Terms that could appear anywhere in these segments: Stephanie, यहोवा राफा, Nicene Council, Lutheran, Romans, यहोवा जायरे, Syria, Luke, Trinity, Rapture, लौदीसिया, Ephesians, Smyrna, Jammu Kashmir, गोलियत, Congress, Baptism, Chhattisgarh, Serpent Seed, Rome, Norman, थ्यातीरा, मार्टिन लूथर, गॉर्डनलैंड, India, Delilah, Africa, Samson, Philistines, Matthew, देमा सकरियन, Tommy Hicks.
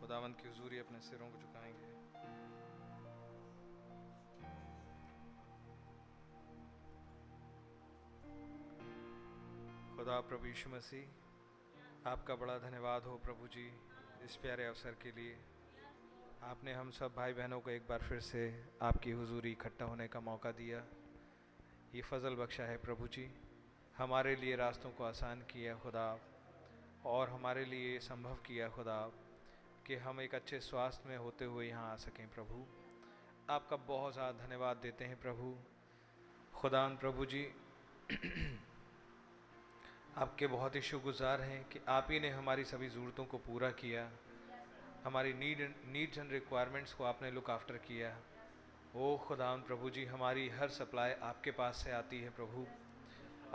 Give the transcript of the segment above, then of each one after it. खुदावंद की हुजूरी अपने सिरों को झुकाएंगे। खुदा प्रभु यीशु मसीह, आपका बड़ा धन्यवाद हो प्रभु जी इस प्यारे अवसर के लिए। आपने हम सब भाई बहनों को एक बार फिर से आपकी हुजूरी इकट्ठा होने का मौका दिया, ये फजल बख्शा है प्रभु जी। हमारे लिए रास्तों को आसान किया खुदा, और हमारे लिए संभव किया खुदा कि हम एक अच्छे स्वास्थ्य में होते हुए यहाँ आ सकें। प्रभु आपका बहुत ज़्यादा धन्यवाद देते हैं प्रभु। खुदान प्रभु जी आपके बहुत ही शुक्रगुजार हैं कि आप ही ने हमारी सभी ज़रूरतों को पूरा किया, हमारी नीड्स एंड रिक्वायरमेंट्स को आपने लुक आफ्टर किया। ओ खुदान प्रभु जी, हमारी हर सप्लाई आपके पास से आती है प्रभु।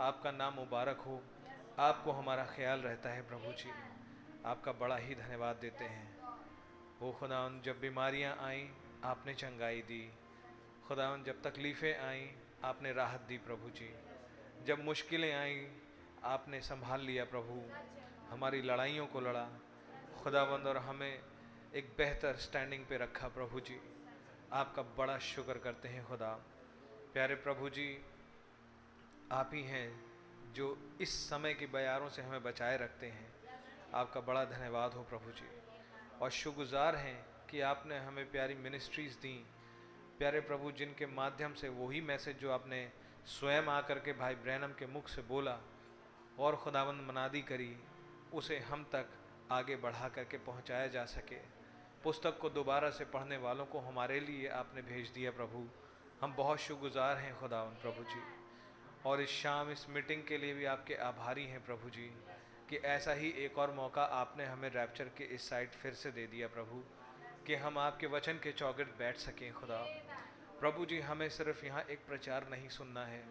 आपका नाम मुबारक हो, आपको हमारा ख्याल रहता है प्रभु जी, आपका बड़ा ही धन्यवाद देते हैं। ओ खुदावन, जब बीमारियां आईं आपने चंगाई दी खुदावन, जब तकलीफ़ें आईं आपने राहत दी प्रभु जी, जब मुश्किलें आईं आपने संभाल लिया प्रभु, हमारी लड़ाइयों को लड़ा खुदावंद और हमें एक बेहतर स्टैंडिंग पे रखा प्रभु जी। आपका बड़ा शुक्र करते हैं खुदा। प्यारे प्रभु जी, आप ही हैं जो इस समय के बयारों से हमें बचाए रखते हैं, आपका बड़ा धन्यवाद हो प्रभु जी। और शुक्रगुजार हैं कि आपने हमें प्यारी मिनिस्ट्रीज़ दी प्यारे प्रभु, जिनके माध्यम से वही मैसेज जो आपने स्वयं आकर के भाई ब्रैनम के मुख से बोला और खुदावंद मनादी करी, उसे हम तक आगे बढ़ा करके पहुंचाया जा सके। पुस्तक को दोबारा से पढ़ने वालों को हमारे लिए आपने भेज दिया प्रभु, हम बहुत शुक्रगुजार हैं खुदावंद प्रभु जी। और इस शाम इस मीटिंग के लिए भी आपके आभारी हैं प्रभु जी कि ऐसा ही एक और मौका आपने हमें रैप्चर के इस साइड फिर से दे दिया प्रभु, कि हम आपके वचन के चौगिर्द बैठ सकें खुदा। प्रभु जी, हमें सिर्फ यहाँ एक प्रचार नहीं सुनना है,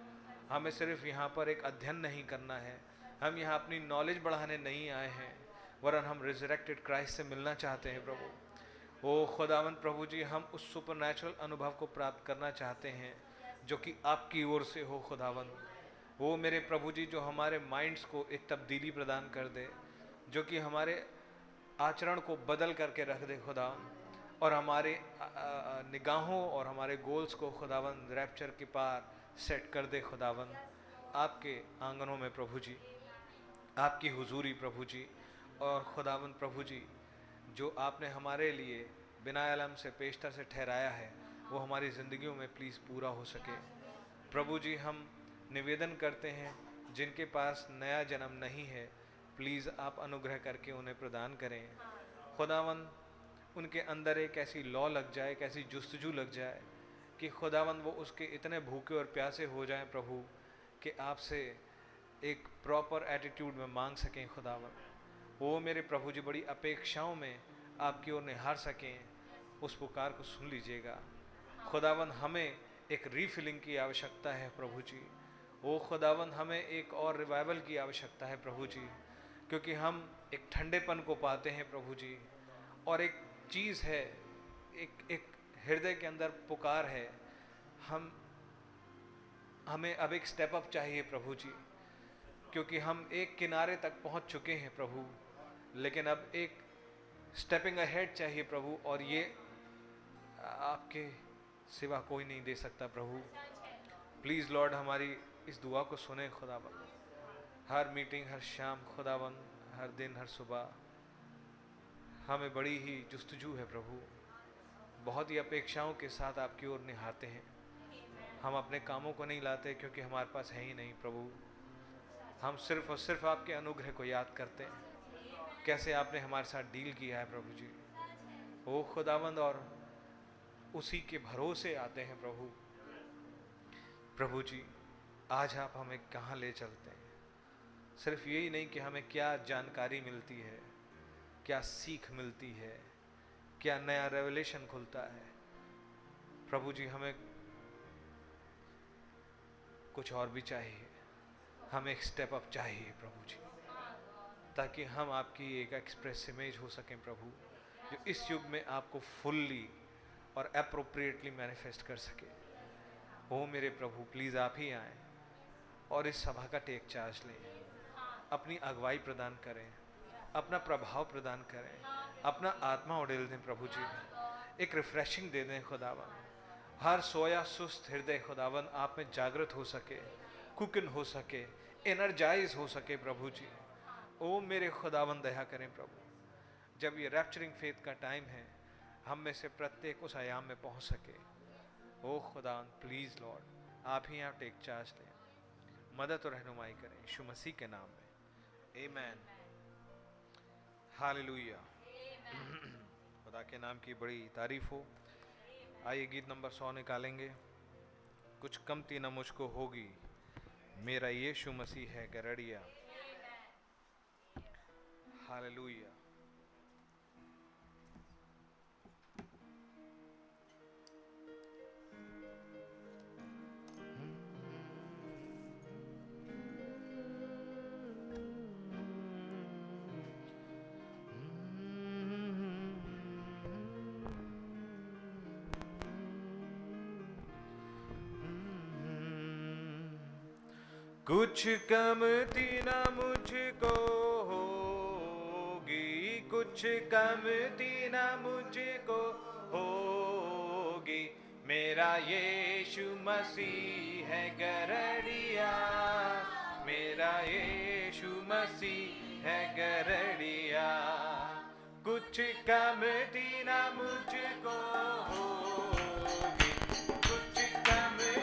हमें सिर्फ यहाँ पर एक अध्ययन नहीं करना है, हम यहाँ अपनी नॉलेज बढ़ाने नहीं आए हैं, वरन हम रिजरेक्टेड क्राइस्ट से मिलना चाहते हैं प्रभु। ओ खुदावंद प्रभु जी, हम उस सुपरनैचुरल अनुभव को प्राप्त करना चाहते हैं जो कि आपकी ओर से हो खुदावन। वो मेरे प्रभु जी जो हमारे माइंड्स को एक तब्दीली प्रदान कर दे, जो कि हमारे आचरण को बदल करके रख दे खुदावन, और हमारे निगाहों और हमारे गोल्स को खुदावन रैप्चर के पार सेट कर दे खुदावन, आपके आंगनों में प्रभु जी, आपकी हुजूरी प्रभु जी। और खुदावन प्रभु जी, जो आपने हमारे लिए बिना अलम से पेशतर से ठहराया है, वो हमारी ज़िंदगियों में प्लीज़ पूरा हो सके प्रभु जी। हम निवेदन करते हैं जिनके पास नया जन्म नहीं है, प्लीज़ आप अनुग्रह करके उन्हें प्रदान करें खुदावन। उनके अंदर एक ऐसी लौ लग जाए, एक ऐसी जुस्तजू लग जाए कि खुदावन वो उसके इतने भूखे और प्यासे हो जाएं प्रभु कि आपसे एक प्रॉपर एटीट्यूड में मांग सकें खुदावन। वो मेरे प्रभु जी बड़ी अपेक्षाओं में आपकी ओर निहार सकें, उस पुकार को सुन लीजिएगा खुदावन। हमें एक रीफिलिंग की आवश्यकता है प्रभु जी। ओ खुदावन, हमें एक और रिवाइवल की आवश्यकता है प्रभु जी, क्योंकि हम एक ठंडेपन को पाते हैं प्रभु जी, और एक चीज़ है, एक हृदय के अंदर पुकार है, हमें अब एक स्टेप अप चाहिए प्रभु जी, क्योंकि हम एक किनारे तक पहुंच चुके हैं प्रभु, लेकिन अब एक स्टेपिंग अहेड चाहिए प्रभु, और ये आपके सिवा कोई नहीं दे सकता प्रभु। प्लीज़ लॉर्ड, हमारी इस दुआ को सुने खुदावन। हर मीटिंग, हर शाम खुदावन, हर दिन, हर सुबह हमें बड़ी ही जुस्तजू है प्रभु, बहुत ही अपेक्षाओं के साथ आपकी ओर निहारते हैं। हम अपने कामों को नहीं लाते क्योंकि हमारे पास है ही नहीं प्रभु, हम सिर्फ और सिर्फ आपके अनुग्रह को याद करते हैं, कैसे आपने हमारे साथ डील किया है प्रभु जी। ओ खुदावंद, और उसी के भरोसे आते हैं प्रभु। प्रभु जी, आज आप हमें कहाँ ले चलते हैं, सिर्फ यही नहीं कि हमें क्या जानकारी मिलती है, क्या सीख मिलती है, क्या नया रेवलेशन खुलता है प्रभु जी, हमें कुछ और भी चाहिए, हमें एक स्टेप अप चाहिए प्रभु जी, ताकि हम आपकी एक एक्सप्रेस इमेज हो सकें प्रभु, जो इस युग में आपको फुल्ली और एप्रोप्रिएटली मैनिफेस्ट कर सके। ओ मेरे प्रभु, प्लीज़ आप ही आएँ और इस सभा का टेक चार्ज लें, अपनी अगुवाई प्रदान करें, अपना प्रभाव प्रदान करें, अपना आत्मा उड़ेल दें प्रभु जी में, एक रिफ्रेशिंग दे दें खुदावन। हर सोया सुस्त हृदय खुदावन आप में जागृत हो सके, कुकिन हो सके, एनर्जाइज हो सके प्रभु जी। ओ मेरे खुदावन दया करें प्रभु, जब ये रैप्चरिंग फेथ का टाइम है हम में से प्रत्येक उस आयाम में पहुंच सके। ओ खुदावन प्लीज़ लॉर्ड, आप ही आप टेक चार्ज लें, मदद और रहनुमाई करें यीशु मसीह के नाम में, आमीन। हालेलुया, खुदा के नाम की बड़ी तारीफ हो। आइए गीत नंबर 100 निकालेंगे। कुछ कमती न मुझको होगी, मेरा यीशु मसीह है गरड़िया। हालेलुया। कुछ कमती न मुझको होगी, कुछ कमती न मुझको होगी, मेरा यीशु मसीह है गरड़िया, मेरा यीशु मसीह है गरड़िया। कुछ कमती न मुझको होगी, कुछ कमती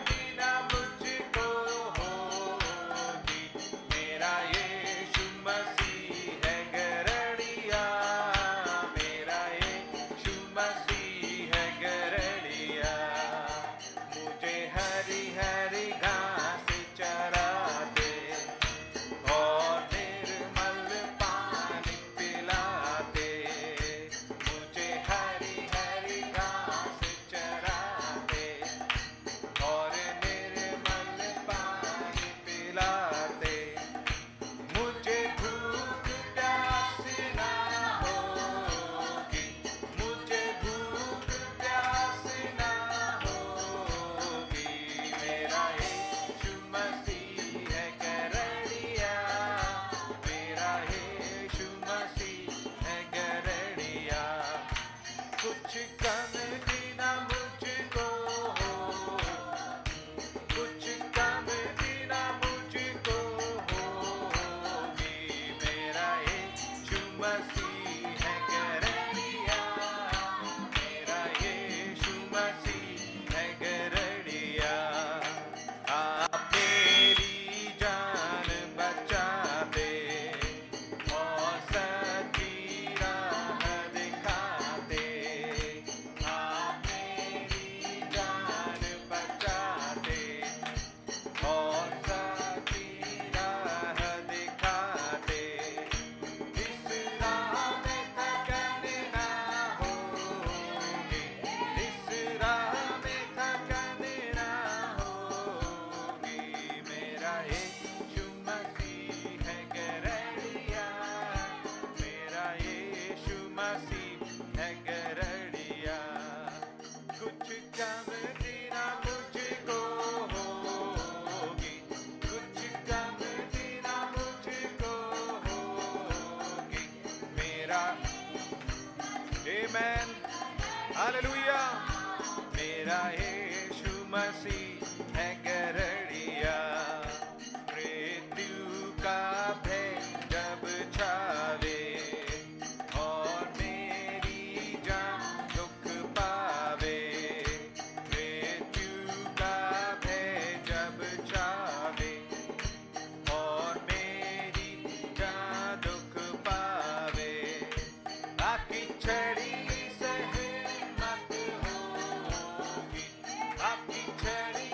Trinity।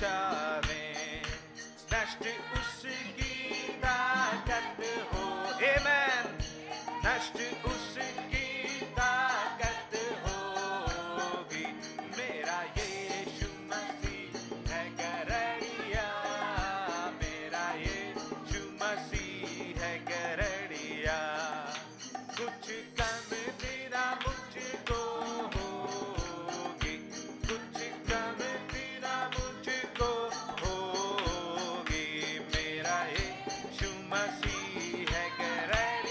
बचावे, नष्ट उसकी ताकत हो। आमेन। नष्ट उसकी ताकत होगी, मेरा यीशु मसीह है गरड़िया, मेरा यीशु मसीह है गरड़िया। कुछ कम तेरा मुझको होगी, कुछ कम तेरा मुझको होगी, मेरा यीशु मसीह है गरड़िया,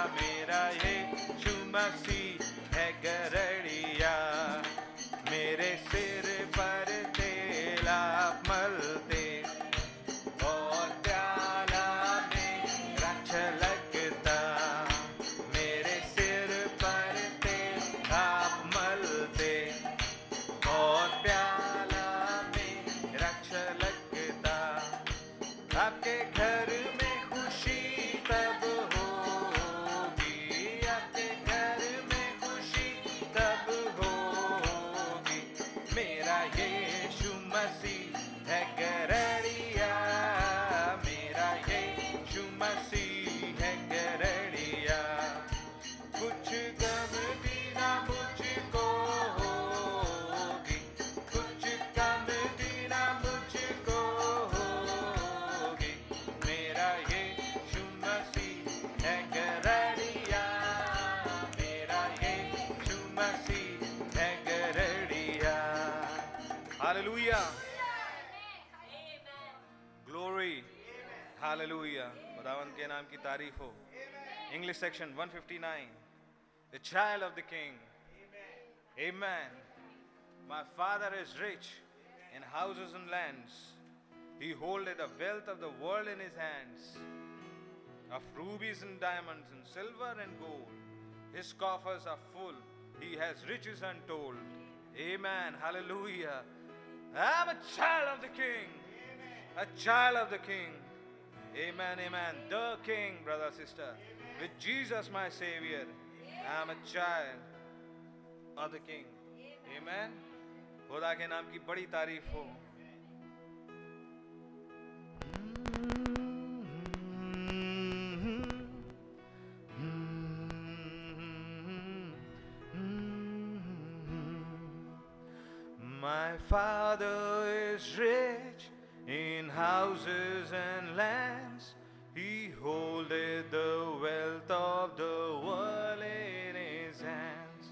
मेरा यीशु मसीह है गरड़िया। मेरे सिर पर तेला मलते और प्याला मेरा छलकता, मेरे सिर पर तेला मलते और प्याला मेरा छलकता। आपके घर में खुशी तब होगी, आपके घर में खुशी तब होगी, मेरा यीशु मसीह है गरड़िया, मेरा यीशु मसीह है गरड़िया। कुछ गम बिना मुझको होगी, कुछ गम बिना मुझको होगी, मेरा यीशु मसीह है गरड़िया, मेरा यीशु मसीह है गरड़िया। हालेलुया, ग्लोरी, हालेलुया, खुदावंद के नाम की तारीफ हो। English section 159, the child of the king. Amen. My father is rich in houses and lands, he holdeth the wealth of the world in his hands, of rubies and diamonds and silver and gold, his coffers are full, he has riches untold. Amen, hallelujah. I am a child of the king, a child of the king. Amen, amen. The king, brother, sister, with Jesus my savior, I am a child of the king. Amen. खुदा के नाम की बड़ी तारीफ हो। My father is rich in houses and lands, he holdeth the wealth of the world in his hands,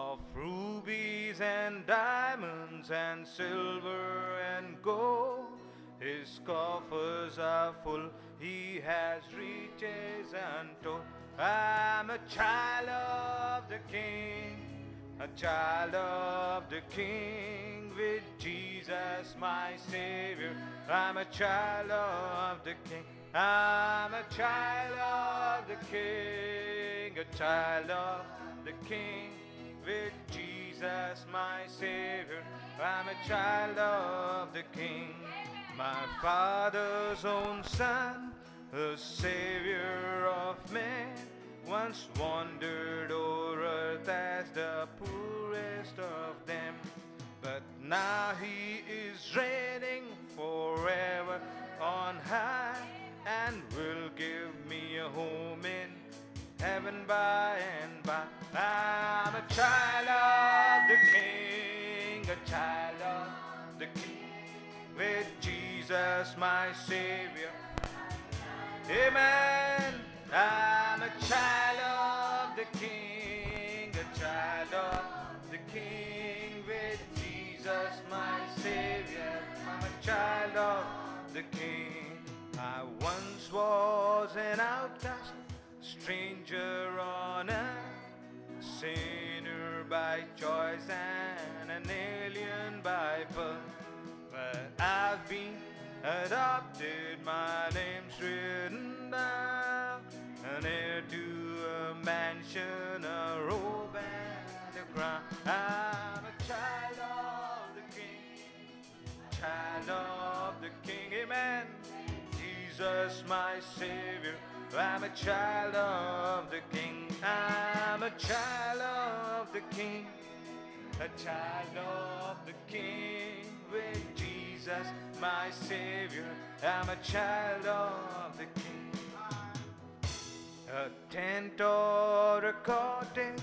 of rubies and diamonds and silver and gold, his coffers are full, he has riches untold. I'm a child of the king, a child of the king, with Jesus my savior, I'm a child of the king, I'm a child of the king, a child of the king, with Jesus my savior, I'm a child of the king. My father's own son, the savior of men, once wandered o'er earth as the poorest of them, but now he is reigning forever on high, and will give me a home in heaven by and by. I'm a child of the king, a child of the king, with Jesus my savior. Amen. I'm a child of the king, a child of the king, with Jesus my savior, I'm a child of the king. I once was an outcast, stranger on earth, sinner by choice and an alien by birth, but I've been adopted, my name's written down, an heir to a mansion, a robe and a crown. I'm a child of the king, child of the king. Amen. Jesus my savior, I'm a child of the king, I'm a child of the king, a child of the king, with Jesus, my Savior, I'm a child of the King. A tent or a cottage,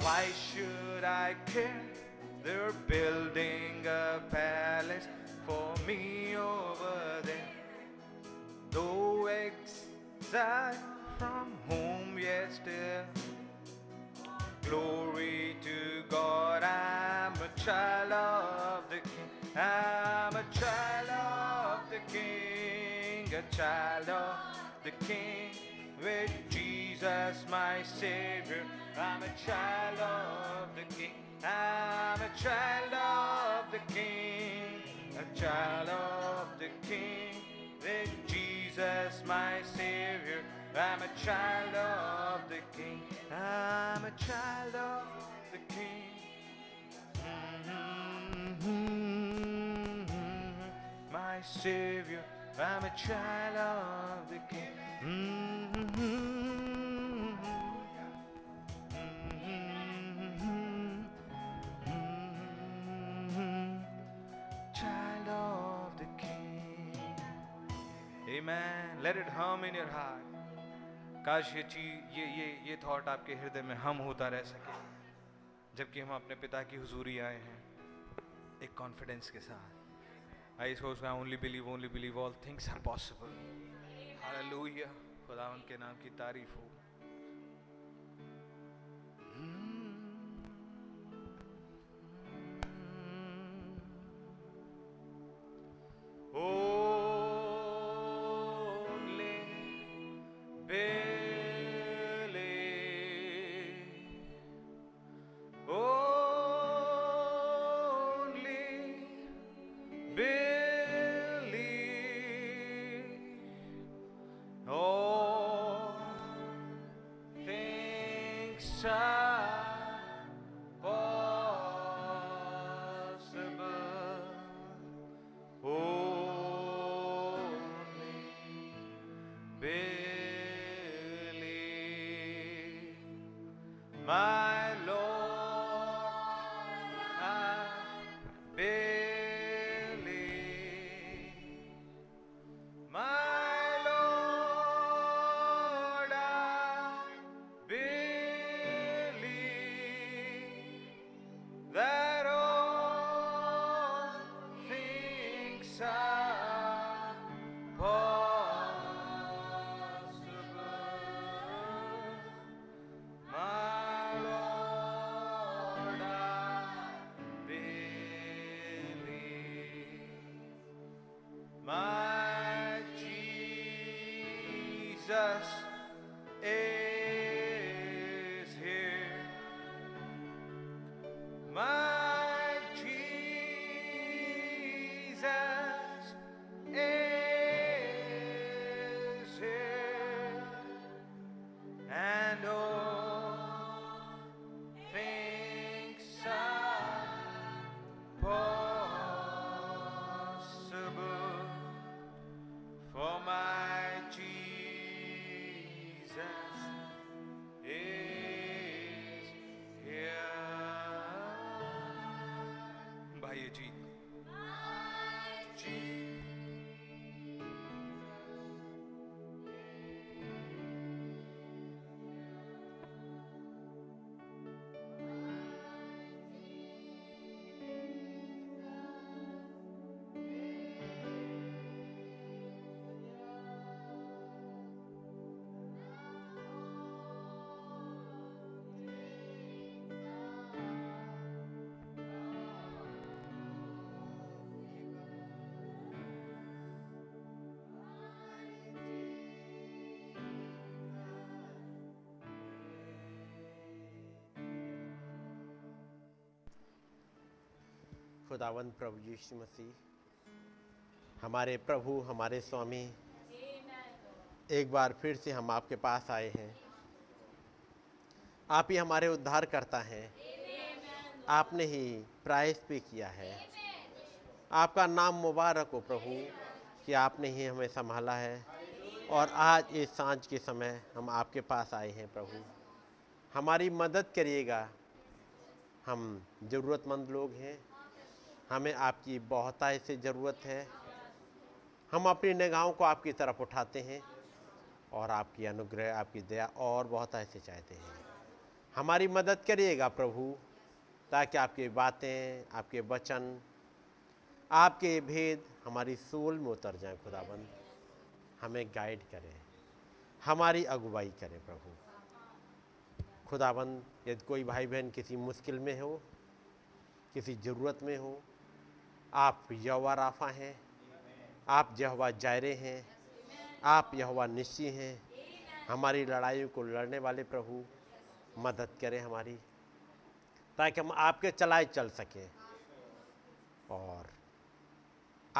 why should I care? They're building a palace for me over there. Though exiled from home, yet still glory to God, I'm a child of the King. I'm a child of the King, a child of the King. With Jesus, my Savior, I'm a child of the King. I'm a child of the King, a child of the King. With Jesus, my Savior, I'm a child of the King. I'm a child of the King. My Savior, I'm a child of the King. Child of the King. Amen. Let it hum in your heart. काश ये thought आपके हृदय में हम होता रह सके, जबकि हम अपने पिता की हुजूरी आए हैं एक कॉन्फिडेंस के साथ. आई सोच I only believe all things are possible. Hallelujah, खुदा उनके नाम की तारीफ हो. खुदावंद प्रभु यीशु मसीह, हमारे प्रभु, हमारे स्वामी, एक बार फिर से हम आपके पास आए हैं. आप ही हमारे उद्धार करता हैं. आपने ही प्रायश्चित पे किया है. आपका नाम मुबारक हो प्रभु कि आपने ही हमें संभाला है. और आज इस सांझ के समय हम आपके पास आए हैं. प्रभु हमारी मदद करिएगा. हम ज़रूरतमंद लोग हैं, हमें आपकी बहुतायत से ज़रूरत है। हम अपनी निगाहों को आपकी तरफ उठाते हैं और आपकी अनुग्रह, आपकी दया और बहुतायत से चाहते हैं। हमारी मदद करिएगा प्रभु, ताकि आपकी बातें, आपके वचन, आपके भेद हमारी सोल में उतर जाए। खुदाबंद हमें गाइड करें, हमारी अगुवाई करें प्रभु। खुदाबंद यदि कोई भाई बहन किसी मुश्किल में हो, किसी ज़रूरत में हो, आप यहोवा राफा हैं, आप यहोवा जायरे हैं, आप यहोवा निस्सी हैं। हमारी लड़ाइयों को लड़ने वाले प्रभु मदद करें हमारी, ताकि हम आपके चलाए चल सकें और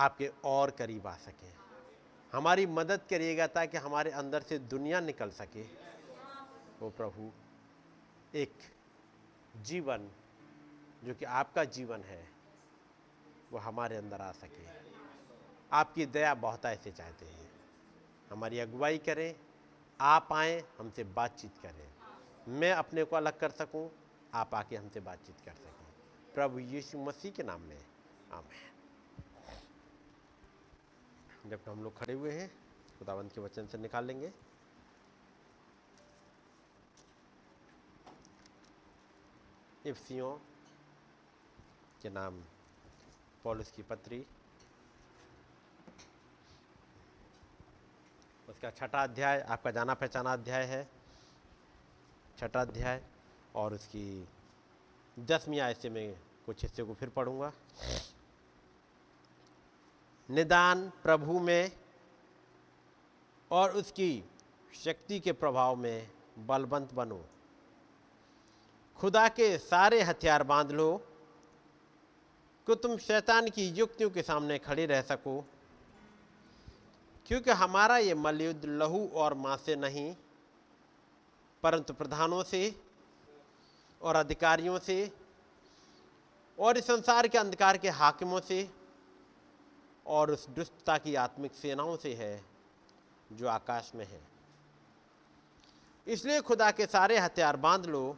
आपके और करीब आ सकें। हमारी मदद करिएगा ताकि हमारे अंदर से दुनिया निकल सके। वो प्रभु एक जीवन जो कि आपका जीवन है, वो हमारे अंदर आ सके। आपकी दया बहुतायत से चाहते हैं। हमारी अगुवाई करें, आप आएँ, हमसे बातचीत करें। मैं अपने को अलग कर सकूं, आप आके हमसे बातचीत कर सकें। प्रभु यीशु मसीह के नाम में आमीन। जब हम लोग खड़े हुए हैं, खुदावंत के वचन से निकालेंगे इफिसियों के नाम पौलुस की पत्री, उसका छठा अध्याय, आपका जाना पहचाना अध्याय है, छठा अध्याय, और उसकी 10वीं आयत से मैं कुछ हिस्से को फिर पढ़ूंगा। निदान प्रभु में और उसकी शक्ति के प्रभाव में बलवंत बनो, खुदा के सारे हथियार बांध लो कि तुम शैतान की युक्तियों के सामने खड़े रह सको। क्योंकि हमारा ये मल्लयुद्ध लहू और मांस से नहीं, परंतु प्रधानों से और अधिकारियों से और इस संसार के अंधकार के हाकिमों से और उस दुष्टता की आत्मिक सेनाओं से है जो आकाश में है। इसलिए खुदा के सारे हथियार बांध लो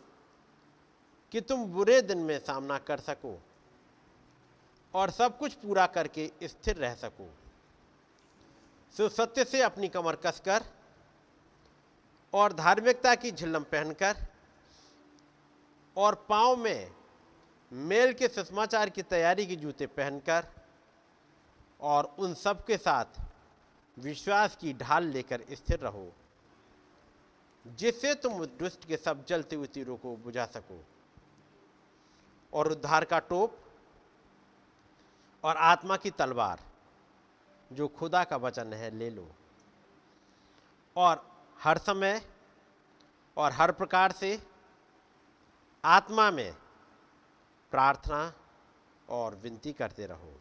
कि तुम बुरे दिन में सामना कर सको और सब कुछ पूरा करके स्थिर रह सको। सो सत्य से अपनी कमर कसकर और धार्मिकता की झिलम पहनकर और पाँव में मेल के सुसमाचार की तैयारी के जूते पहनकर और उन सब के साथ विश्वास की ढाल लेकर स्थिर रहो, जिससे तुम दुष्ट के सब जलते हुए तीरों को बुझा सको। और उद्धार का टोप और आत्मा की तलवार जो खुदा का वचन है ले लो, और हर समय और हर प्रकार से आत्मा में प्रार्थना और विनती करते रहो।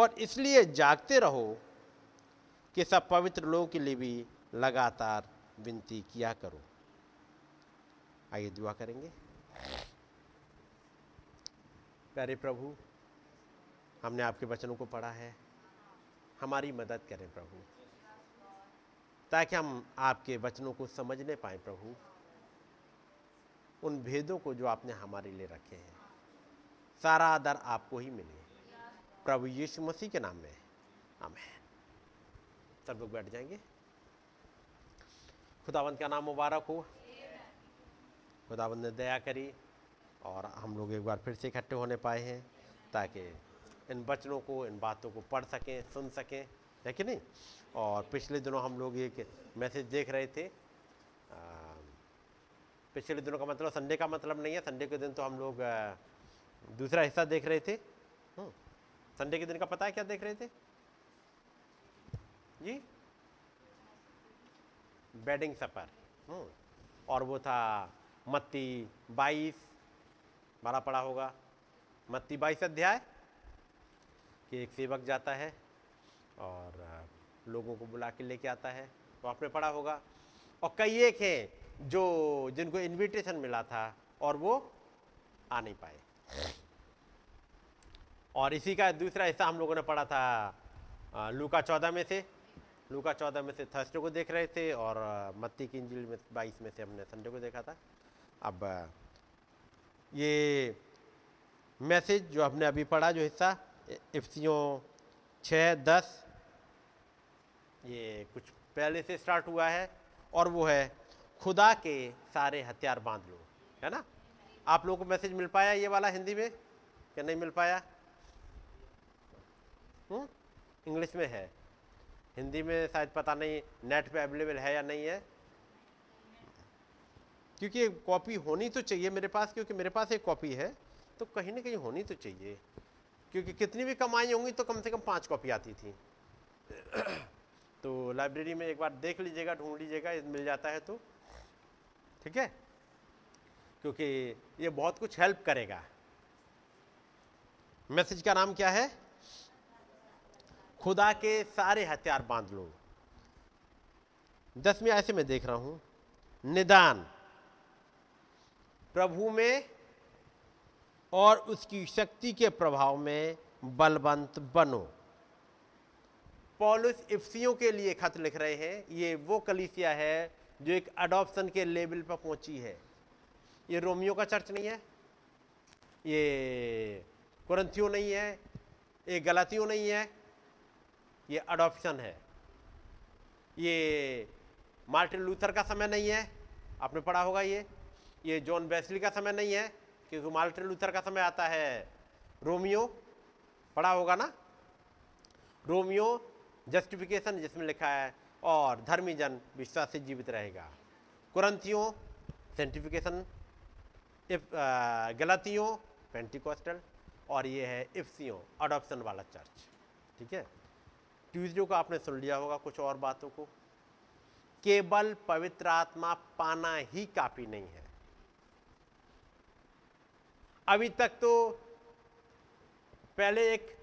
और इसलिए जागते रहो कि सब पवित्र लोगों के लिए भी लगातार विनती किया करो। आइए दुआ करेंगे। प्यारे प्रभु, हमने आपके वचनों को पढ़ा है, हमारी मदद करें प्रभु, ताकि हम आपके वचनों को समझने पाएँ प्रभु, उन भेदों को जो आपने हमारे लिए रखे हैं। सारा आदर आपको ही मिले, प्रभु यीशु मसीह के नाम में आमीन। सब लोग बैठ जाएंगे। खुदावंद का नाम मुबारक हो। खुदावंद ने दया करी और हम लोग एक बार फिर से इकट्ठे होने पाए हैं, ताकि इन वचनों को, इन बातों को पढ़ सकें, सुन सकें, है कि नहीं। और पिछले दिनों हम लोग एक मैसेज देख रहे थे। पिछले दिनों का मतलब संडे का मतलब नहीं है, संडे के दिन तो हम लोग दूसरा हिस्सा देख रहे थे। संडे के दिन का पता है क्या देख रहे थे जी? वेडिंग सपर, और वो था मत्ती 22, बड़ा पड़ा होगा, मत्ती 22 अध्याय, कि एक सेवक जाता है और लोगों को बुला के लेके आता है, तो आपने पढ़ा होगा। और कई एक हैं जो जिनको इनविटेशन मिला था और वो आ नहीं पाए। और इसी का दूसरा हिस्सा हम लोगों ने पढ़ा था लूका 14 में से थर्सडे को देख रहे थे, और मत्ती की इंजील में 22 में से हमने संडे को देखा था। अब ये मैसेज जो हमने अभी पढ़ा जो हिस्सा इफ्सियों 6:10 ये कुछ पहले से स्टार्ट हुआ है और वो है खुदा के सारे हथियार बांध लो, है ना। आप लोगों को मैसेज मिल पाया ये वाला हिंदी में या नहीं मिल पाया? इंग्लिश में है, हिंदी में शायद पता नहीं नेट पे अवेलेबल है या नहीं है, क्योंकि कॉपी होनी तो चाहिए मेरे पास, क्योंकि मेरे पास एक कॉपी है तो कहीं ना कहीं होनी तो चाहिए, क्योंकि कितनी भी कमाई होंगी तो कम से कम 5 कॉपी आती थी। तो लाइब्रेरी में एक बार देख लीजिएगा, ढूंढ लीजिएगा, मिल जाता है तो ठीक है, क्योंकि ये बहुत कुछ हेल्प करेगा। मैसेज का नाम क्या है? खुदा के सारे हथियार बांध लो। 10वीं आयत में देख रहा हूं, निदान प्रभु में और उसकी शक्ति के प्रभाव में बलवंत बनो। पौलुस इफ्सियों के लिए खत लिख रहे हैं। ये वो कलीसिया है जो एक अडॉप्शन के लेवल पर पहुंची है। ये रोमियो का चर्च नहीं है, ये कुरिन्थियों नहीं है, ये गलातियों नहीं है, ये अडॉप्शन है। ये मार्टिन लूथर का समय नहीं है, आपने पढ़ा होगा, ये जॉन वेस्ली का समय नहीं है, क्योंकि मार्टिन लूथर का समय आता है रोमियो, पढ़ा होगा ना, रोमियो जस्टिफिकेशन जिसमें लिखा है और धर्मी जन विश्वास से जीवित रहेगा। कुरिन्थियों सेंटिफिकेशन, गलातियों पेंटिकॉस्टल, और ये है इफ्सियों अडॉप्शन वाला चर्च। ठीक है, ट्यूजडे को आपने सुन लिया होगा कुछ और बातों को। केवल पवित्र आत्मा पाना ही काफ़ी नहीं है। अभी तक तो पहले एक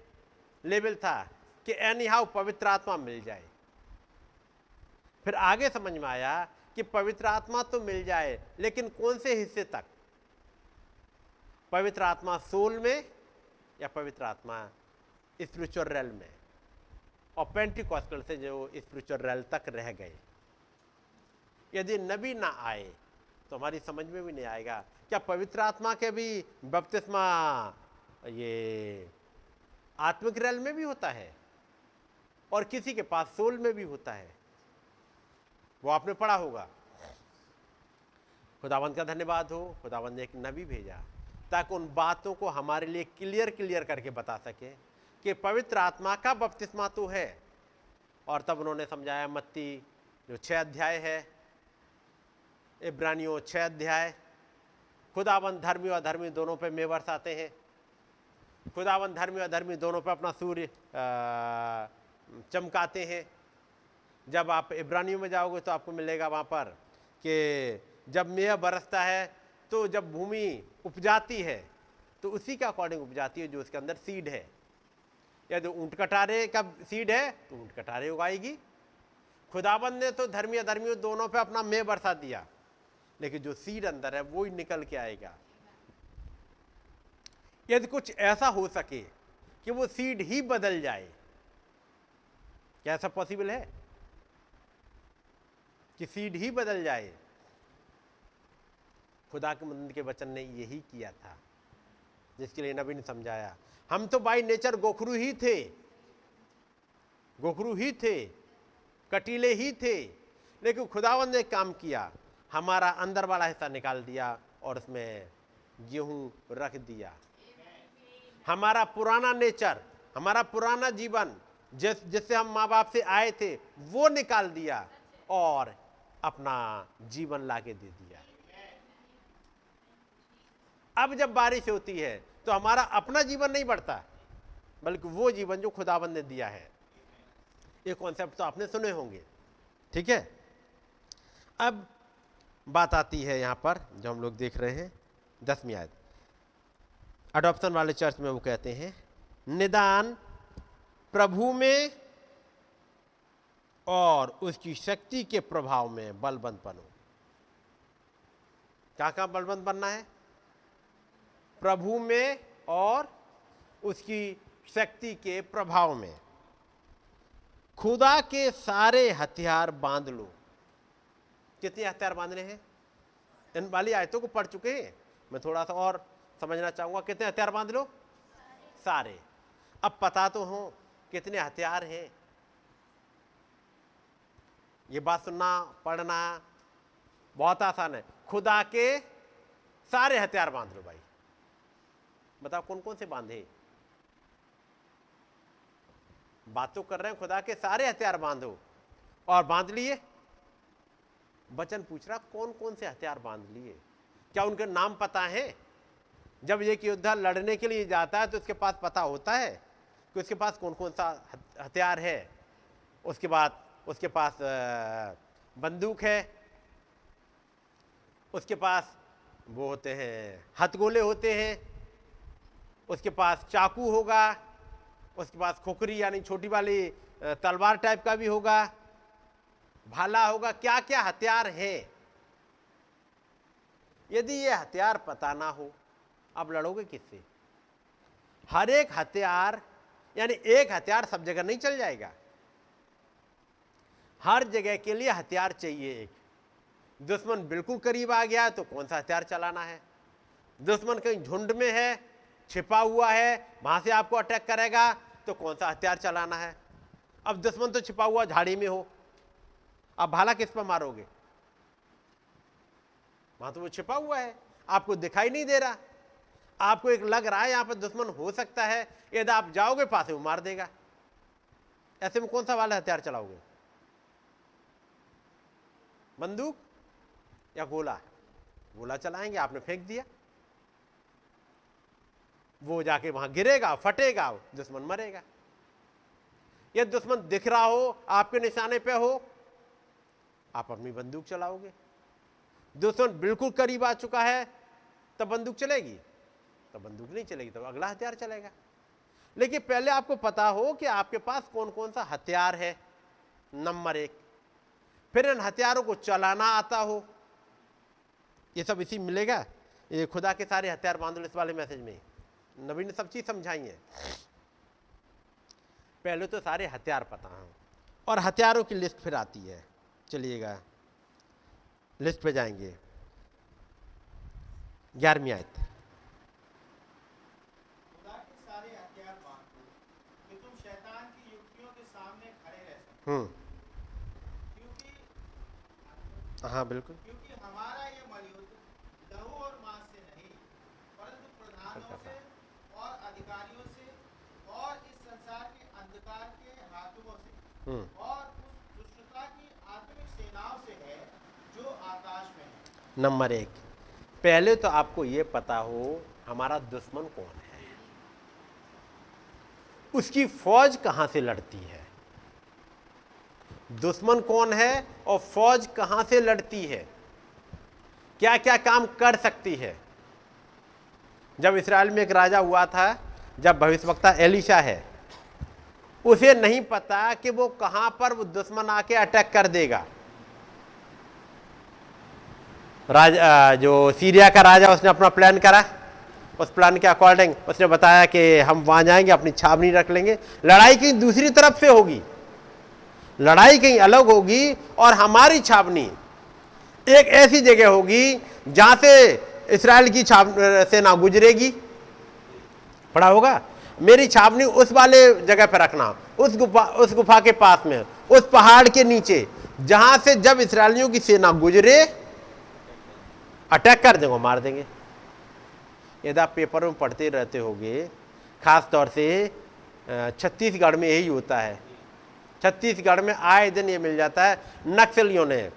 लेवल था कि एनी हाउ पवित्र आत्मा मिल जाए, फिर आगे समझ में आया कि पवित्र आत्मा तो मिल जाए लेकिन कौन से हिस्से तक, पवित्र आत्मा सोल में या पवित्र आत्मा स्पिरिचुअल रेल में, और पेंटिकॉस्टल से जो स्पिरिचुअल रेल तक रह गए। यदि नबी ना आए तो हमारी समझ में भी नहीं आएगा क्या पवित्र आत्मा के भी बपतिस्मा ये आत्मिक रेल में भी होता है और किसी के पास सोल में भी होता है। वो आपने पढ़ा होगा। खुदावंद का धन्यवाद हो, खुदावंद ने एक नबी भेजा ताकि उन बातों को हमारे लिए क्लियर करके बता सके कि पवित्र आत्मा का बपतिस्मा तो है। और तब उन्होंने समझाया मत्ती जो 6 अध्याय है, इब्रानियों 6 अध्याय, खुदावंद धर्मी और धर्मी दोनों पे मेवर्स आते हैं, खुदावंद धर्मी और धर्मी दोनों पे अपना सूर्य चमकाते हैं। जब आप इब्रानियों में जाओगे तो आपको मिलेगा वहाँ पर कि जब मेह बरसता है तो जब भूमि उपजाती है तो उसी के अकॉर्डिंग उपजाती है जो उसके अंदर सीड है। यदि ऊँट कटारे का सीड है तो ऊँट कटारे उगाएगी। खुदाबंद ने तो धर्मी अधर्मियों दोनों पे अपना मेह बरसा दिया, लेकिन जो सीड अंदर है वो ही निकल के आएगा। यदि कुछ ऐसा हो सके कि वो सीड ही बदल जाए, क्या ऐसा पॉसिबल है कि सीड ही बदल जाए? खुदा के मंदिर के वचन ने यही किया था, जिसके लिए नबी ने समझाया। हम तो बाय नेचर गोखरू ही थे, कटीले ही थे, लेकिन खुदावंद ने काम किया, हमारा अंदर वाला हिस्सा निकाल दिया और उसमें गेहूं रख दिया। हमारा पुराना नेचर, हमारा पुराना जीवन जिससे हम माँ बाप से आए थे वो निकाल दिया और अपना जीवन लाके दे दिया। अब जब बारिश होती है तो हमारा अपना जीवन नहीं बढ़ता, बल्कि वो जीवन जो खुदावंद ने दिया है। ये कॉन्सेप्ट तो आपने सुने होंगे। ठीक है, अब बात आती है यहाँ पर जो हम लोग देख रहे हैं 10वीं आयत। अडॉप्शन वाले चर्च में वो कहते हैं निदान प्रभु में और उसकी शक्ति के प्रभाव में बलवंत बनो। क्या बलवंत बनना है? प्रभु में और उसकी शक्ति के प्रभाव में। खुदा के सारे हथियार बांध लो। कितने हथियार बांधने हैं? इन वाली आयतों को पढ़ चुके हैं, मैं थोड़ा सा और समझना चाहूँगा। कितने हथियार बांध लो? सारे। अब पता तो हो कितने हथियार हैं। ये बात सुनना पढ़ना बहुत आसान है। खुदा के सारे हथियार बांध लो भाई। बताओ कौन कौन से बांधे? बात तो कर रहे हैं खुदा के सारे हथियार बांधो, और बांध लिए। वचन पूछ रहा कौन कौन से हथियार बांध लिए, क्या उनके नाम पता है? जब एक योद्धा लड़ने के लिए जाता है तो उसके पास पता होता है कि उसके पास कौन कौन सा हथियार है। उसके बाद उसके पास बंदूक है, उसके पास वो होते हैं हथगोले होते हैं, उसके पास चाकू होगा, उसके पास खोखरी यानी छोटी वाली तलवार टाइप का भी होगा, भाला होगा। क्या क्या हथियार है? यदि ये हथियार पता ना हो आप लड़ोगे किससे? हर एक हथियार यानी एक हथियार सब जगह नहीं चल जाएगा। हर जगह के लिए हथियार चाहिए। एक दुश्मन बिल्कुल करीब आ गया तो कौन सा हथियार चलाना है? दुश्मन कहीं झुंड में है, छिपा हुआ है, वहां से आपको अटैक करेगा तो कौन सा हथियार चलाना है? अब दुश्मन तो छिपा हुआ झाड़ी में हो, आप भाला किस पर मारोगे? वहां तो वो छिपा हुआ है, आपको दिखाई नहीं दे रहा। आपको एक लग रहा है यहां पर दुश्मन हो सकता है, यदि आप जाओगे पास वो मार देगा। ऐसे में कौन सा वाला हथियार चलाओगे? बंदूक या गोला? गोला चलाएंगे। आपने फेंक दिया, वो जाके वहां गिरेगा, फटेगा, दुश्मन मरेगा। यदि दुश्मन दिख रहा हो, आपके निशाने पे हो, आप अपनी बंदूक चलाओगे। दुश्मन बिल्कुल करीब आ चुका है तब बंदूक चलेगी? तब बंदूक नहीं चलेगी, तब अगला हथियार चलेगा। लेकिन पहले आपको पता हो कि आपके पास कौन कौन सा हथियार है, नंबर एक। फिर इन हथियारों को चलाना आता हो। ये सब इसी मिलेगा, ये खुदा के सारे हथियार बांध लो इस वाले मैसेज में। नबी ने सब चीज समझाई है। पहले तो सारे हथियार पता हो, और हथियारों की लिस्ट फिर आती है। चलिएगा लिस्ट पे जाएंगे। 11वीं आयत। खुदा के सारे हथियार बांध लो कि तुम शैतान की युक्तियों के सामने खड़े रह सको। क्योंकि हमारा ये मलयुद्ध लहू और मांस से नहीं, परंतु प्रधानों से और अधिकारियों से और इस संसार के अंधकार के हाथों से और उस दुष्टता की आत्मिक सेनाओं से है जो आकाश में है। नंबर एक, पहले तो आपको ये पता हो हमारा दुश्मन कौन है, उसकी फौज कहां से लड़ती है। दुश्मन कौन है और फौज कहां से लड़ती है, क्या क्या काम कर सकती है। जब इस्राइल में एक राजा हुआ था, जब भविष्यवक्ता एलिशा है, उसे नहीं पता कि वो कहां पर वो दुश्मन आके अटैक कर देगा। राजा जो सीरिया का राजा, उसने अपना प्लान करा, उस प्लान के अकॉर्डिंग उसने बताया कि हम वहां जाएंगे, अपनी छावनी रख लेंगे, लड़ाई कहीं दूसरी तरफ से होगी, लड़ाई कहीं अलग होगी, और हमारी छावनी एक ऐसी जगह होगी जहां से इसराइल की सेना गुजरेगी। पढ़ा होगा, मेरी छावनी उस वाले जगह पर रखना, उस गुफा के पास में, उस पहाड़ के नीचे, जहां से जब इसराइलियों की सेना गुजरे अटैक कर देंगे, मार देंगे। यदि आप पेपर में पढ़ते रहते होंगे, खासतौर से छत्तीसगढ़ में यही होता है। छत्तीसगढ़ में आए दिन ये मिल जाता है, नक्सलियों ने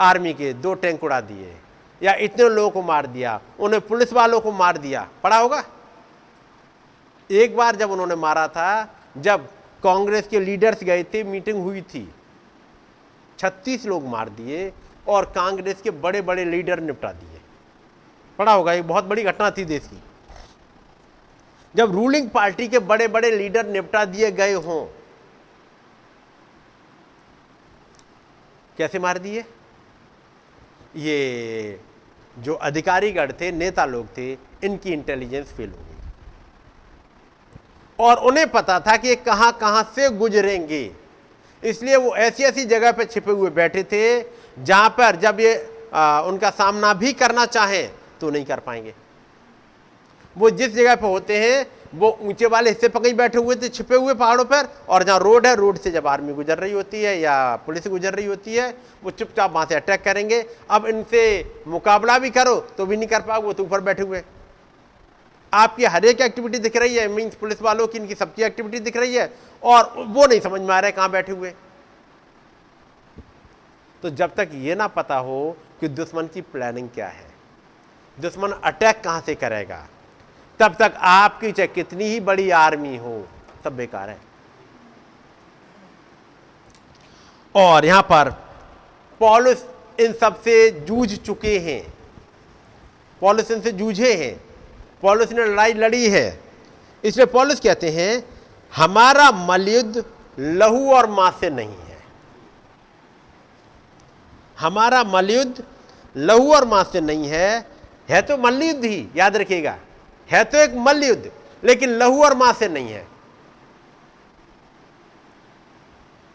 आर्मी के 2 टैंक उड़ा दिए, या इतने लोगों को मार दिया, उन्हें पुलिस वालों को मार दिया। पढ़ा होगा, एक बार जब उन्होंने मारा था, जब कांग्रेस के लीडर्स गए थे, मीटिंग हुई थी, 36 लोग मार दिए और कांग्रेस के बड़े बड़े लीडर निपटा दिए। पढ़ा होगा, ये बहुत बड़ी घटना थी देश की। जब रूलिंग पार्टी के बड़े बड़े लीडर निपटा दिए गए हों, कैसे मार दिए? ये जो अधिकारीगण थे, नेता लोग थे, इनकी इंटेलिजेंस फेल हो गई, और उन्हें पता था कि कहां कहां से गुजरेंगे, इसलिए वो ऐसी ऐसी जगह पर छिपे हुए बैठे थे जहां पर जब ये उनका सामना भी करना चाहें तो नहीं कर पाएंगे। वो जिस जगह पे होते हैं वो ऊंचे वाले हिस्से पर कहीं बैठे हुए थे छिपे हुए पहाड़ों पर, और जहाँ रोड है, रोड से जब आर्मी गुजर रही होती है या पुलिस गुजर रही होती है, वो चुपचाप वहाँ से अटैक करेंगे। अब इनसे मुकाबला भी करो तो भी नहीं कर पाओगे, वो तो ऊपर बैठे हुए। आपकी हर एक एक्टिविटी दिख रही है, मीन्स पुलिस वालों की इनकी सबकी एक्टिविटी दिख रही है, और वो नहीं समझ में आ रहा है कहाँ बैठे हुए। तो जब तक ये ना पता हो कि दुश्मन की प्लानिंग क्या है, दुश्मन अटैक कहाँ से करेगा, तब तक आपकी चाहे कितनी ही बड़ी आर्मी हो, सब बेकार है। और यहां पर पौलुस इन सब से जूझ चुके हैं, पौलुस इनसे जूझे हैं, पौलुस ने लड़ाई लड़ी है। इसलिए पौलुस कहते हैं हमारा मलयुद्ध लहू और मांस से नहीं है, हमारा मलयुद्ध लहू और मांस से नहीं है। है तो मलयुद्ध ही, याद रखिएगा, है तो एक मलयुद्ध, लेकिन लहू और मांस से नहीं है।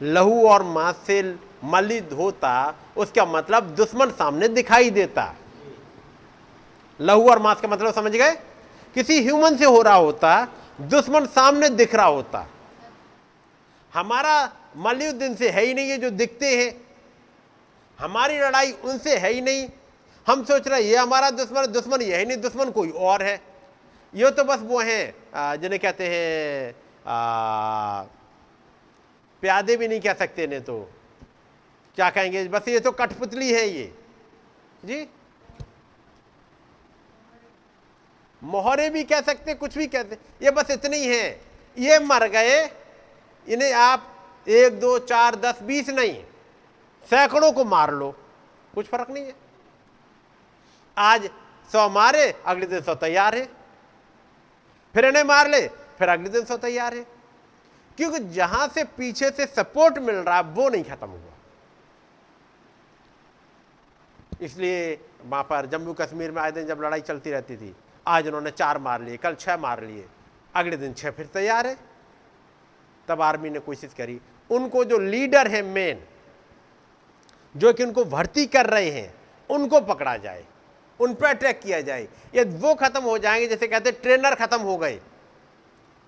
लहू और मांस से मलयुद्ध होता उसका मतलब दुश्मन सामने दिखाई देता। लहू और मांस का मतलब समझ गए, किसी ह्यूमन से हो रहा होता, दुश्मन सामने दिख रहा होता। हमारा मलयुद्ध इनसे है ही नहीं है जो दिखते हैं, हमारी लड़ाई उनसे है ही नहीं। हम सोच रहे ये हमारा दुश्मन, दुश्मन यही नहीं, दुश्मन कोई और है। ये तो बस वो हैं जिन्हें कहते हैं प्यादे भी नहीं कह सकते, ने तो क्या कहेंगे, बस ये तो कठपुतली है ये जी, मोहरे भी कह सकते, कुछ भी कहते, ये बस इतनी है, ये मर गए। इन्हें आप 1 2 4 10 20 नहीं, सैकड़ों को मार लो, कुछ फर्क नहीं है। आज 100 मारे, अगले दिन 100 तैयार है, फिर इन्हें मार ले, फिर अगले दिन 100 तैयार है, क्योंकि जहां से पीछे से सपोर्ट मिल रहा वो नहीं खत्म हुआ। इसलिए वहां पर जम्मू कश्मीर में आए दिन जब लड़ाई चलती रहती थी, आज उन्होंने 4 मार लिए, कल 6 मार लिए, अगले दिन 6 फिर तैयार है। तब आर्मी ने कोशिश करी, उनको जो लीडर है मेन, जो कि उनको भर्ती कर रहे हैं, उनको पकड़ा जाए, उन पर अटैक किया जाए। ये वो खत्म हो जाएंगे, जैसे कहते हैं ट्रेनर खत्म हो गए,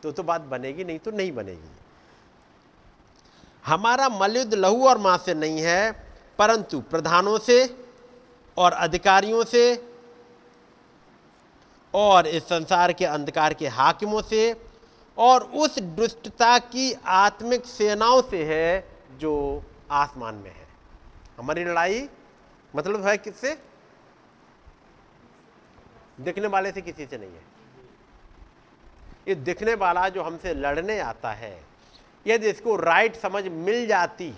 तो बात बनेगी नहीं, तो नहीं बनेगी। हमारा मलयुद्ध लहू और मांस से नहीं है, परंतु प्रधानों से और अधिकारियों से और इस संसार के अंधकार के हाकिमों से और उस दुष्टता की आत्मिक सेनाओं से है जो आसमान में है। हमारी लड़ाई मतलब है किससे? दिखने वाले से किसी से नहीं है। ये दिखने वाला जो हमसे लड़ने आता है, यदि इसको राइट समझ मिल जाती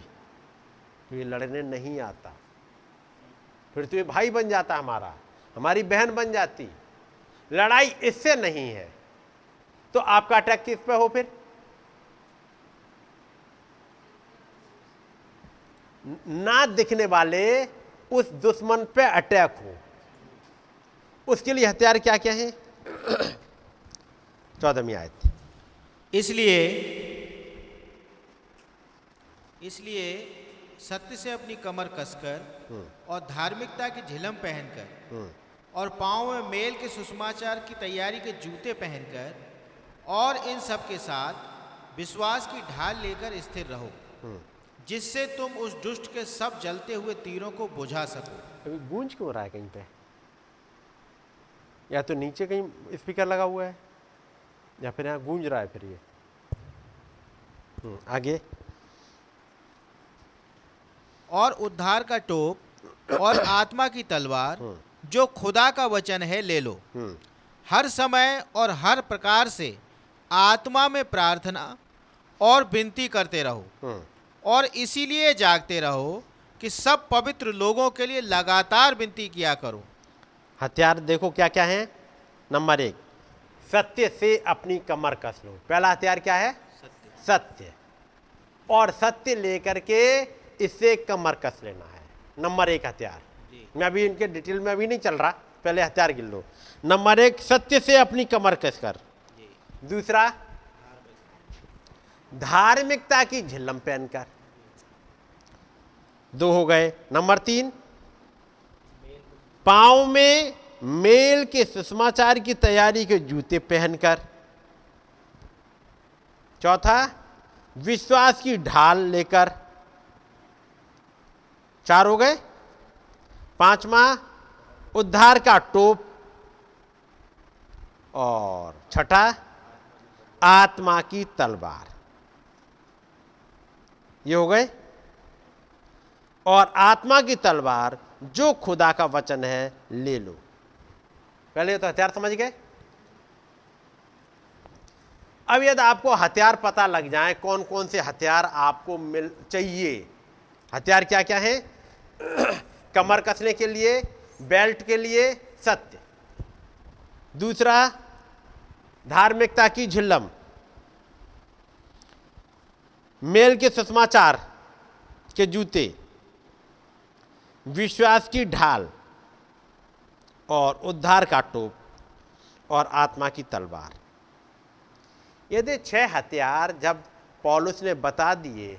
तो ये लड़ने नहीं आता, फिर तो ये भाई बन जाता, हमारा हमारी बहन बन जाती। लड़ाई इससे नहीं है, तो आपका अटैक किस पे हो? फिर ना दिखने वाले उस दुश्मन पे अटैक हो। उसके लिए हथियार क्या क्या है? 14वीं आयत, इसलिए सत्य से अपनी कमर कसकर और धार्मिकता की झिलम पहनकर और पांव में मेल के सुसमाचार की तैयारी के जूते पहनकर और इन सब के साथ विश्वास की ढाल लेकर स्थिर रहो, जिससे तुम उस दुष्ट के सब जलते हुए तीरों को बुझा सको। अभी गूंज क्यों रहा है कहीं पे? या तो नीचे कहीं स्पीकर लगा हुआ है या फिर यहाँ गूंज रहा है। फिर ये आगे, और उद्धार का टोप और आत्मा की तलवार जो खुदा का वचन है ले लो, हर समय और हर प्रकार से आत्मा में प्रार्थना और विनती करते रहो, और इसीलिए जागते रहो कि सब पवित्र लोगों के लिए लगातार विनती किया करो। हथियार देखो क्या क्या है। नंबर 1, सत्य से अपनी कमर कस लो। पहला हथियार क्या है? सत्य। और सत्य लेकर के इससे कमर कस लेना है, नंबर 1 हथियार। मैं अभी इनके डिटेल में अभी नहीं चल रहा, पहले हथियार गिन लो। नंबर 1, सत्य से अपनी कमर कसकर। दूसरा, धार्मिकता की झिलम पहनकर। 2 हो गए। नंबर 3, पाँव में मेल के सुसमाचार की तैयारी के जूते पहनकर, चौथा विश्वास की ढाल लेकर, चार हो गए, पांचवा उद्धार का टोप और छठा आत्मा की तलवार। ये हो गए। और आत्मा की तलवार जो खुदा का वचन है ले लो। पहले तो हथियार समझ गए। अब यदि आपको हथियार पता लग जाए कौन कौन से हथियार आपको चाहिए, हथियार क्या क्या है, कमर कसने के लिए, बेल्ट के लिए सत्य, दूसरा धार्मिकता की झिल्लम, मेल के सुसमाचार के जूते, विश्वास की ढाल और उद्धार का टोप और आत्मा की तलवार। यदि छह हथियार जब पौलुस ने बता दिए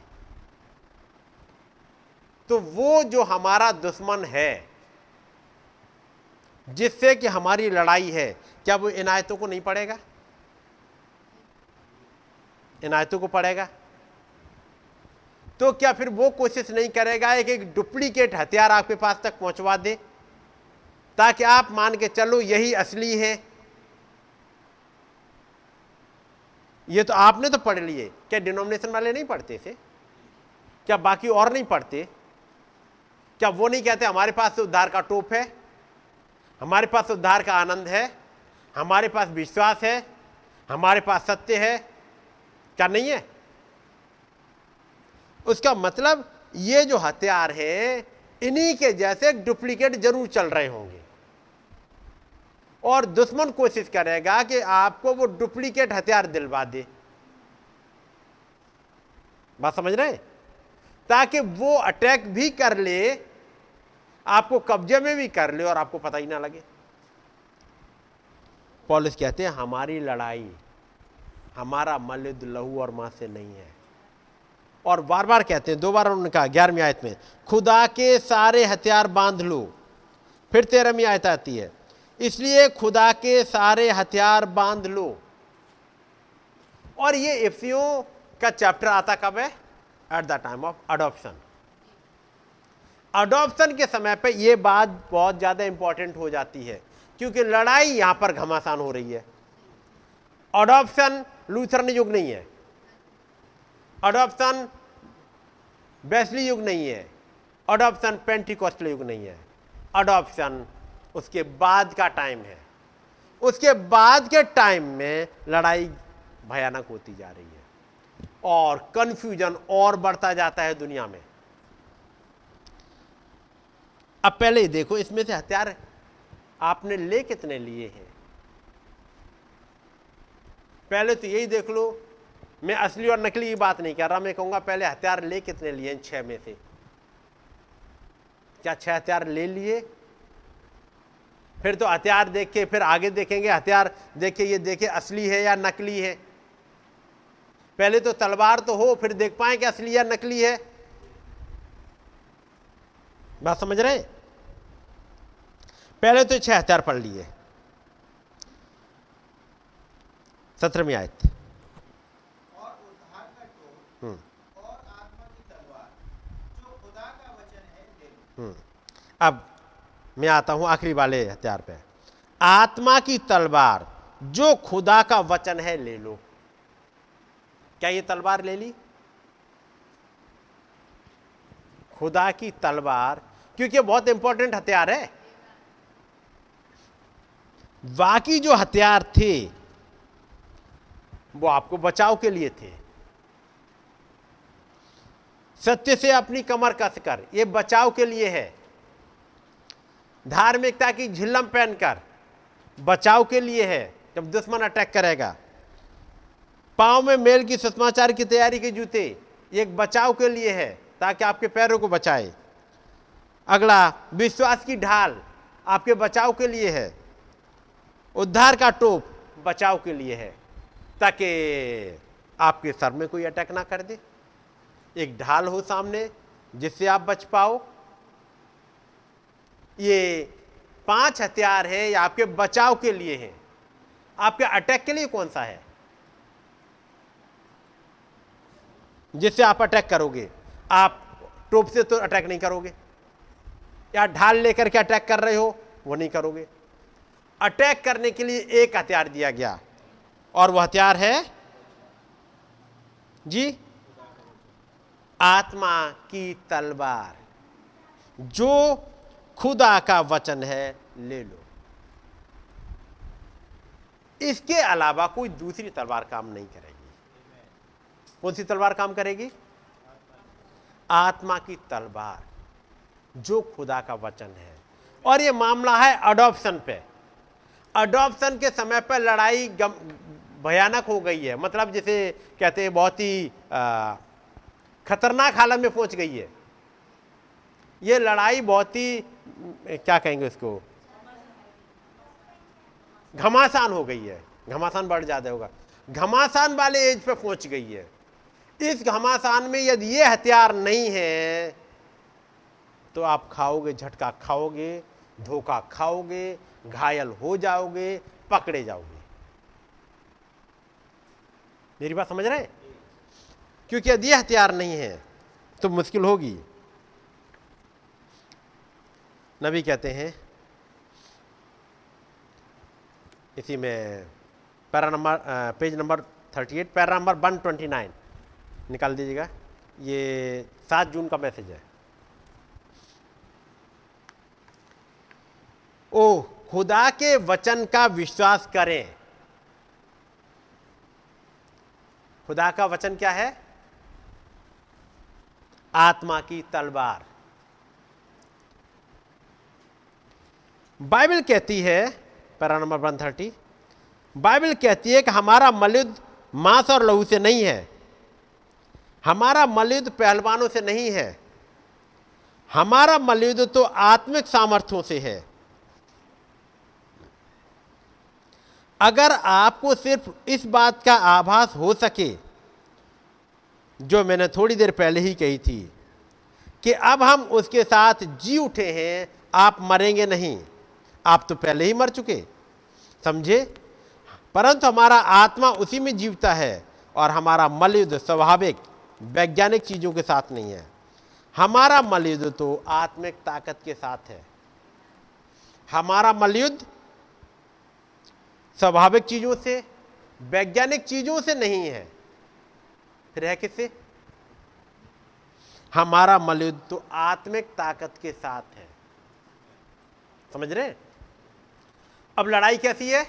तो वो जो हमारा दुश्मन है, जिससे कि हमारी लड़ाई है, क्या वो इन आयतों को नहीं पढ़ेगा? इन आयतों को पढ़ेगा तो क्या फिर वो कोशिश नहीं करेगा एक एक डुप्लीकेट हथियार आपके पास तक पहुंचवा दे ताकि आप मान के चलो यही असली है? ये तो आपने तो पढ़ लिए। क्या डिनोमिनेशन वाले नहीं पढ़ते थे? क्या बाकी और नहीं पढ़ते? क्या वो नहीं कहते हमारे पास उद्धार का टोप है, हमारे पास उद्धार का आनंद है, हमारे पास विश्वास है, हमारे पास सत्य है? क्या नहीं है? उसका मतलब ये जो हथियार हैं इन्हीं के जैसे डुप्लीकेट जरूर चल रहे होंगे और दुश्मन कोशिश करेगा कि आपको वो डुप्लीकेट हथियार दिलवा दे। बात समझ रहे हैं? ताकि वो अटैक भी कर ले, आपको कब्जे में भी कर ले और आपको पता ही ना लगे। पौलुस कहते हैं हमारी लड़ाई हमारा मलिद लहू और मांस से नहीं है। और बार बार कहते हैं, दो बार उन्होंने कहा 11वीं आयत में खुदा के सारे हथियार बांध लो। फिर 13वीं आयत आती है, इसलिए खुदा के सारे हथियार बांध लो। और ये इफिसियों का चैप्टर आता कब है? At the time of adoption. Adoption के समय पे ये बात बहुत ज़्यादा इंपॉर्टेंट हो जाती है क्योंकि लड़ाई यहाँ पर घमासान हो रही है। अडॉप्शन लूथरन युग नहीं है, अडॉप्शन बेस्ली युग नहीं है, अडॉप्शन पेंटिकॉस्टल युग नहीं है, अडॉप्शन उसके बाद का टाइम है। उसके बाद के टाइम में लड़ाई भयानक होती जा रही है और कन्फ्यूजन और बढ़ता जाता है दुनिया में। अब पहले ही देखो इसमें से हथियार आपने ले कितने लिए हैं। पहले तो यही देख लो, मैं असली और नकली की बात नहीं कर रहा, मैं कहूंगा पहले हथियार ले कितने लिए हैं छह में से। क्या छह हथियार ले लिए? फिर तो हथियार देख के फिर आगे देखेंगे, हथियार देखे ये देखे असली है या नकली है। पहले तो तलवार तो हो फिर देख पाए कि असली या नकली है। बात समझ रहे? पहले तो छह हथियार पढ़ लिए। 17वीं आयत अब मैं आता हूं आखिरी वाले हथियार पे, आत्मा की तलवार जो खुदा का वचन है ले लो। क्या ये तलवार ले ली? खुदा की तलवार, क्योंकि बहुत इंपॉर्टेंट हथियार है। बाकी जो हथियार थे वो आपको बचाव के लिए थे। सत्य से अपनी कमर कसकर, ये बचाव के लिए है। धार्मिकता की झिल्लम पहनकर, बचाव के लिए है जब दुश्मन अटैक करेगा। पाँव में मेल की सुसमाचार की तैयारी के जूते, ये एक बचाव के लिए है ताकि आपके पैरों को बचाए। अगला विश्वास की ढाल आपके बचाव के लिए है। उद्धार का टोप बचाव के लिए है ताकि आपके सर में कोई अटैक ना कर दे। एक ढाल हो सामने जिससे आप बच पाओ। ये पांच हथियार हैं या आपके बचाव के लिए हैं। आपके अटैक के लिए कौन सा है जिससे आप अटैक करोगे? आप टोप से तो अटैक नहीं करोगे, या ढाल लेकर के अटैक कर रहे हो वो नहीं करोगे। अटैक करने के लिए एक हथियार दिया गया और वह हथियार है जी आत्मा की तलवार, जो खुदा का वचन है, ले लो। इसके अलावा कोई दूसरी तलवार काम नहीं करेगी। कौन सी तलवार काम करेगी? आत्मा की तलवार जो खुदा का वचन है। और ये मामला है अडॉप्शन पे। अडॉप्शन के समय पर लड़ाई भयानक हो गई है, मतलब जिसे कहते हैं बहुत ही खतरनाक हालत में पहुंच गई है। ये लड़ाई बहुत ही क्या कहेंगे उसको, घमासान हो गई है। घमासान बढ़ ज़्यादा होगा, घमासान वाले एज पे पहुंच गई है। इस घमासान में यदि ये हथियार नहीं है तो आप खाओगे, झटका खाओगे, धोखा खाओगे, घायल हो जाओगे, पकड़े जाओगे। मेरी बात समझ रहे हैं? क्योंकि यदि ये हथियार नहीं है तो मुश्किल होगी। नबी कहते हैं इसी में पेज नंबर 38 पैरा नंबर 129 निकाल दीजिएगा। ये 7 जून का मैसेज है। ओ खुदा के वचन का विश्वास करें। खुदा का वचन क्या है? आत्मा की तलवार। बाइबल कहती है पैरा नंबर 130, बाइबल कहती है कि हमारा मल्युद्ध मांस और लहू से नहीं है, हमारा मल्युद्ध पहलवानों से नहीं है, हमारा मल्युद्ध तो आत्मिक सामर्थ्यों से है। अगर आपको सिर्फ इस बात का आभास हो सके जो मैंने थोड़ी देर पहले ही कही थी कि अब हम उसके साथ जी उठे हैं, आप मरेंगे नहीं। आप तो पहले ही मर चुके, समझे? परंतु हमारा आत्मा उसी में जीवता है और हमारा मलयुद्ध स्वाभाविक वैज्ञानिक चीज़ों के साथ नहीं है, हमारा मलयुद्ध तो आत्मिक ताकत के साथ है। हमारा मलयुद्ध स्वाभाविक चीज़ों से, वैज्ञानिक चीज़ों से नहीं है, फिर है किससे? हमारा मलयुद्ध तो आत्मिक ताकत के साथ है। समझ रहे? अब लड़ाई कैसी है?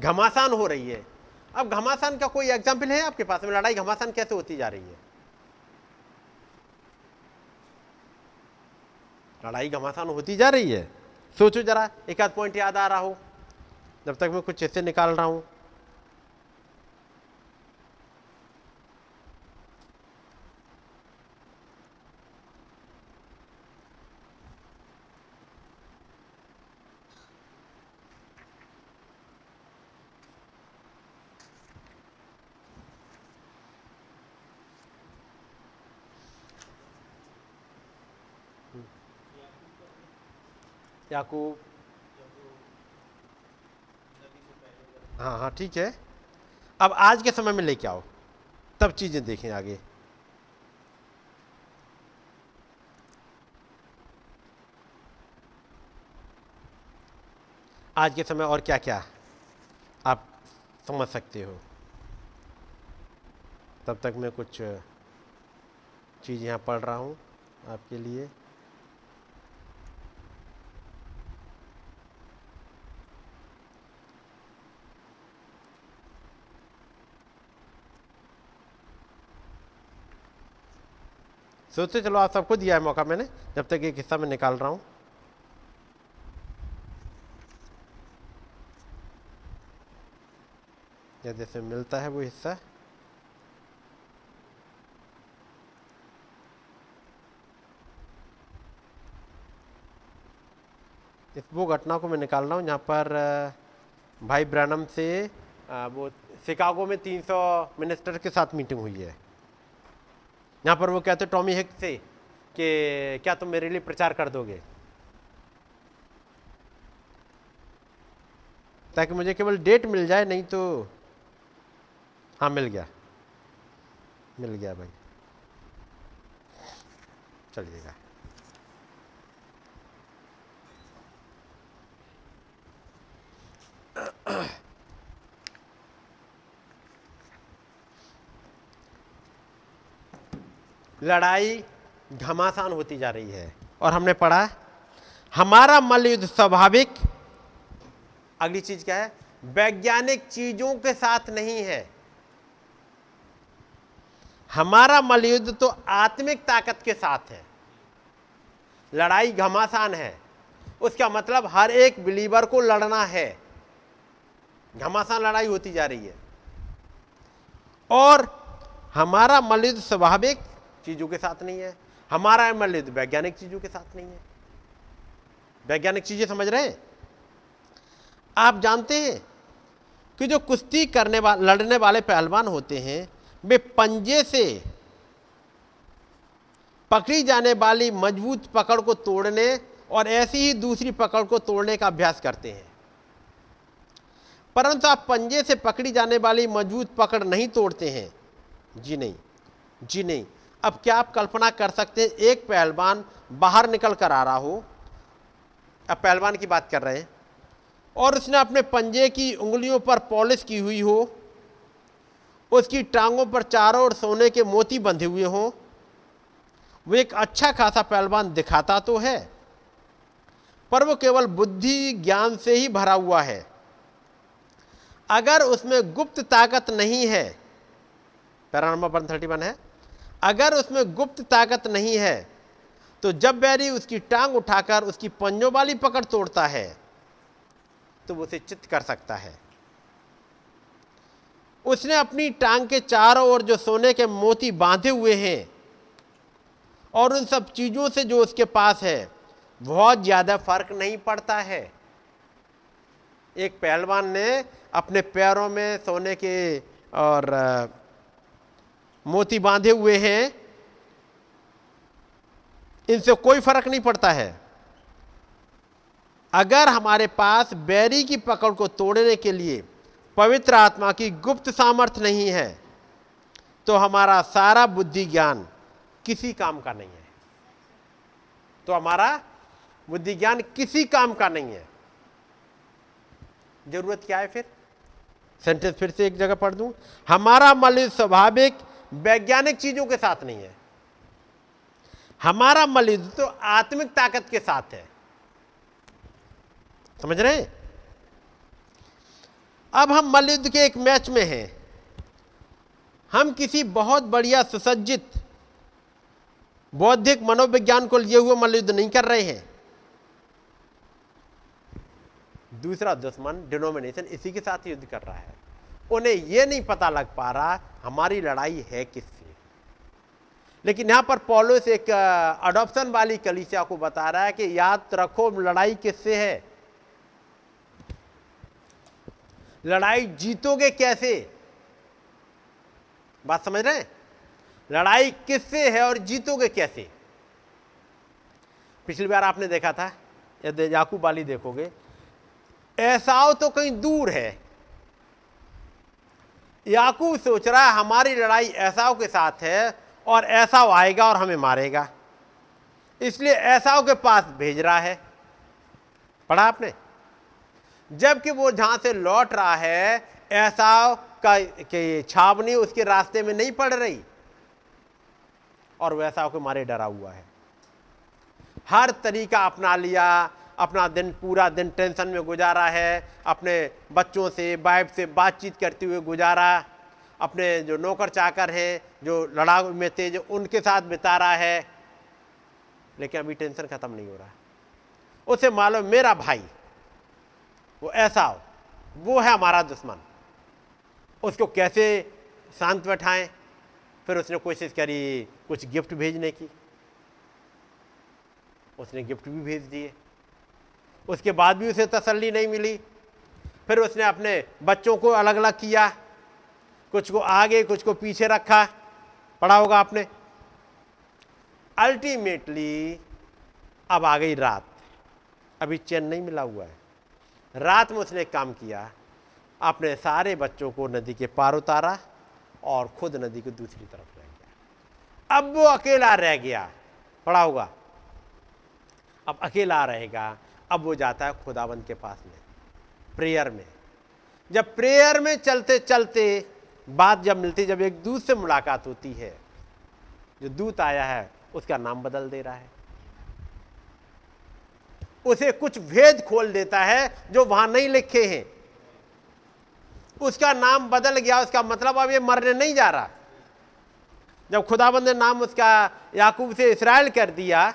घमासान हो रही है। अब घमासान का कोई एग्जाम्पल है आपके पास में? लड़ाई घमासान कैसे होती जा रही है? लड़ाई घमासान होती जा रही है। सोचो जरा, एक आध पॉइंट याद आ रहा हो जब तक मैं कुछ ऐसे निकाल रहा हूं। याकूब, हाँ हाँ ठीक है। अब आज के समय में लेके आओ, तब चीजें देखें आगे। आज के समय और क्या क्या आप समझ सकते हो। तब तक मैं कुछ चीज़ यहाँ पढ़ रहा हूँ आपके लिए। सोचते चलो, आप सबको दिया है मौका मैंने, जब तक एक हिस्सा मैं निकाल रहा हूं। या जैसे मिलता है वो हिस्सा। इस वो घटना को मैं निकाल रहा हूं जहाँ पर भाई ब्रैनम से वो शिकागो में 300 मिनिस्टर के साथ मीटिंग हुई है। यहाँ पर वो कहते टॉमी हिक्स से कि क्या तुम मेरे लिए प्रचार कर दोगे? ताकि मुझे केवल डेट मिल जाए, नहीं तो हाँ मिल गया भाई, चलिएगा। लड़ाई घमासान होती जा रही है और हमने पढ़ा हमारा मल्लयुद्ध स्वाभाविक, अगली चीज क्या है, वैज्ञानिक चीजों के साथ नहीं है। हमारा मल्लयुद्ध तो आत्मिक ताकत के साथ है। लड़ाई घमासान है, उसका मतलब हर एक बिलीवर को लड़ना है। घमासान लड़ाई होती जा रही है और हमारा मल्लयुद्ध स्वाभाविक चीजों के साथ नहीं है। हमारा मल्लयुद्ध वैज्ञानिक चीजों के साथ नहीं है। वैज्ञानिक चीजें समझ रहे हैं? आप जानते हैं कि जो कुश्ती करने वाले, लड़ने वाले पहलवान होते हैं, वे पंजे से पकड़ी जाने वाली मजबूत पकड़ को तोड़ने और ऐसी ही दूसरी पकड़ को तोड़ने का अभ्यास करते हैं। परंतु आप पंजे से पकड़ी जाने वाली मजबूत पकड़ नहीं तोड़ते हैं। जी नहीं। अब क्या आप कल्पना कर सकते हैं, एक पहलवान बाहर निकल कर आ रहा हो, अब पहलवान की बात कर रहे हैं, और उसने अपने पंजे की उंगलियों पर पॉलिश की हुई हो, उसकी टांगों पर चारों ओर सोने के मोती बंधे हुए हों। वो एक अच्छा खासा पहलवान दिखाता तो है, पर वो केवल बुद्धि ज्ञान से ही भरा हुआ है। अगर उसमें गुप्त ताकत नहीं है, पैरा नंबर 131 है, अगर उसमें गुप्त ताकत नहीं है तो जब बैरी उसकी टांग उठाकर उसकी पंजों वाली पकड़ तोड़ता है तो वो उसे चित्त कर सकता है। उसने अपनी टांग के चारों ओर जो सोने के मोती बांधे हुए हैं और उन सब चीज़ों से जो उसके पास है, बहुत ज़्यादा फर्क नहीं पड़ता है। एक पहलवान ने अपने पैरों में सोने के और मोती बांधे हुए हैं, इनसे कोई फर्क नहीं पड़ता है। अगर हमारे पास बैरी की पकड़ को तोड़ने के लिए पवित्र आत्मा की गुप्त सामर्थ्य नहीं है तो हमारा सारा बुद्धि ज्ञान किसी काम का नहीं है। जरूरत क्या है? फिर सेंटेंस फिर से एक जगह पढ़ दूं, हमारा मल्लयुद्ध स्वाभाविक वैज्ञानिक चीजों के साथ नहीं है। हमारा मल्लयुद्ध तो आत्मिक ताकत के साथ है। समझ रहे हैं? अब हम मल्लयुद्ध के एक मैच में हैं। हम किसी बहुत बढ़िया सुसज्जित बौद्धिक मनोविज्ञान को लिए हुए मल्लयुद्ध नहीं कर रहे हैं। दूसरा दुश्मन डिनोमिनेशन इसी के साथ युद्ध कर रहा है। उन्हें यह नहीं पता लग पा रहा हमारी लड़ाई है किससे। लेकिन यहाँ पर पॉलुस एक अडॉप्शन वाली कलीसिया को बता रहा है कि याद रखो लड़ाई किससे है। लड़ाई जीतोगे कैसे, बात समझ रहे हैं? लड़ाई किससे है और जीतोगे कैसे। पिछली बार आपने देखा था, यदि याकूब वाली देखोगे, एसाव तो कहीं दूर है। याकूब सोच रहा है हमारी लड़ाई एसाव के साथ है और एसाव आएगा और हमें मारेगा, इसलिए एसाव के पास भेज रहा है। पढ़ा आपने? जबकि वो जहाँ से लौट रहा है, एसाव की छावनी उसके रास्ते में नहीं पड़ रही और वो एसाव के मारे डरा हुआ है। हर तरीका अपना लिया, अपना दिन पूरा दिन टेंशन में गुजारा है, अपने बच्चों से वाइफ से बातचीत करते हुए गुजारा, अपने जो नौकर चाकर हैं जो लड़ाई में थे जो उनके साथ बिता रहा है, लेकिन अभी टेंशन ख़त्म नहीं हो रहा। उसे मालूम मेरा भाई वो एसाव, वो है हमारा दुश्मन, उसको कैसे शांत बैठाएं। फिर उसने कोशिश करी कुछ गिफ्ट भेजने की, उसने गिफ्ट भी भेज दिए, उसके बाद भी उसे तसल्ली नहीं मिली। फिर उसने अपने बच्चों को अलग अलग किया, कुछ को आगे कुछ को पीछे रखा, पढ़ा होगा आपने। अल्टीमेटली अब आ गई रात, अभी चैन नहीं मिला हुआ है। रात में उसने काम किया, अपने सारे बच्चों को नदी के पार उतारा और खुद नदी की दूसरी तरफ रह गया। अब वो अकेला रह गया, पड़ा होगा, अब अकेला रहेगा। अब वो जाता है खुदाबंद के पास में प्रेयर में। जब प्रेयर में चलते चलते बात जब मिलती, जब एक दूत से मुलाकात होती है, जो दूत आया है उसका नाम बदल दे रहा है, उसे कुछ भेद खोल देता है जो वहां नहीं लिखे हैं। उसका नाम बदल गया, उसका मतलब अब ये मरने नहीं जा रहा। जब खुदाबंद ने नाम उसका याकूब से इसराइल कर दिया,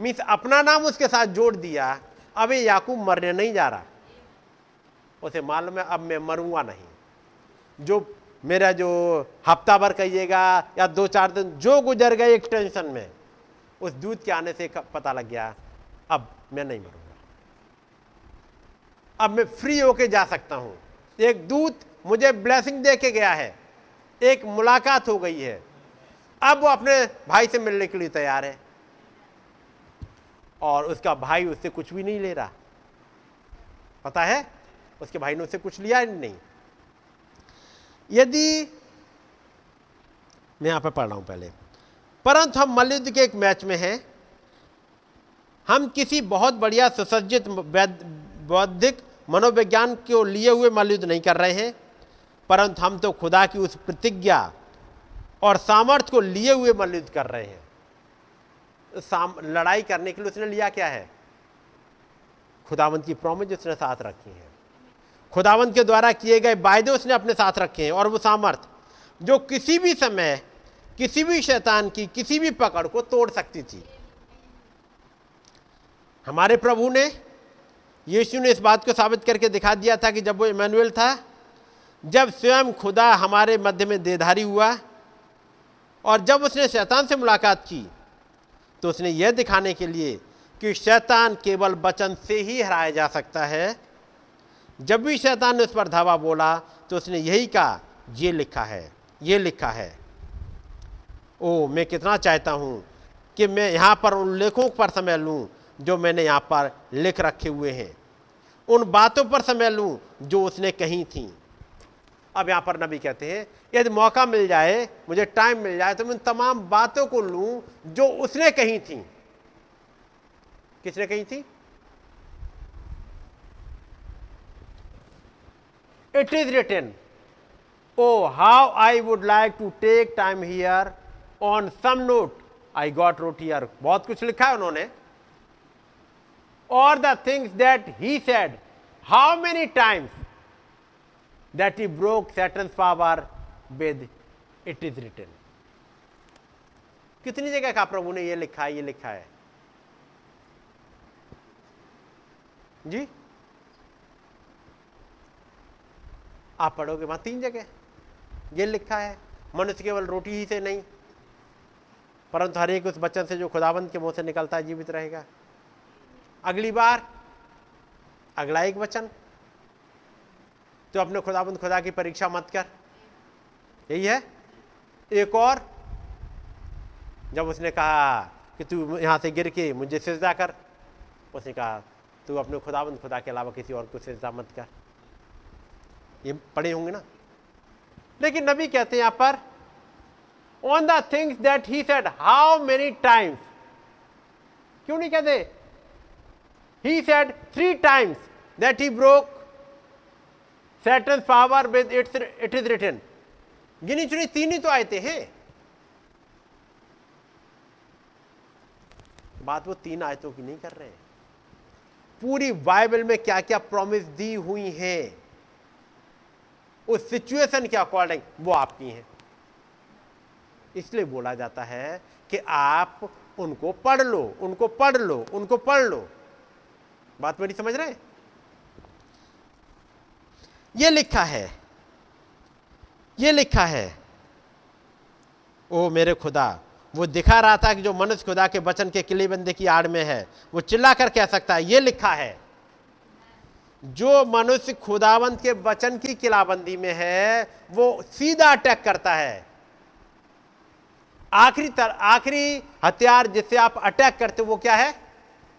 मींस अपना नाम उसके साथ जोड़ दिया, अब ये याकूब मरने नहीं जा रहा। उसे मालूम है अब मैं मरूंगा नहीं, जो मेरा जो हफ्ता भर कहिएगा या दो चार दिन जो गुजर गए एक टेंशन में, उस दूध के आने से पता लग गया अब मैं नहीं मरूंगा, अब मैं फ्री होके जा सकता हूँ। एक दूत मुझे ब्लेसिंग दे के गया है, एक मुलाकात हो गई है, अब वो अपने भाई से मिलने के लिए तैयार है और उसका भाई उससे कुछ भी नहीं ले रहा। पता है उसके भाई ने उससे कुछ लिया ही नहीं। यदि मैं यहाँ पर पढ़ रहा हूँ पहले, परंतु हम मल्लयुद्ध के एक मैच में हैं, हम किसी बहुत बढ़िया सुसज्जित बौद्धिक मनोविज्ञान को लिए हुए मल्लयुद्ध नहीं कर रहे हैं, परंतु हम तो खुदा की उस प्रतिज्ञा और सामर्थ्य को लिए हुए मल्लयुद्ध कर रहे हैं। लड़ाई करने के लिए उसने लिया क्या है? खुदावंत की प्रॉमिस उसने साथ रखी है, खुदावंत के द्वारा किए गए वायदे उसने अपने साथ रखे हैं, और वो सामर्थ जो किसी भी समय किसी भी शैतान की किसी भी पकड़ को तोड़ सकती थी। हमारे प्रभु ने, यीशु ने इस बात को साबित करके दिखा दिया था कि जब वो इमैनुएल था, जब स्वयं खुदा हमारे मध्य में देहधारी हुआ और जब उसने शैतान से मुलाकात की, तो उसने यह दिखाने के लिए कि शैतान केवल वचन से ही हराया जा सकता है, जब भी शैतान ने उस पर धावा बोला तो उसने यही कहा, ये लिखा है, ये लिखा है। ओह, मैं कितना चाहता हूँ कि मैं यहाँ पर उन लेखों पर समय लूँ जो मैंने यहाँ पर लिख रखे हुए हैं, उन बातों पर समय लूँ जो उसने कही थी। अब यहाँ पर नबी कहते हैं, यदि मौका मिल जाए, मुझे टाइम मिल जाए, तो मैं उन तमाम बातों को लूं जो उसने कही थी। किसने कही थी? It is written. Oh how I would like to take time here on some note I got wrote here. बहुत कुछ लिखा है उन्होंने। और the things that he said, how many times that he broke Satan's power with it is written। कितनी जगह कहा प्रभु ने ये लिखा है, ये लिखा है जी। आप पढ़ोगे वहां 3 जगह ये लिखा है। मनुष्य केवल रोटी ही से नहीं, परंतु हर एक उस वचन से जो खुदावंत के मुंह से निकलता है जीवित रहेगा। अगली बार अगला एक वचन। तो अपने खुदाबंद खुदा की परीक्षा मत कर, यही है। एक और, जब उसने कहा कि तू यहाँ से गिर के मुझे सिजदा कर, उसने कहा तू अपने खुदाबंद खुदा के अलावा किसी और को सिजदा मत कर। ये पढ़े होंगे ना। लेकिन नबी कहते हैं यहाँ पर, on the things that he said, how many times. क्यों नहीं कहते he said 3 times that he broke Satan's power with it is written। गिनी चुनी 3 ही तो आए थे हैं। बात वो 3 आयतों की नहीं कर रहे हैं। पूरी बाइबल में क्या क्या प्रॉमिस दी हुई है उस सिचुएशन के अकॉर्डिंग, वो आपकी है। इसलिए बोला जाता है कि आप उनको पढ़ लो, उनको पढ़ लो, उनको पढ़ लो। बात मेरी समझ रहे हैं? ये लिखा है, ये लिखा है। ओ मेरे खुदा, वो दिखा रहा था कि जो मनुष्य खुदा के वचन के किलेबंदी की आड़ में है, वो चिल्ला कर कह सकता है, ये लिखा है। जो मनुष्य खुदावंत के वचन की किलाबंदी में है, वो सीधा अटैक करता है। आखिरी हथियार जिससे आप अटैक करते हो वो क्या है?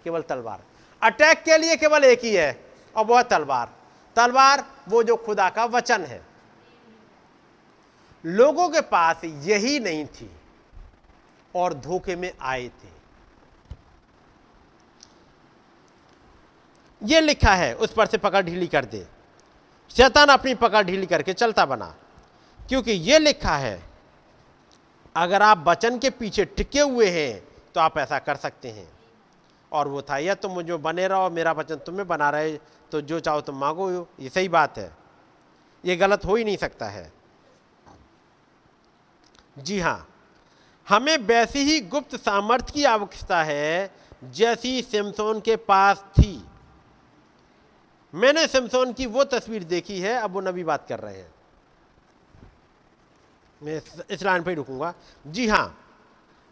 केवल तलवार। अटैक के लिए केवल एक ही है, और वह तलवार, तलवार वो जो खुदा का वचन है। लोगों के पास यही नहीं थी और धोखे में आए थे। ये लिखा है उस पर से पकड़ ढीली कर दे, शैतान अपनी पकड़ ढीली करके चलता बना, क्योंकि ये लिखा है अगर आप वचन के पीछे टिके हुए हैं तो आप ऐसा कर सकते हैं। और वो था, या तुम मुझे बने रहो मेरा वचन तुम्हें बना रहे, तो जो चाहो तुम मांगो। ये सही बात है, ये गलत हो ही नहीं सकता है। जी हाँ, हमें वैसी ही गुप्त सामर्थ्य की आवश्यकता है जैसी सैमसन के पास थी। मैंने सैमसन की वो तस्वीर देखी है, अब वो नबी बात कर रहे हैं, मैं इस लाइन पर ही रुकूंगा। जी हाँ,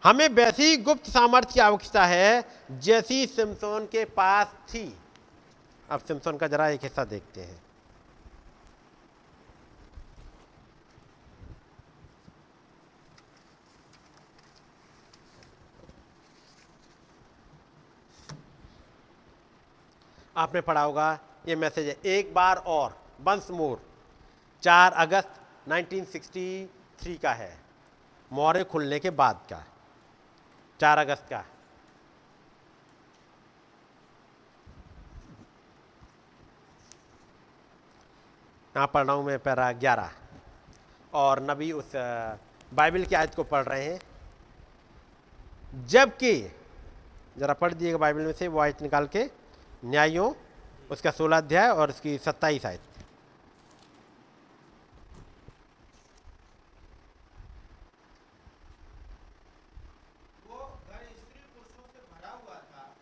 हमें वैसी ही गुप्त सामर्थ्य की आवश्यकता है जैसी सैमसन के पास थी। अब सैमसन का जरा एक हिस्सा देखते हैं। आपने पढ़ा होगा ये मैसेज है, एक बार और, वंस मोर, 4 अगस्त 1963 का है, मोहरे खुलने के बाद का, 4 अगस्त का। यहाँ पढ़ रहा हूँ मैं पैरा 11, और नबी उस बाइबल की आयत को पढ़ रहे हैं, जबकि जरा पढ़ दिएगा बाइबल में से वो आयत निकाल के, न्यायों उसका 16 अध्याय और उसकी 27 आयत। वो घर स्त्री पुरुषों से भरा हुआ था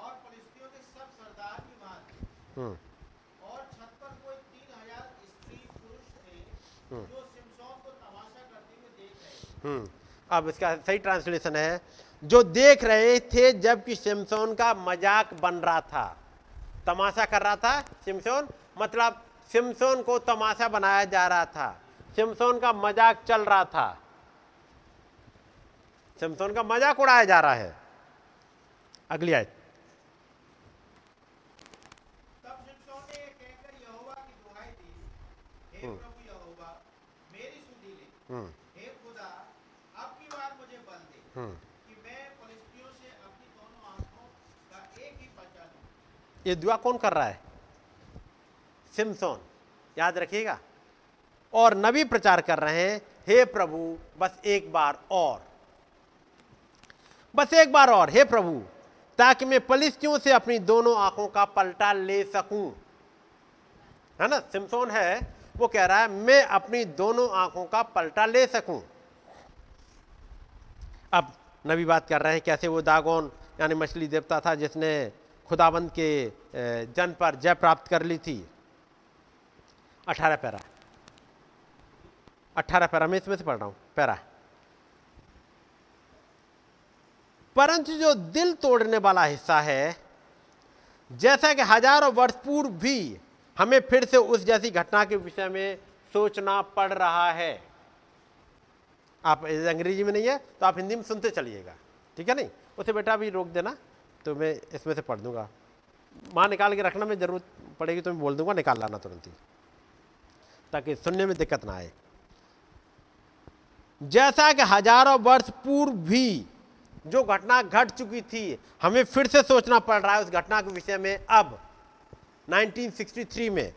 और फलिस्तियों के सब सरदार भी वहां थे, और छत पर कोई 3000 स्त्री पुरुष थे जो सिमसोन को तमाशा करते हुए देख रहे। अब इसका सही ट्रांसलेशन है, जो देख रहे थे जबकि सैमसन का मजाक बन रहा था, तमाशा कर रहा था सैमसन, मतलब सैमसन को तमाशा बनाया जा रहा था, सैमसन का मजाक चल रहा था, सैमसन का मजाक उड़ाया जा रहा है। अगली आयत, तब सैमसन ने कहकर यहोवा की दुहाई दी, हे प्रभु यहोवा मेरी सुधि ले, हे खुदा अब की बार मुझे बल दे ये। दुआ कौन कर रहा है? सैमसन, याद रखिएगा। और नबी प्रचार कर रहे हैं, हे प्रभु बस एक बार और, बस एक बार और हे प्रभु, ताकि मैं पलिस्तियों से अपनी दोनों आंखों का पलटा ले सकूं। है ना, सैमसन है वो कह रहा है मैं अपनी दोनों आंखों का पलटा ले सकूं। अब नबी बात कर रहे हैं कैसे वो दागोन यानी मछली देवता था जिसने खुदाबंद के जन पर जय प्राप्त कर ली थी। 18 पैरा मैं इसमें से पढ़ रहा हूँ, पैरा, परंतु जो दिल तोड़ने वाला हिस्सा है, जैसा कि हजारों वर्ष पूर्व भी हमें फिर से उस जैसी घटना के विषय में सोचना पड़ रहा है। आप अंग्रेजी में नहीं है तो आप हिंदी में सुनते चलिएगा, ठीक है, नहीं उसे बेटा भी रोक देना, तो मैं इसमें से पढ़ दूंगा, माँ निकाल के रखना, मैं जरूरत पड़ेगी तो मैं बोल दूंगा, निकाल लाना तुरंत ही ताकि सुनने में दिक्कत ना आए। जैसा कि हजारों वर्ष पूर्व भी जो घटना घट चुकी थी हमें फिर से सोचना पड़ रहा है उस घटना के विषय में। अब 1963 में,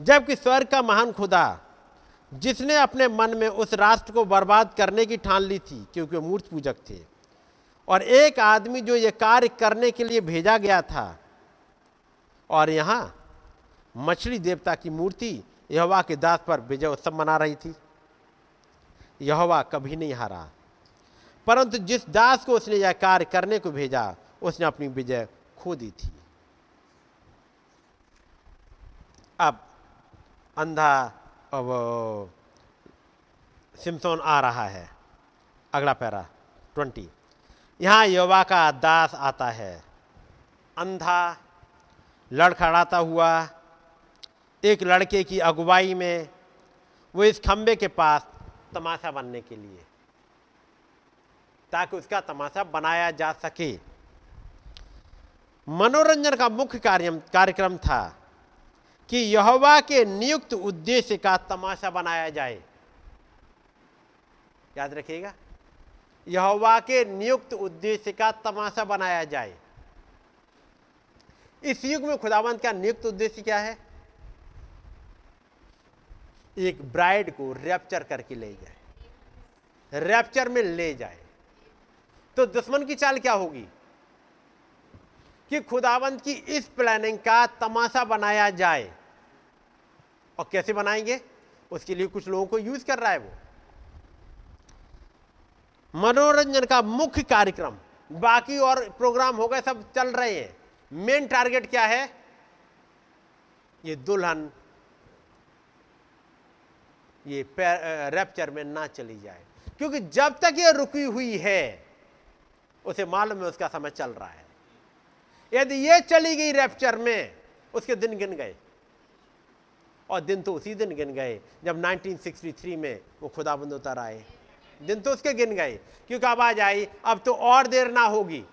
जबकि स्वर्ग का महान खुदा जिसने अपने मन में उस राष्ट्र को बर्बाद करने की ठान ली थी क्योंकि वो मूर्ति पूजक थे, और एक आदमी जो ये कार्य करने के लिए भेजा गया था, और यहाँ मछली देवता की मूर्ति यहोवा के दास पर विजय उत्सव मना रही थी। यहोवा कभी नहीं हारा, परंतु जिस दास को उसने यह कार्य करने को भेजा उसने अपनी विजय खो दी थी। अब अंधा अब सैमसन आ रहा है। अगला पैरा 20, यहाँ यहोवा का दास आता है, अंधा, लड़खड़ाता हुआ, एक लड़के की अगुवाई में वो इस खंबे के पास तमाशा बनने के लिए, ताकि उसका तमाशा बनाया जा सके। मनोरंजन का मुख्य कार्यक्रम था कि यहोवा के नियुक्त उद्देश्य का तमाशा बनाया जाए। याद रखिएगा, यहोवा के नियुक्त उद्देश्य का तमाशा बनाया जाए। इस युग में खुदावंत का नियुक्त उद्देश्य क्या है? एक ब्राइड को रैप्चर करके ले जाए, रैप्चर में ले जाए। तो दुश्मन की चाल क्या होगी? कि खुदावंत की इस प्लानिंग का तमाशा बनाया जाए। और कैसे बनाएंगे? उसके लिए कुछ लोगों को यूज कर रहा है वो। मनोरंजन का मुख्य कार्यक्रम, बाकी और प्रोग्राम हो गए, सब चल रहे हैं। मेन टारगेट क्या है? ये दुल्हन ये रैप्चर में ना चली जाए, क्योंकि जब तक ये रुकी हुई है उसे मालूम है उसका समय चल रहा है। यदि ये चली गई रैप्चर में, उसके दिन गिन गए। और दिन तो उसी दिन गिन गए जब 1963 में वो खुदाबंद उतर आए। दिन तो उसके गिन गए, क्योंकि आवाज आई अब तो और देर ना होगी।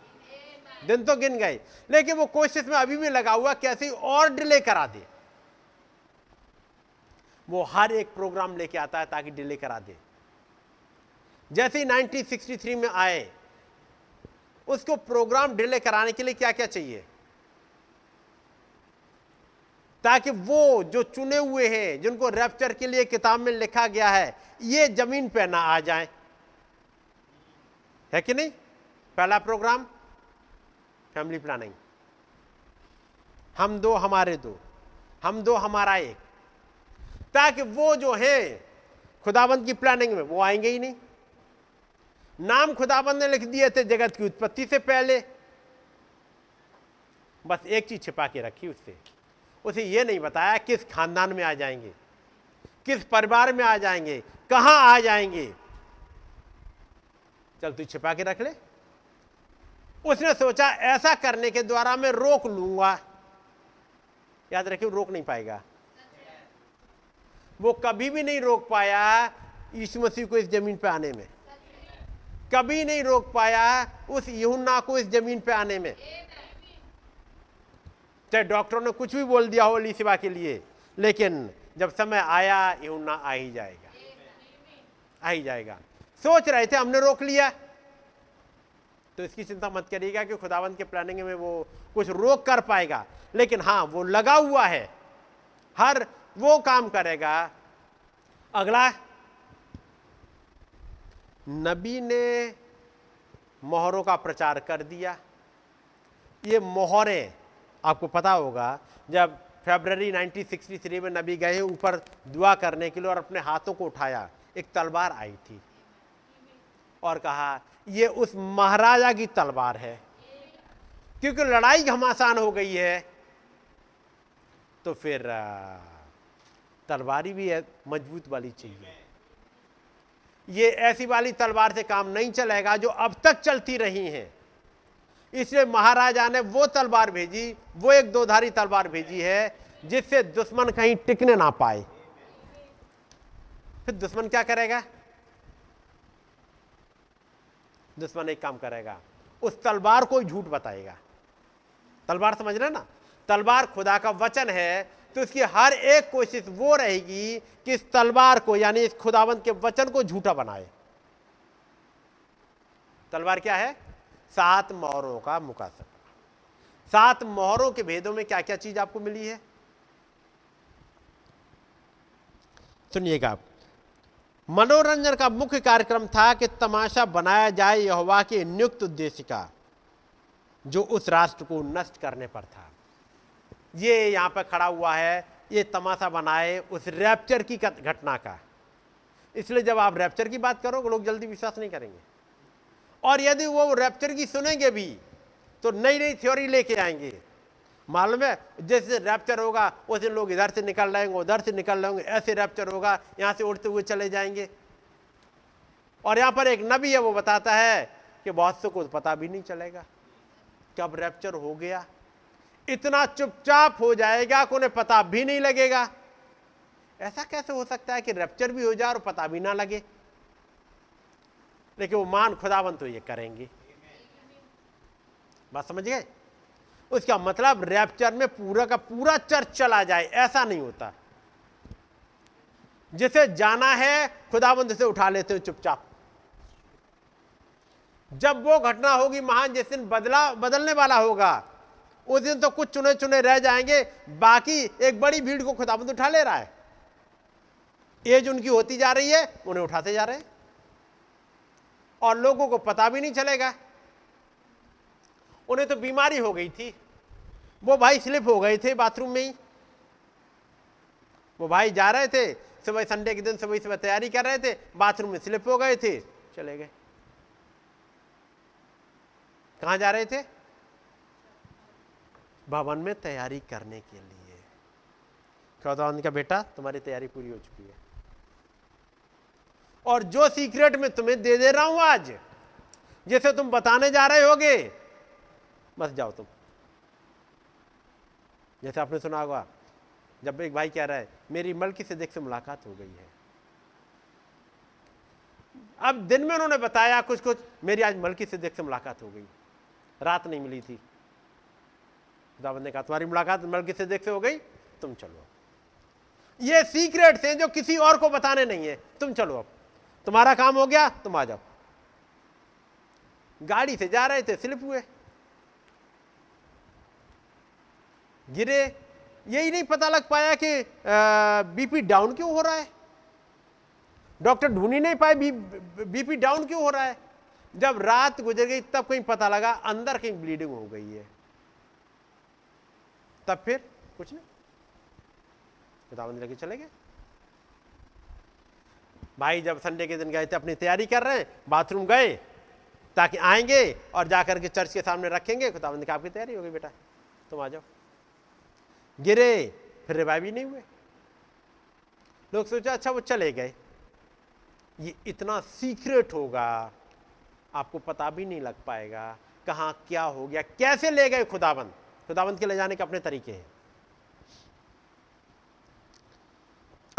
दिन तो गिन गए, लेकिन वो कोशिश में अभी भी लगा हुआ कैसे और डिले करा दे। वो हर एक प्रोग्राम लेके आता है ताकि डिले करा दे। जैसे ही 1963 में आए, उसको प्रोग्राम डिले कराने के लिए क्या क्या चाहिए, ताकि वो जो चुने हुए हैं, जिनको रैप्चर के लिए किताब में लिखा गया है, ये जमीन पे ना आ जाए। है कि नहीं? पहला प्रोग्राम फैमिली प्लानिंग, हम दो हमारे दो, हम दो हमारा एक, ताकि वो जो है खुदाबंद की प्लानिंग में वो आएंगे ही नहीं। नाम खुदाबंद ने लिख दिए थे जगत की उत्पत्ति से पहले, बस एक चीज छिपा के रखी उससे, उसे ये नहीं बताया किस खानदान में आ जाएंगे, किस परिवार में आ जाएंगे, कहां आ जाएंगे। चल तू छिपा के रख ले। उसने सोचा ऐसा करने के द्वारा मैं रोक लूंगा। याद रखिए, रोक नहीं पाएगा। वो कभी भी नहीं रोक पाया यीशु मसीह को इस जमीन पर आने में, कभी नहीं रोक पाया उस यूहन्ना को इस जमीन पे आने में। चाहे डॉक्टरों ने कुछ भी बोल दिया हो ली सिवा के लिए, लेकिन जब समय आया यूहन्ना आ ही जाएगा, आ ही जाएगा। सोच रहे थे हमने रोक लिया, तो इसकी चिंता मत करिएगा कि खुदावंत के प्लानिंग में वो कुछ रोक कर पाएगा। लेकिन हाँ, वो लगा हुआ है, हर वो काम करेगा। अगला, नबी ने मोहरों का प्रचार कर दिया। ये मोहरें आपको पता होगा, जब फरवरी 1963 में नबी गए ऊपर दुआ करने के लिए और अपने हाथों को उठाया, एक तलवार आई थी और कहा ये उस महाराजा की तलवार है। क्योंकि लड़ाई घमासान हो गई है, तो फिर तलवारी भी मजबूत वाली चाहिए। ये ऐसी वाली तलवार से काम नहीं चलेगा जो अब तक चलती रही हैं। इसलिए महाराजा ने वो तलवार भेजी, वो एक दोधारी तलवार भेजी है, जिससे दुश्मन कहीं टिकने ना पाए। फिर दुश्मन क्या करेगा? दुश्मन एक काम करेगा, उस तलवार को झूठ बताएगा। तलवार समझ रहे ना, तलवार खुदा का वचन है, तो इसकी हर एक कोशिश वो रहेगी कि इस तलवार को, यानी इस खुदावंत के वचन को झूठा बनाए। तलवार क्या है? सात मोहरों का मुकासबा। सात मोहरों के भेदों में क्या क्या चीज आपको मिली है, सुनिएगा। मनोरंजन का मुख्य कार्यक्रम था कि तमाशा बनाया जाए यहोवा के नियुक्त उद्देश्य का, जो उस राष्ट्र को नष्ट करने पर था। ये यहाँ पर खड़ा हुआ है, ये तमाशा बनाए उस रैप्चर की घटना का। इसलिए जब आप रैप्चर की बात करोगे, लोग जल्दी विश्वास नहीं करेंगे। और यदि वो रैप्चर की सुनेंगे भी तो नई नई थ्योरी लेके आएंगे। मालूम है, जैसे रैप्चर होगा उस दिन लोग इधर से निकल रहे होंगे, उधर से निकल रहे होंगे, ऐसे रैप्चर होगा, यहाँ से उड़ते हुए चले जाएंगे। और यहाँ पर एक नबी है, वो बताता है कि बहुत से को पता भी नहीं चलेगा कब रैप्चर हो गया। इतना चुपचाप हो जाएगा कि उन्हें पता भी नहीं लगेगा। ऐसा कैसे हो सकता है कि रैप्चर भी हो जाए और पता भी ना लगे? लेकिन वो मान खुदावंत तो ये करेंगे। बात समझ गए? उसका मतलब रैप्चर में पूरा का पूरा चर्च चला जाए, ऐसा नहीं होता। जिसे जाना है खुदाबंद उसे उठा लेते हो चुपचाप। जब वो घटना होगी महान, जिस दिन बदलने वाला होगा, उस दिन तो कुछ चुने चुने रह जाएंगे, बाकी एक बड़ी भीड़ को खुदाबंद उठा ले रहा है। एज उनकी होती जा रही है, उन्हें उठाते जा रहे हैं और लोगों को पता भी नहीं चलेगा। उन्हें तो बीमारी हो गई थी, वो भाई स्लिप हो गए थे बाथरूम में ही। वो भाई जा रहे थे सुबह, संडे के दिन सुबह तैयारी कर रहे थे, बाथरूम में स्लिप हो गए थे, चले गए। कहाँ जा रहे थे? भवन में तैयारी करने के लिए। खुदावंद का बेटा, तुम्हारी तैयारी पूरी हो चुकी है, और जो सीक्रेट मैं तुम्हें दे दे रहा हूं आज, जैसे तुम बताने जा रहे होगे, बस जाओ तुम। जैसे आपने सुना होगा, जब एक भाई कह रहा है मेरी मलकी से देख से मुलाकात हो गई है। अब दिन में उन्होंने बताया कुछ कुछ, मेरी आज मलकी से देख से मुलाकात हो गई, रात नहीं मिली थी। खुदावंद ने कहा तुम्हारी मुलाकात मलकी से देख से हो गई, तुम चलो। ये सीक्रेट्स हैं जो किसी और को बताने नहीं है, तुम चलो। अब तुम्हारा काम हो गया, तुम आ जाओ। गाड़ी से जा रहे थे, स्लिप हुए, गिरे। यही नहीं पता लग पाया कि बीपी डाउन क्यों हो रहा है। डॉक्टर ढूंढ ही नहीं पाए बीपी डाउन क्यों हो रहा है। जब रात गुजर गई तब कहीं पता लगा अंदर कहीं ब्लीडिंग हो गई है। तब फिर कुछ नहीं, खुदाबंद लेके चले गए। भाई जब संडे के दिन गए थे, अपनी तैयारी कर रहे हैं, बाथरूम गए ताकि आएंगे और जाकर के चर्च के सामने रखेंगे। खुदाबंद ने आपकी तैयारी हो गई बेटा, तुम आ जाओ। गिरे, फिर रिवाइव ही नहीं हुए। लोग सोचा अच्छा वो चले गए। ये इतना सीक्रेट होगा, आपको पता भी नहीं लग पाएगा कहाँ क्या हो गया, कैसे ले गए खुदाबंद। खुदाबंद के ले जाने के अपने तरीके हैं।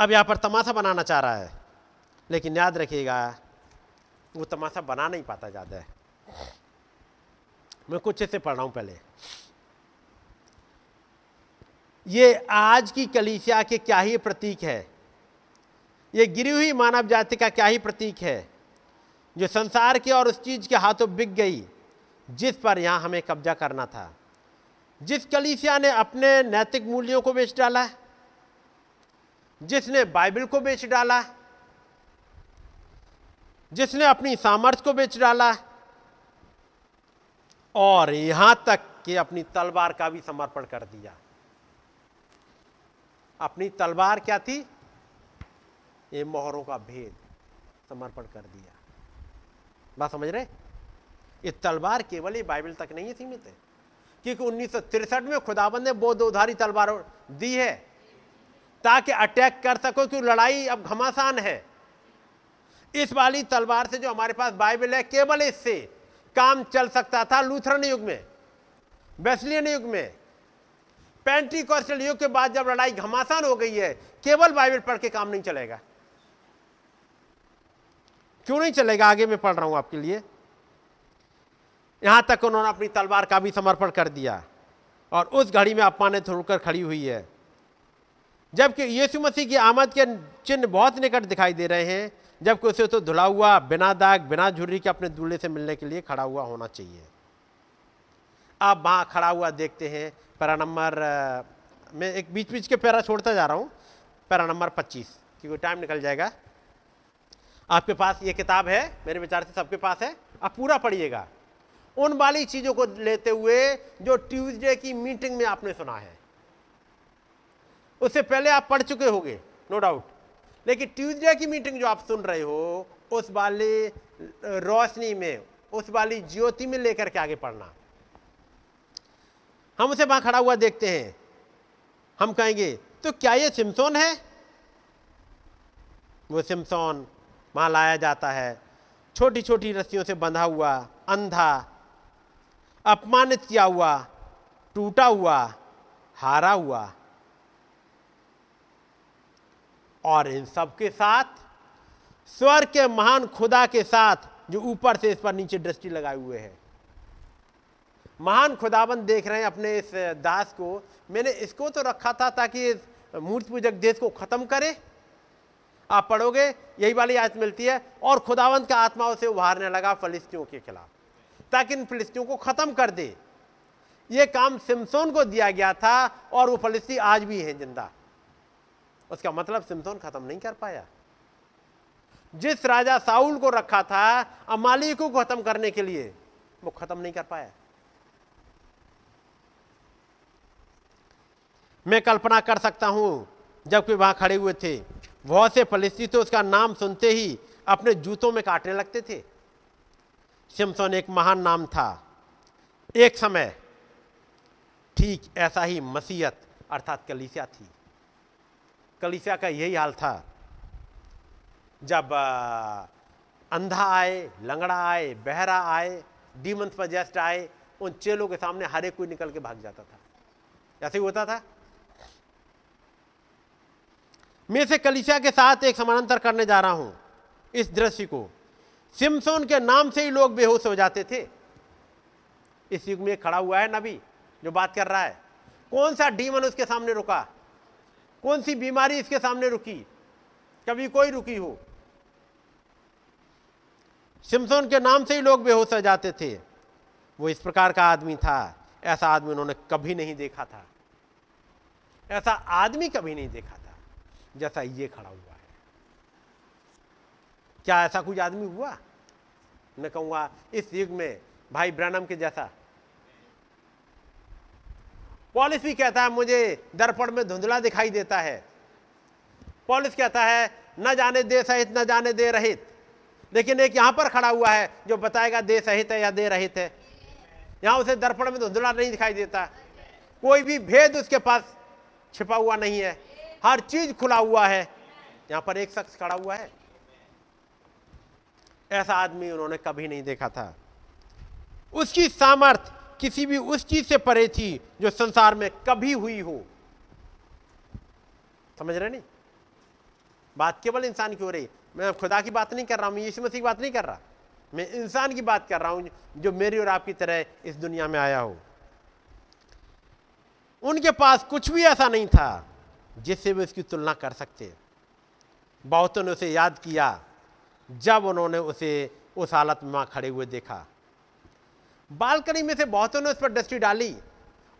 अब यहाँ पर तमाशा बनाना चाह रहा है, लेकिन याद रखिएगा वो तमाशा बना नहीं पाता ज़्यादा है। मैं कुछ ऐसे पढ़ रहा हूँ पहले। ये आज की कलीसिया के क्या ही प्रतीक है, ये गिरी हुई मानव जाति का क्या ही प्रतीक है, जो संसार के और उस चीज़ के हाथों बिक गई जिस पर यहाँ हमें कब्जा करना था। जिस कलीसिया ने अपने नैतिक मूल्यों को बेच डाला, जिसने बाइबल को बेच डाला, जिसने अपनी सामर्थ्य को बेच डाला, और यहां तक कि अपनी तलवार का भी समर्पण कर दिया। अपनी तलवार क्या थी? ये मोहरों का भेद समर्पण कर दिया। बात समझ रहे? ये तलवार केवल ये बाइबल तक नहीं सीमित है, क्योंकि 1963 में खुदाबंद ने बहुत दोधारी तलवार दी है ताकि अटैक कर सको, क्योंकि लड़ाई अब घमासान है। इस वाली तलवार से जो हमारे पास बाइबल है, केवल इससे काम चल सकता था। लूथरन युग में, बेसलियन युग में, पेंटिकॉस्टल युग के बाद जब लड़ाई घमासान हो गई है, केवल बाइबल पढ़ के काम नहीं चलेगा। क्यों नहीं चलेगा? आगे मैं पढ़ रहा हूं आपके लिए। यहां तक उन्होंने अपनी तलवार का भी समर्पण कर दिया और उस घड़ी में अपमानित होकर खड़ी हुई है। जबकि यीशु मसीह की आमद के चिन्ह बहुत निकट दिखाई दे रहे हैं, जबकि उसे तो धुला हुआ, बिना दाग, बिना झुर्री के अपने दूल्हे से मिलने के लिए खड़ा हुआ होना चाहिए। आप वहाँ खड़ा हुआ देखते हैं। पैरा नंबर, मैं एक बीच बीच के पैरा छोड़ता जा रहा हूँ, पैरा नंबर 25, क्योंकि टाइम निकल जाएगा। आपके पास ये किताब है, मेरे विचार से सबके पास है, आप पूरा पढ़िएगा। उन वाली चीज़ों को लेते हुए जो ट्यूजडे की मीटिंग में आपने सुना है, उससे पहले आप पढ़ चुके होंगे, नो डाउट। लेकिन ट्यूसडे की मीटिंग जो आप सुन रहे हो, उस वाली रोशनी में, उस वाली ज्योति में लेकर के आगे पढ़ना। हम उसे वहां खड़ा हुआ देखते हैं। हम कहेंगे तो क्या ये सिमसोन है? वो सिमसोन वहां लाया जाता है, छोटी छोटी रस्सियों से बंधा हुआ, अंधा, अपमानित किया हुआ, टूटा हुआ, हारा हुआ। और इन सब के साथ स्वर्ग के महान खुदा के साथ, जो ऊपर से इस पर नीचे दृष्टि लगाए हुए है, महान खुदाबंद देख रहे हैं अपने इस दास को। मैंने इसको तो रखा था ताकि मूर्ति पूजक देश को ख़त्म करे। आप पढ़ोगे यही वाली आयत मिलती है, और खुदाबंद का आत्मा उसे उभारने लगा फिलिस्तियों के खिलाफ ताकि इन फिलिस्तियों को ख़त्म कर दे। ये काम सिमसोन को दिया गया था और वो फिलिस्ती आज भी हैं जिंदा। उसका मतलब सिमसोन ख़त्म नहीं कर पाया। जिस राजा साउल को रखा था अमालेक को ख़त्म करने के लिए, वो ख़त्म नहीं कर पाया। मैं कल्पना कर सकता हूँ जब कोई वहाँ खड़े हुए थे, बहुत से फिलिस्ती तो उसका नाम सुनते ही अपने जूतों में काटने लगते थे। सिमसोन एक महान नाम था। एक समय ठीक ऐसा ही मसीहत अर्थात कलीसिया थी। कलीसिया का यही हाल था। जब अंधा आए, लंगड़ा आए, बहरा आए, डीमन पजेस्ट आए, उन चेलों के सामने हर एक कोई निकल के भाग जाता था। ऐसे ही होता था। मैं इसे कलीसिया के साथ एक समानांतर करने जा रहा हूं इस दृश्य को। सिमसोन के नाम से ही लोग बेहोश हो जाते थे। इस युग में खड़ा हुआ है नबी जो बात कर रहा है। कौन सा डीमन उसके सामने रुका? कौन सी बीमारी इसके सामने रुकी? कभी कोई रुकी हो? सिमसोन के नाम से ही लोग बेहोश हो जाते थे। वो इस प्रकार का आदमी था। ऐसा आदमी उन्होंने कभी नहीं देखा था। ऐसा आदमी कभी नहीं देखा था जैसा ये खड़ा हुआ है। क्या ऐसा कुछ आदमी हुआ? मैं कहूँगा इस युग में भाई ब्रैनम के जैसा। पॉलिस भी कहता है मुझे दर्पण में धुंधला दिखाई देता है। पॉलिस कहता है न जाने दे सहित न जाने दे रहित, लेकिन एक यहाँ पर खड़ा हुआ है जो बताएगा दे सहित है या दे रहित है। यहाँ उसे दर्पण में धुंधला नहीं दिखाई देता। कोई भी भेद उसके पास छिपा हुआ नहीं है। हर चीज खुला हुआ है। यहाँ पर एक शख्स खड़ा हुआ है। ऐसा आदमी उन्होंने कभी नहीं देखा था। उसकी सामर्थ किसी भी उस चीज से परे थी जो संसार में कभी हुई हो। समझ रहे नहीं? बात केवल इंसान की हो रही। मैं खुदा की बात नहीं कर रहा हूं, मैं यीशु मसीह की बात नहीं कर रहा, मैं इंसान की बात कर रहा हूं जो मेरी और आपकी तरह इस दुनिया में आया हो। उनके पास कुछ भी ऐसा नहीं था जिससे वे उसकी तुलना कर सकते। बहुतों ने उसे याद किया जब उन्होंने उसे उस हालत में खड़े हुए देखा। बालकनी में से बहुतों ने उस पर दृष्टि डाली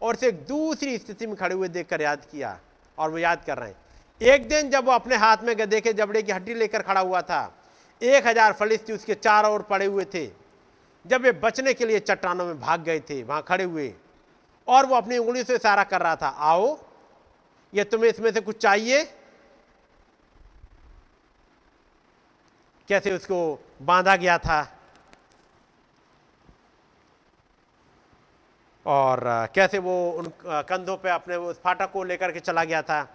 और उसे एक दूसरी स्थिति में खड़े हुए देखकर याद किया। और वो याद कर रहे हैं एक दिन जब वो अपने हाथ में गधे के जबड़े की हड्डी लेकर खड़ा हुआ था। 1000 फिलिस्ती उसके चारों ओर पड़े हुए थे। जब वे बचने के लिए चट्टानों में भाग गए थे, वहाँ खड़े हुए, और वो अपनी उंगली से इशारा कर रहा था, आओ ये तुम्हें इसमें से कुछ चाहिए। कैसे उसको बांधा गया था और कैसे वो उन कंधों पे अपने उस फाटक को लेकर के चला गया था।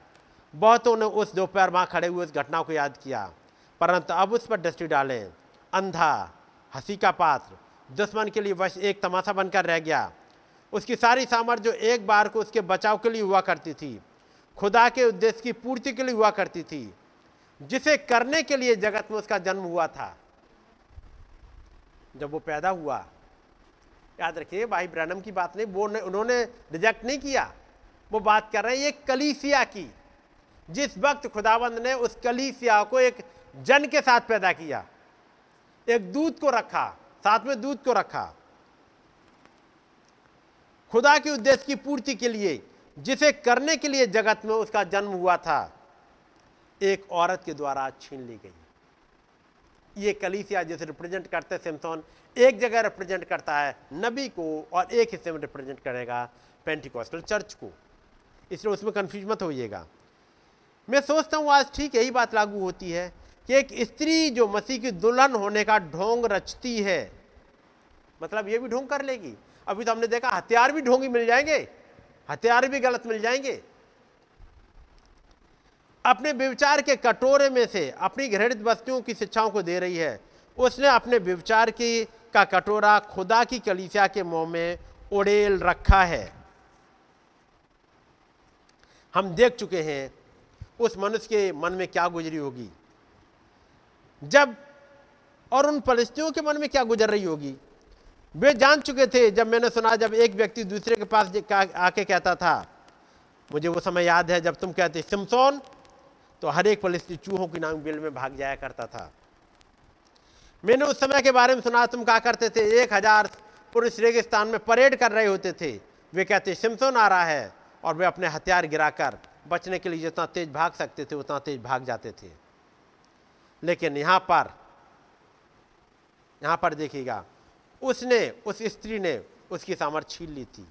बहुतों ने उस दोपहर वहाँ खड़े हुए उस घटना को याद किया, परंतु अब उस पर दृष्टि डालें। अंधा, हंसी का पात्र, दुश्मन के लिए वश एक तमाशा बनकर रह गया। उसकी सारी सामर्थ जो एक बार को उसके बचाव के लिए हुआ करती थी, खुदा के उद्देश्य की पूर्ति के लिए हुआ करती थी, जिसे करने के लिए जगत में उसका जन्म हुआ था जब वो पैदा हुआ। याद रखिए भाई ब्रैनम की बात नहीं, वो उन्होंने रिजेक्ट नहीं किया। वो बात कर रहे हैं एक कलीसिया की। जिस वक्त खुदावंद ने उस कलीसिया को एक जन के साथ पैदा किया, एक दूध को रखा, साथ में दूध को रखा, खुदा के उद्देश्य की पूर्ति के लिए जिसे करने के लिए जगत में उसका जन्म हुआ था, एक औरत के द्वारा छीन ली गई। ये कलीसिया जिसे रिप्रेजेंट करते सिमसोन, एक जगह रिप्रेजेंट करता है नबी को और एक हिस्से में रिप्रेजेंट करेगा पेंटिकॉस्टल चर्च को। इसलिए उसमें कंफ्यूज मत होइएगा। मैं सोचता हूँ आज ठीक यही बात लागू होती है कि एक स्त्री जो मसीह की दुल्हन होने का ढोंग रचती है, मतलब ये भी ढोंग कर लेगी। अभी तो हमने देखा हथियार भी ढोंगी मिल जाएंगे, हथियार भी गलत मिल जाएंगे। अपने व्यभिचार के कटोरे में से अपनी घृणित वस्तुओं की शिक्षाओं को दे रही है। उसने अपने व्यभिचार का कटोरा खुदा की कलीसिया के मुंह में उड़ेल रखा है। हम देख चुके हैं उस मनुष्य के मन में क्या गुजरी होगी जब, और उन फिलिस्तियों के मन में क्या गुजर रही होगी वे जान चुके थे। जब मैंने सुना जब एक व्यक्ति दूसरे के पास आके कहता था, मुझे वो समय याद है जब तुम कहते सिमसोन, तो हर एक फलिस्ती चूहों की नांग बिल में भाग जाया करता था। मैंने उस समय के बारे में सुना, तुम क्या करते थे, 1000 पुरुष रेगिस्तान में परेड कर रहे होते थे। वे कहते सिमसोन आ रहा है, और वे अपने हथियार गिराकर बचने के लिए जितना तेज भाग सकते थे उतना तेज भाग जाते थे। लेकिन यहाँ पर देखिएगा, उस स्त्री ने उसकी सामर्थ छीन ली थी।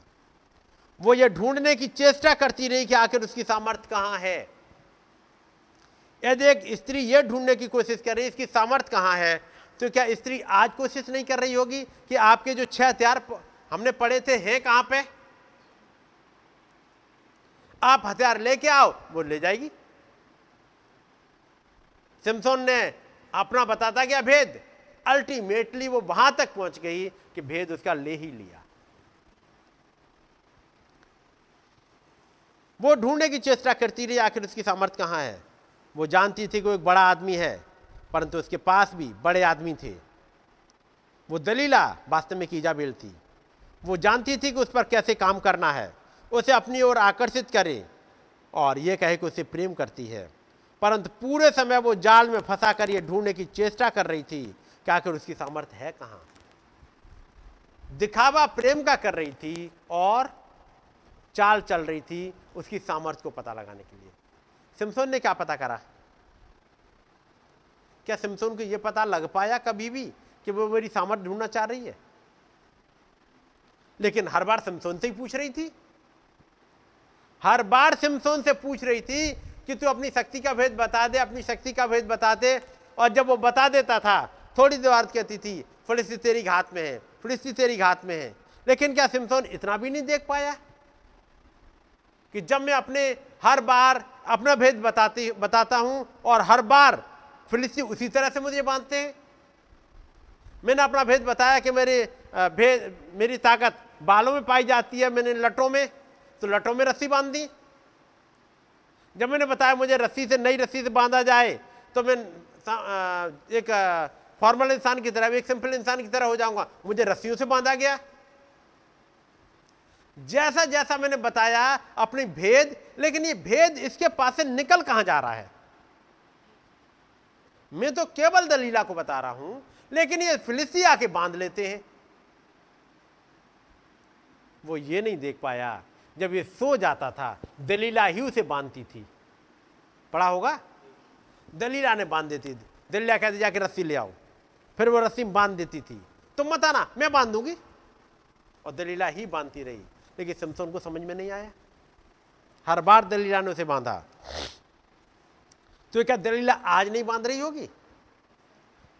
वो ये ढूंढने की चेष्टा करती रही कि आखिर उसकी सामर्थ कहाँ है। यदि एक स्त्री ये ढूंढने की कोशिश कर रही इसकी सामर्थ कहाँ है, तो क्या स्त्री आज कोशिश नहीं कर रही होगी कि आपके जो 6 हथियार हमने पड़े थे हैं कहाँ पे, आप हथियार लेके आओ। वो ले जाएगी। सिमसोन ने अपना बताता गया भेद, अल्टीमेटली वो वहां तक पहुंच गई कि भेद उसका ले ही लिया। वो ढूंढने की चेष्टा करती रही आखिर उसकी सामर्थ कहाँ है। वो जानती थी कि वो एक बड़ा आदमी है, परंतु उसके पास भी बड़े आदमी थे। वो दलीला वास्तव में ईजाबेल थी। वो जानती थी कि उस पर कैसे काम करना है, उसे अपनी ओर आकर्षित करे और ये कहे कि उसे प्रेम करती है। परंतु पूरे समय वो जाल में फंसा कर ये ढूंढने की चेष्टा कर रही थी कि आखिर उसकी सामर्थ है कहाँ। दिखावा प्रेम का कर रही थी और चाल चल रही थी उसकी सामर्थ को पता लगाने के लिए। सिमसोन ने क्या पता करा? क्या सिमसोन को यह पता लग पाया कभी भी कि वो मेरी सामर्थ ढूंढना चाह रही है? लेकिन हर बार सिमसोन से ही पूछ रही थी, हर बार सिमसोन से पूछ रही थी कि तू अपनी शक्ति का भेद बता दे, अपनी शक्ति का भेद बता दे। और जब वो बता देता था, थोड़ी देर बाद कहती थी फिलिस्ती तेरी घात में है, फिलिस्ती तेरी घात में है। लेकिन क्या सिमसोन इतना भी नहीं देख पाया कि जब मैं अपने हर बार अपना भेद बताता हूं और हर बार फिलिस्ती उसी तरह से मुझे बांधते हैं? मैंने अपना भेद बताया कि मेरी ताकत बालों में पाई जाती है, मैंने लटों में, तो लटों में रस्सी बांध दी। जब मैंने बताया मुझे नई रस्सी से बांधा जाए, तो मैं एक फॉर्मल इंसान की तरह, एक सिंपल इंसान की तरह हो जाऊंगा, मुझे रस्सियों से बांधा गया। जैसा जैसा मैंने बताया अपनी भेद, लेकिन ये भेद इसके पास से निकल कहां जा रहा है? मैं तो केवल दलीला को बता रहा हूं, लेकिन ये फिलिस्ती आके बांध लेते हैं। वो ये नहीं देख पाया जब ये सो जाता था दलीला ही उसे बांधती थी। पढ़ा होगा, दलीला ने बांध देती थी। दलीला कहती जाके रस्सी ले आओ, फिर वो रस्सी बांध देती थी। तुम मत आना, मैं बांध दूंगी, और दलीला ही बांधती रही। लेकिन सिमसोन को समझ में नहीं आया, हर बार दलीला ने उसे बांधा। तो क्या दलीला आज नहीं बांध रही होगी?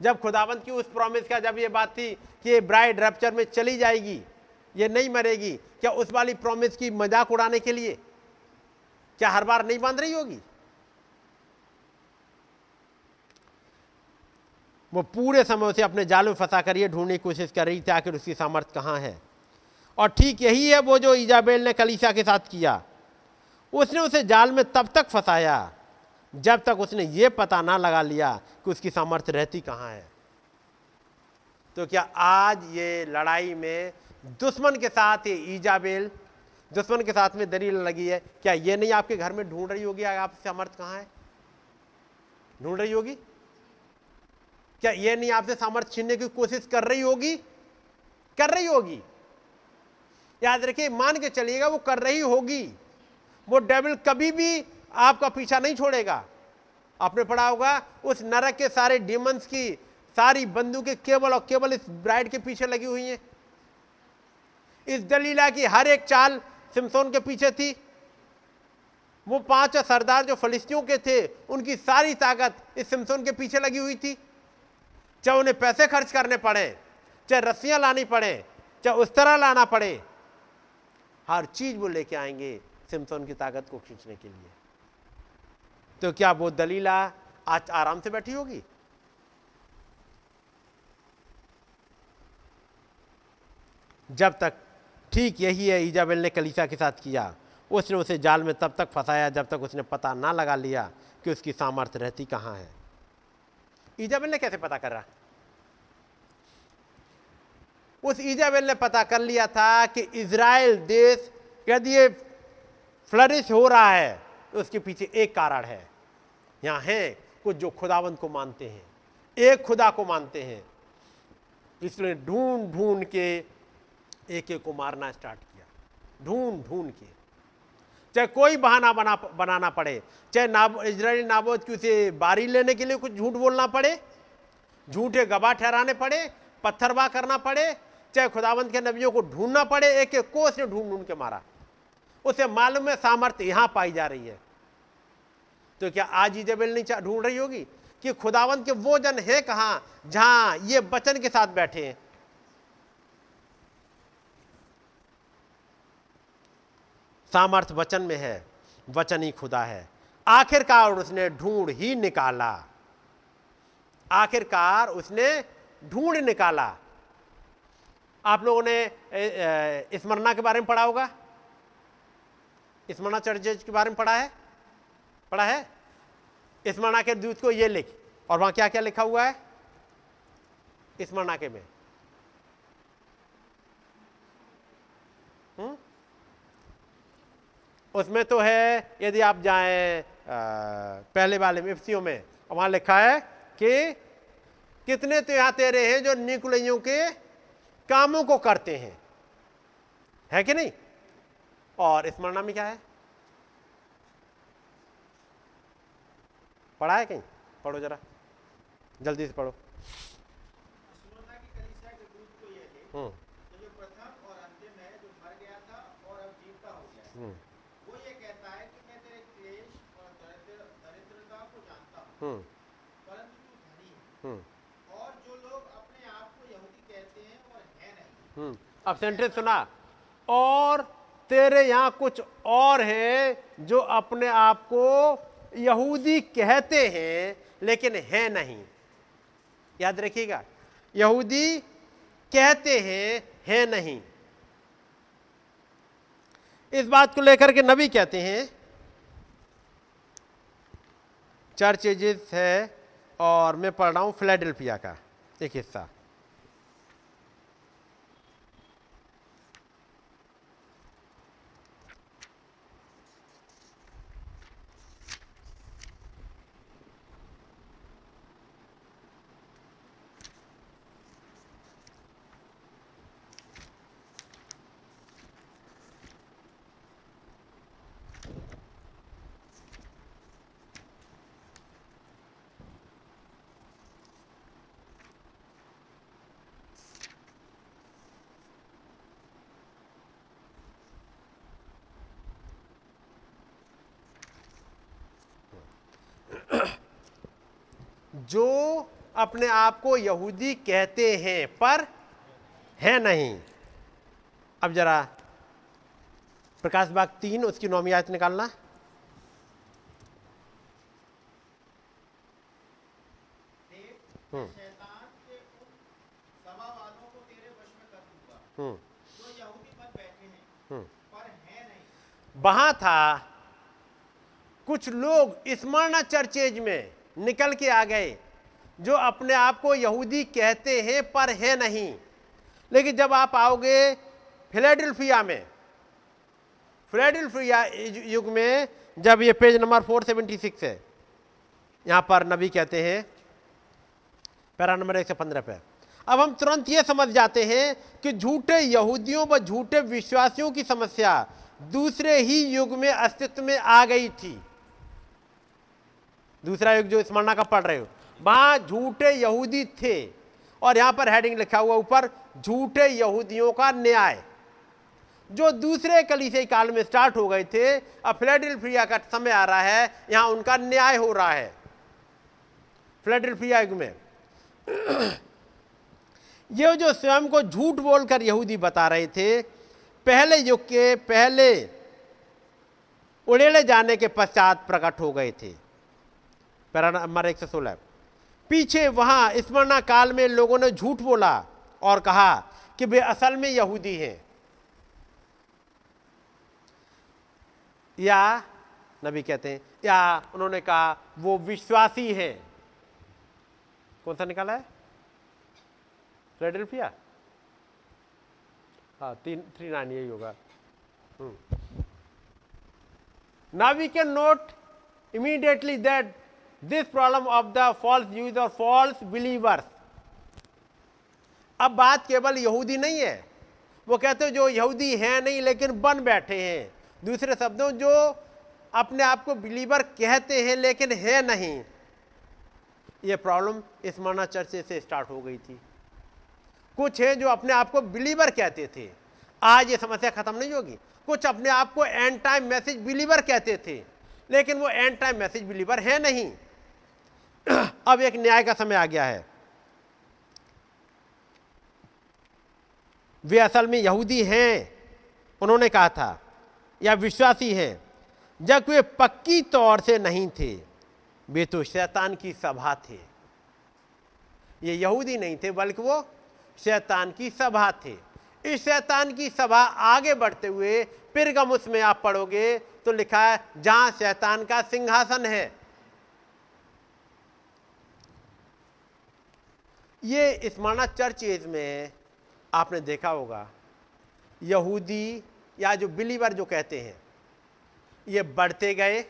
जब खुदावंत की उस प्रॉमिस का, जब ये बात थी कि ये ब्राइड रैप्चर में चली जाएगी, ये नहीं मरेगी, क्या उस वाली प्रॉमिस की मजाक उड़ाने के लिए क्या हर बार नहीं बांध रही होगी? वो पूरे समय उसे अपने जाल में फंसा कर ये ढूंढने की कोशिश कर रही थी आखिर उसकी सामर्थ कहाँ है। और ठीक यही है वो जो ईजाबेल ने कलीसिया के साथ किया। उसने उसे जाल में तब तक फंसाया जब तक उसने ये पता ना लगा लिया कि उसकी सामर्थ रहती कहाँ है। तो क्या आज ये लड़ाई में दुश्मन के साथ, ये ईजाबेल दुश्मन के साथ में दलील लगी है, क्या ये नहीं आपके घर में ढूंढ रही होगी आपकी सामर्थ कहाँ है? ढूंढ रही होगी। क्या ये नहीं आपसे सामर्थ्य छीनने की कोशिश कर रही होगी? याद रखिए, मान के चलिएगा वो कर रही होगी। वो डेविल कभी भी आपका पीछा नहीं छोड़ेगा। आपने पढ़ा होगा उस नरक के सारे डीमंस की सारी बंदूकें केवल और केवल इस ब्राइड के पीछे लगी हुई हैं। इस दलीला की हर एक चाल सिमसोन के पीछे थी। वो 5 सरदार जो फिलिस्तियों के थे, उनकी सारी ताकत इस सिमसोन के पीछे लगी हुई थी। चाहे उन्हें पैसे खर्च करने पड़े, चाहे रस्सियां लानी पड़े, चाहे उस तरह लाना पड़े, हर चीज वो लेके आएंगे सिमसोन की ताकत को खींचने के लिए। तो क्या वो दलीला आज आराम से बैठी होगी? जब तक, ठीक यही है ईजाबेल ने कलीसिया के साथ किया। उसने उसे जाल में तब तक फंसाया जब तक उसने पता ना लगा लिया कि उसकी सामर्थ्य रहती कहाँ है। ईजाबेल ने कैसे पता कर रहा? उस ईजाबेल ने पता कर लिया था कि इज़राइल देश यदि ये फ्लरिश हो रहा है तो उसके पीछे एक कारण है। यहाँ हैं कुछ जो खुदावंद को मानते हैं, एक खुदा को मानते हैं, इसलिए ढूंढ ढूंढ के एक एक को मारना स्टार्ट किया, ढूंढ ढूंढ के, चाहे कोई बहाना बनाना पड़े, चाहे इजराइली नाबोत की उसे बारी लेने के लिए कुछ झूठ बोलना पड़े, झूठे गवाह ठहराने पड़े, पत्थरबाह करना पड़े, चाहे खुदावंद के नबियों को ढूंढना पड़े, एक एक को उसने ढूंढ ढूंढ के मारा। उसे मालूम है सामर्थ्य यहाँ पाई जा रही है। तो क्या आज ईजाबेल नहीं ढूंढ रही होगी कि खुदावंद के वो जन है कहाँ जहाँ ये वचन के साथ बैठे हैं? सामर्थ वचन में है, वचन ही खुदा है। आखिरकार उसने ढूंढ ही निकाला, आखिरकार उसने ढूंढ निकाला। आप लोगों ने स्मरणा के बारे में पढ़ा होगा, स्मरणा चर्चेज के बारे में पढ़ा है। स्मरणा के दूत को ये लिख, और वहां क्या क्या लिखा हुआ है स्मरणा के में? उसमें तो है, यदि आप जाएं पहले वाले में इफ्सियों में, वहाँ लिखा है कि कितने तो यहाँ तेरे हैं जो निकुलियों के कामों को करते हैं, है कि नहीं? और स्मरणा में क्या है? पढ़ा है कहीं? पढ़ो जरा, जल्दी से पढ़ो। और जो लोग अपने आप को यहूदी कहते हैं और है नहीं। अब सेंटेंस सुना, और तेरे यहाँ कुछ और हैं जो अपने आप को यहूदी कहते हैं लेकिन है नहीं। याद रखिएगा, यहूदी कहते हैं, है नहीं। इस बात को लेकर के नबी कहते हैं, चर्चेजेस है, और मैं पढ़ रहा हूँ फिलाडेल्फिया का एक हिस्सा। जो अपने आप को यहूदी कहते हैं पर है नहीं। अब जरा प्रकाश बाग 3 उसकी 9वीं आयत निकालना। वहां था कुछ लोग स्मरणा चर्चेज में निकल के आ गए जो अपने आप को यहूदी कहते हैं पर है नहीं। लेकिन जब आप आओगे फिलाडेल्फिया में, फिलाडेल्फिया युग में, जब ये पेज नंबर 476 है, यहाँ पर नबी कहते हैं पैरा नंबर 115 पे। अब हम तुरंत ये समझ जाते हैं कि झूठे यहूदियों व झूठे विश्वासियों की समस्या दूसरे ही युग में अस्तित्व में आ गई थी। दूसरा युग जो स्मरणा का पढ़ रहे हो, वहाँ झूठे यहूदी थे, और यहाँ पर हेडिंग लिखा हुआ ऊपर, झूठे यहूदियों का न्याय, जो दूसरे कलीसियाई काल में स्टार्ट हो गए थे। अब फिलाडेल्फिया का समय आ रहा है, यहाँ उनका न्याय हो रहा है फिलाडेल्फिया युग में। ये जो स्वयं को झूठ बोलकर यहूदी बता रहे थे, पहले युग के पहले उड़ेले जाने के पश्चात प्रकट हो गए थे। Para number 116। पीछे वहाँ स्मरणा काल में लोगों ने झूठ बोला और कहा कि वे असल में यहूदी हैं, या नबी कहते हैं, या उन्होंने कहा वो विश्वासी हैं। कौन सा निकाला है? फिलाडेल्फिया हाँ 339 यही होगा. Now we can note immediately that this problem of the false Jews or false believers. अब बात केवल यहूदी नहीं है. वो कहते हैं जो यहूदी हैं नहीं लेकिन बन बैठे हैं. दूसरे शब्दों जो अपने आप को बिलीवर कहते हैं लेकिन है नहीं. ये प्रॉब्लम इस स्मरणा चर्च से स्टार्ट हो गई थी. कुछ हैं जो अपने आप को बिलीवर कहते थे. आज ये समस्या खत्म नहीं होगी. कुछ अपने आप को एंड टाइम मैसेज बिलीवर कहते थे लेकिन वो एंड टाइम मैसेज बिलीवर है नहीं. अब एक न्याय का समय आ गया है. वे असल में यहूदी हैं उन्होंने कहा था, या विश्वासी हैं, जबकि वे पक्की तौर से नहीं थे. वे तो शैतान की सभा थे. ये यहूदी नहीं थे बल्कि वो शैतान की सभा थे. इस शैतान की सभा आगे बढ़ते हुए पिरगमुस में आप पढ़ोगे तो लिखा है जहां शैतान का सिंहासन है. ये स्मरणा चर्च एज में आपने देखा होगा यहूदी या जो बिलीवर जो कहते हैं ये बढ़ते गए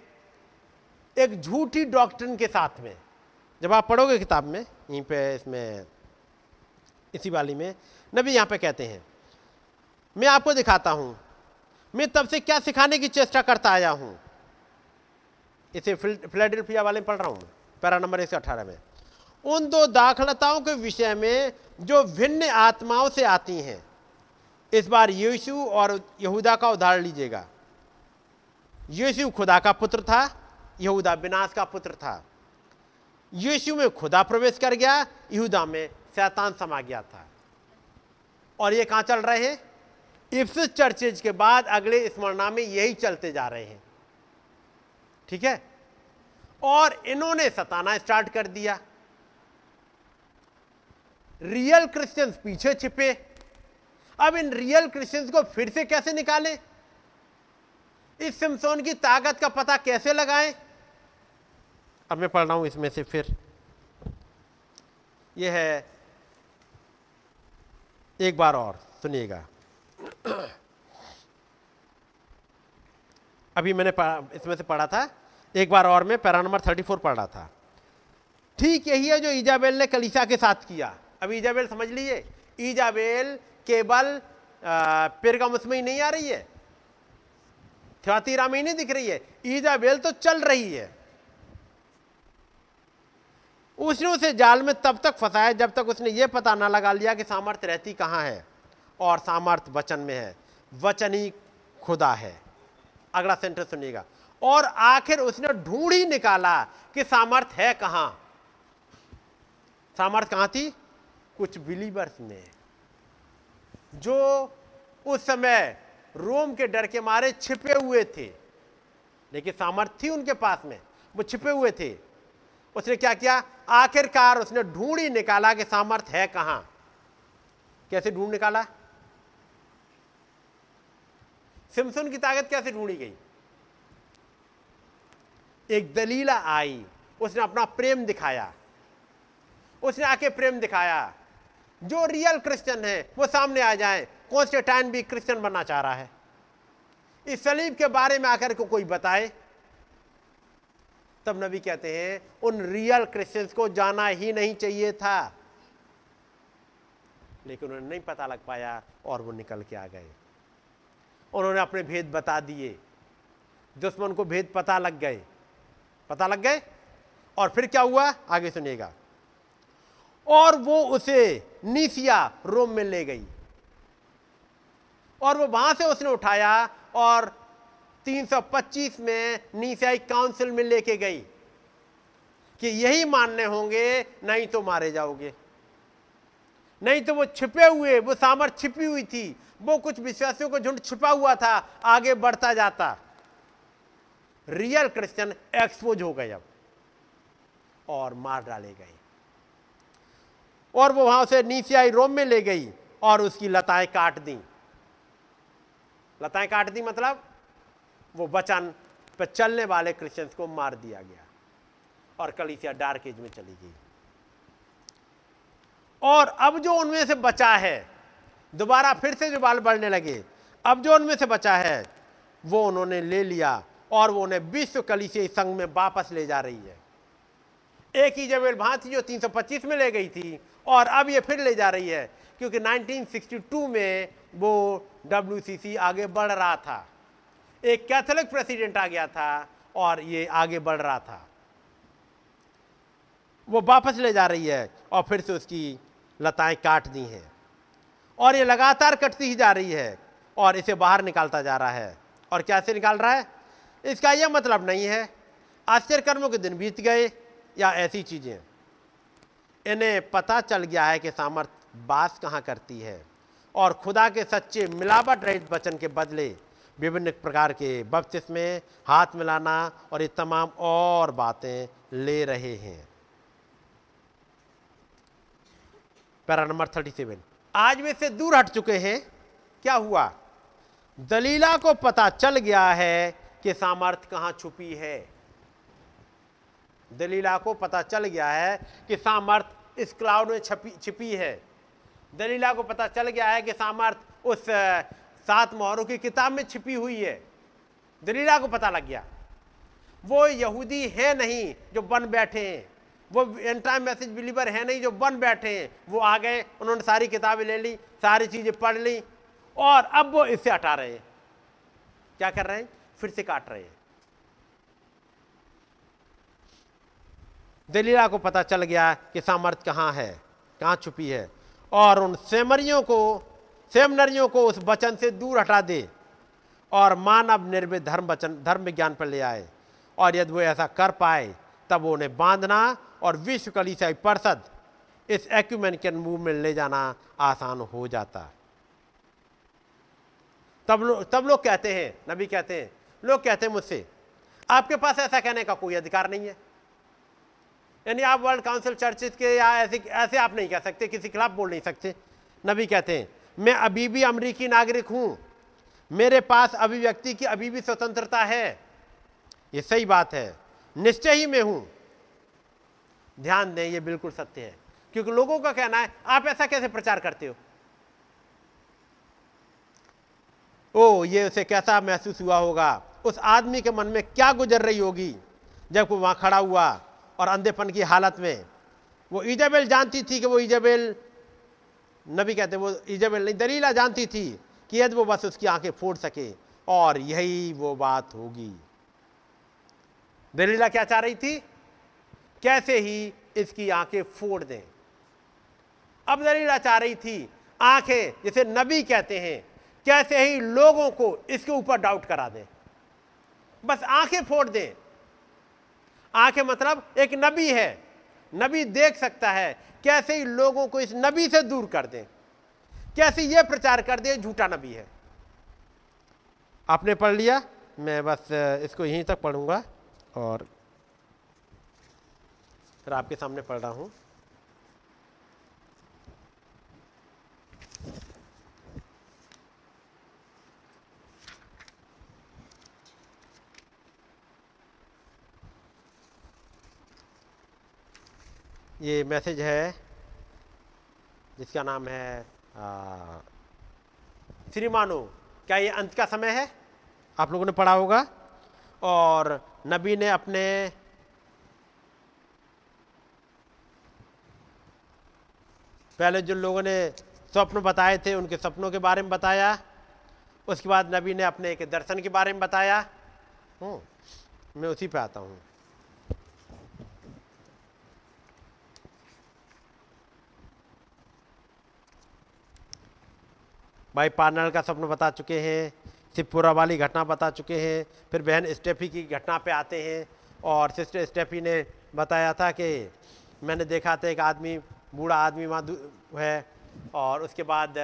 एक झूठी डॉक्ट्रिन के साथ में. जब आप पढ़ोगे किताब में यहीं पे इसमें इसी वाली में नबी यहाँ पे कहते हैं मैं आपको दिखाता हूँ मैं तब से क्या सिखाने की चेष्टा करता आया हूँ. इसे फिलाडेल्फिया वाले में पढ़ रहा हूँ पैरा नंबर 118 में. उन दो दाखलताओं के विषय में जो भिन्न आत्माओं से आती हैं. इस बार यीशु और यहूदा का उदाहरण लीजिएगा. यीशु खुदा का पुत्र था, यहूदा विनाश का पुत्र था. यीशु में खुदा प्रवेश कर गया, यहूदा में शैतान समा गया था. और ये कहाँ चल रहे हैं? इफ्सिस चर्चेज के बाद अगले स्मरणा में यही चलते जा रहे हैं. ठीक है. और इन्होंने सताना स्टार्ट कर दिया. रियल क्रिश्चियंस पीछे छिपे. अब इन रियल क्रिश्चियंस को फिर से कैसे निकालें? इस सैमसन की ताकत का पता कैसे लगाएं? अब मैं पढ़ रहा हूं इसमें से. फिर यह है एक बार और सुनिएगा. अभी मैंने इसमें से पढ़ा था एक बार और मैं पैरा नंबर 34 पढ़ रहा था. ठीक यही है जो ईजाबेल ने कलीसिया के साथ किया. अभी ईजाबेल समझ लीजिए ईजाबेल केवल पिरगमुस में ही नहीं आ रही है, थ्यातीरा में ही नहीं दिख रही है. ईजाबेल तो चल रही है. उसने उसे जाल में तब तक फंसाया जब तक उसने ये पता ना लगा लिया कि सामर्थ रहती कहाँ है. और सामर्थ वचन में है, वचन ही खुदा है. अगला सेंटेंस सुनिएगा. और आखिर उसने ढूंढ ही निकाला कि सामर्थ है कहाँ. सामर्थ कहाँ थी? कुछ बिलीवर्स में जो उस समय रोम के डर के मारे छिपे हुए थे. लेकिन सामर्थ थी उनके पास में, वो छिपे हुए थे. उसने क्या किया? आखिरकार उसने ढूंढ ही निकाला कि सामर्थ है कहां. कैसे ढूंढ निकाला? सिमसन की ताकत कैसे ढूंढी गई? एक दलीला आई, उसने अपना प्रेम दिखाया. उसने आके प्रेम दिखाया. जो रियल क्रिश्चियन है वो सामने आ जाए. कॉन्स्टेंटाइन भी क्रिश्चियन बनना चाह रहा है. इस सलीब के बारे में आकर को कोई बताए. तब नबी कहते हैं उन रियल क्रिश्चियंस को जाना ही नहीं चाहिए था. लेकिन उन्हें नहीं पता लग पाया और वो निकल के आ गए. उन्होंने अपने भेद बता दिए. दुश्मन को भेद पता लग गए. पता लग गए. और फिर क्या हुआ आगे सुनिएगा. और वो उसे नीसिया रोम में ले गई और वो वहां से उसने उठाया और 325 में नीसियाई काउंसिल में लेके गई कि यही मानने होंगे नहीं तो मारे जाओगे. नहीं तो वो छिपे हुए, वो सामर्थ छिपी हुई थी, वो कुछ विश्वासियों को झुंड छिपा हुआ था आगे बढ़ता जाता. रियल क्रिश्चियन एक्सपोज हो गए अब और मार डाले गए. और वो वहां से नीसियाई रोम में ले गई और उसकी लताएं काट दी. लताएं काट दी मतलब वो वचन पर चलने वाले क्रिश्चियंस को मार दिया गया और कलीसिया डार्क एज में चली गई. और अब जो उनमें से बचा है दोबारा फिर से जो बाल बढ़ने लगे, अब जो उनमें से बचा है वो उन्होंने ले लिया और वो उन्हें विश्व कलीसियाई संघ में वापस ले जा रही है। एक ही जबेल भांति जो 325 में ले गई थी और अब ये फिर ले जा रही है, क्योंकि 1962 में वो WCC आगे बढ़ रहा था, एक कैथोलिक प्रेसिडेंट आ गया था और ये आगे बढ़ रहा था, वो वापस ले जा रही है और फिर से उसकी लताएं काट दी हैं और ये लगातार कटती ही जा रही है और इसे बाहर निकालता जा रहा है। और कैसे निकाल रहा है, इसका यह मतलब नहीं है आश्चर्यकर्मों के दिन बीत गए या ऐसी चीज़ें, इन्हें पता चल गया है कि सामर्थ बास कहाँ करती है और खुदा के सच्चे मिलावट रहित वचन के बदले विभिन्न प्रकार के बपतिस्मे में हाथ मिलाना और ये तमाम और बातें ले रहे हैं। पैरा नंबर 37, आज वे से दूर हट चुके हैं। क्या हुआ, दलीला को पता चल गया है कि सामर्थ कहाँ छुपी है। दलीला को पता चल गया है कि सामर्थ इस क्लाउड में छिपी है। दलीला को पता चल गया है कि सामर्थ उस 7 मोहरों की किताब में छिपी हुई है। दलीला को पता लग गया। वो यहूदी है नहीं जो बन बैठे हैं, वो एंड टाइम मैसेज बिलीवर है नहीं जो बन बैठे हैं, वो आ गए, उन्होंने सारी किताबें ले ली, सारी चीज़ें पढ़ ली और अब वो इससे हटा रहे हैं। क्या कर रहे हैं, फिर से काट रहे हैं। दलीला को पता चल गया कि सामर्थ कहाँ है, कहाँ छुपी है और उन सेमनरियों को उस वचन से दूर हटा दे और मानव निर्मित धर्म विज्ञान पर ले आए और यदि वो ऐसा कर पाए तब उन्हें बांधना और विश्व कलीसियाई परिषद इस एक्यूमेनिकल मूवमेंट ले जाना आसान हो जाता। तब लोग कहते हैं, नबी कहते हैं, लोग कहते हैं मुझसे, आपके पास ऐसा कहने का कोई अधिकार नहीं है, यानी आप वर्ल्ड काउंसिल चर्चेज के या ऐसे आप नहीं कह सकते, किसी खिलाफ बोल नहीं सकते। नबी कहते हैं, मैं अभी भी अमेरिकी नागरिक हूँ, मेरे पास अभिव्यक्ति की अभी भी स्वतंत्रता है। ये सही बात है, निश्चय ही मैं हूँ। ध्यान दें, ये बिल्कुल सत्य है, क्योंकि लोगों का कहना है आप ऐसा कैसे प्रचार करते हो। ओ, ये उसे कैसा महसूस हुआ होगा, उस आदमी के मन में क्या गुजर रही होगी जब वो वहाँ खड़ा हुआ और अंधेपन की हालत में। वो इजेबेल जानती थी कि वो इजेबेल, नबी कहते वो इजेबेल नहीं, दलीला जानती थी कि यदि वो बस उसकी आंखें फोड़ सके, और यही वो बात होगी। दलीला क्या चाह रही थी, कैसे ही इसकी आंखें फोड़ दें। अब दलीला चाह रही थी आंखें, जिसे नबी कहते हैं, कैसे ही लोगों को इसके ऊपर डाउट करा दें, बस आंखें फोड़ दें। आंखें मतलब एक नबी है, नबी देख सकता है, कैसे ही लोगों को इस नबी से दूर कर दें, कैसे ये प्रचार कर दें झूठा नबी है। आपने पढ़ लिया, मैं बस इसको यहीं तक पढ़ूंगा और फिर आपके सामने पढ़ रहा हूं। ये मैसेज है जिसका नाम है श्रीमानो, क्या ये अंत का समय है, आप लोगों ने पढ़ा होगा। और नबी ने अपने पहले जिन लोगों ने स्वप्न बताए थे उनके सपनों के बारे में बताया, उसके बाद नबी ने अपने एक दर्शन के बारे में बताया। मैं उसी पे आता हूँ। भाई पार्नल का सपना बता चुके हैं, सिपुरा वाली घटना बता चुके हैं, फिर बहन स्टेफी की घटना पे आते हैं। और सिस्टर स्टेफी ने बताया था कि मैंने देखा था एक आदमी, बूढ़ा आदमी वहाँ है, और उसके बाद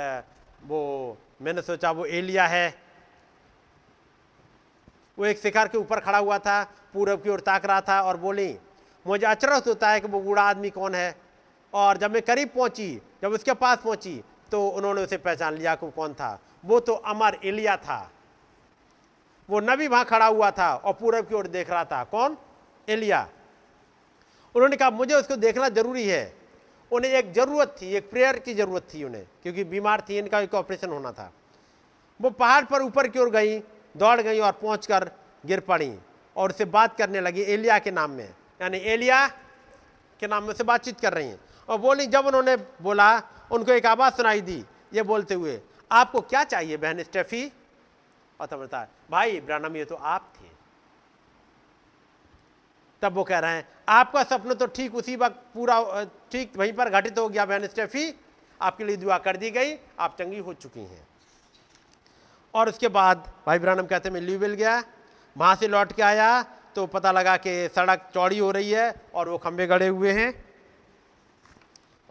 वो मैंने सोचा वो एलिया है। वो एक शिखर के ऊपर खड़ा हुआ था, पूरब की ओर ताक रहा था और बोली मुझे अचरज होता है कि वो बूढ़ा आदमी कौन है। और जब मैं करीब पहुँची, जब उसके पास पहुँची तो उन्होंने उसे पहचान लिया कि कौन था। वो तो अमर एलिया था, वो नबी वहाँ खड़ा हुआ था और पूरब की ओर देख रहा था। कौन, एलिया। उन्होंने कहा मुझे उसको देखना ज़रूरी है। उन्हें एक ज़रूरत थी, एक प्रेयर की ज़रूरत थी उन्हें, क्योंकि बीमार थी, इनका एक ऑपरेशन होना था। वो पहाड़ पर ऊपर की ओर गई, दौड़ गई और पहुंचकर गिर पड़ी और उससे बात करने लगी एलिया के नाम में, यानी एलिया के नाम में से बातचीत कर रही हैं। और बोली, जब उन्होंने बोला उनको एक आवाज़ सुनाई दी ये बोलते हुए, आपको क्या चाहिए बहन स्टेफी? और तब बताया, भाई ब्रानम ये तो आप थे। तब वो कह रहे हैं, आपका सपना तो ठीक उसी वक्त पूरा ठीक वहीं पर घटित हो गया बहन स्टेफी, आपके लिए दुआ कर दी गई, आप चंगी हो चुकी हैं। और उसके बाद भाई ब्रानम कहते हैं, मैं लीविल गया, वहाँ से लौट के आया तो पता लगा कि सड़क चौड़ी हो रही है और वो खंभे गड़े हुए हैं,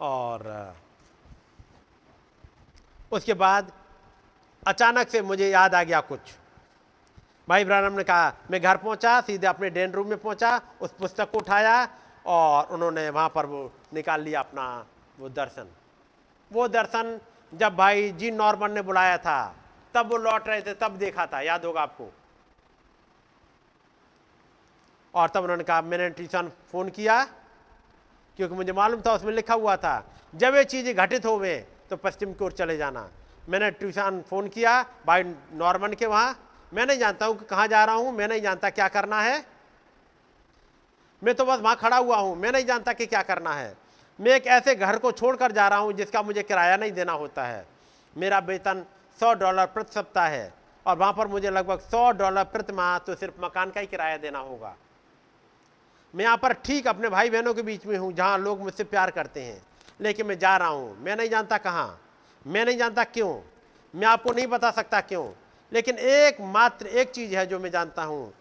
और उसके बाद अचानक से मुझे याद आ गया कुछ। भाई ब्रानम ने कहा, मैं घर पहुंचा, सीधे अपने ड्रेन रूम में पहुंचा, उस पुस्तक को उठाया और उन्होंने वहाँ पर वो निकाल लिया अपना वो दर्शन। वो दर्शन जब भाई जी नॉर्मन ने बुलाया था, तब वो लौट रहे थे, तब देखा था, याद होगा आपको। और तब उन्होंने कहा, मैंने ट्यूशन फ़ोन किया क्योंकि मुझे मालूम था उसमें लिखा हुआ था जब ये चीज़ें घटित हो गए तो पश्चिम की ओर चले जाना। मैंने ट्यूशन फ़ोन किया भाई नॉर्मन के वहाँ, मैं नहीं जानता हूँ कि कहाँ जा रहा हूँ, मैं नहीं जानता क्या करना है, मैं तो बस वहाँ खड़ा हुआ हूँ, मैं नहीं जानता कि क्या करना है। मैं एक ऐसे घर को छोड़ कर जा रहा हूँ जिसका मुझे किराया नहीं देना होता है, मेरा वेतन $100 प्रति सप्ताह है और वहाँ पर मुझे लगभग $100 प्रति माह तो सिर्फ मकान का ही किराया देना होगा। मैं यहाँ पर ठीक अपने भाई बहनों के बीच में हूँ जहाँ लोग मुझसे प्यार करते हैं, लेकिन मैं जा रहा हूँ, मैं नहीं जानता कहाँ, मैं नहीं जानता क्यों, मैं आपको नहीं बता सकता क्यों, लेकिन एकमात्र एक चीज़ है जो मैं जानता हूँ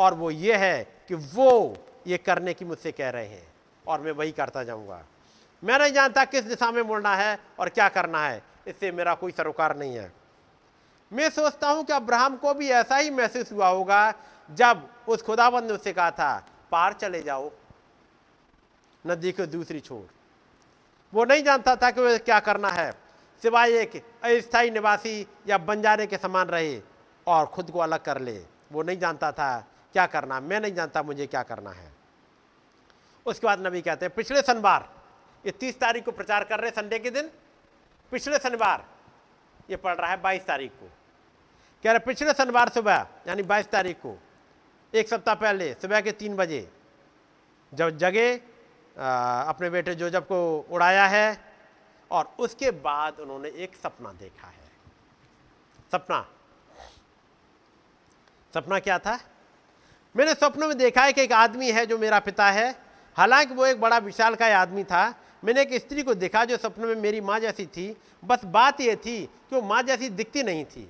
और वो ये है कि वो ये करने की मुझसे कह रहे हैं और मैं वही करता जाऊँगा। मैं नहीं जानता किस दिशा में मुड़ना है और क्या करना है, इससे मेरा कोई सरोकार नहीं है। मैं सोचता हूँ कि अब्राहम को भी ऐसा ही महसूस हुआ होगा जब उस खुदाबंद ने उससे कहा था पार चले जाओ नदी के दूसरी छोर। वो नहीं जानता था कि वह क्या करना है, सिवाय एक अस्थायी निवासी या बंजारे के समान रहे और खुद को अलग कर ले। वो नहीं जानता था क्या करना, मैं नहीं जानता मुझे क्या करना है। उसके बाद नबी कहते हैं, पिछले शनिवार, ये 30 तारीख को प्रचार कर रहे संडे के दिन, पिछले शनिवार ये पढ़ रहा है 22 तारीख को, कह रहे पिछले शनिवार सुबह यानी 22 तारीख को, एक सप्ताह पहले सुबह के 3 बजे जब जगे अपने बेटे जोजब को उड़ाया है और उसके बाद उन्होंने एक सपना देखा है। सपना क्या था? मैंने सपनों में देखा है कि एक आदमी है जो मेरा पिता है, हालांकि वो एक बड़ा विशालकाय आदमी था। मैंने एक स्त्री को देखा जो सपने में मेरी माँ जैसी थी, बस बात यह थी कि वो माँ जैसी दिखती नहीं थी।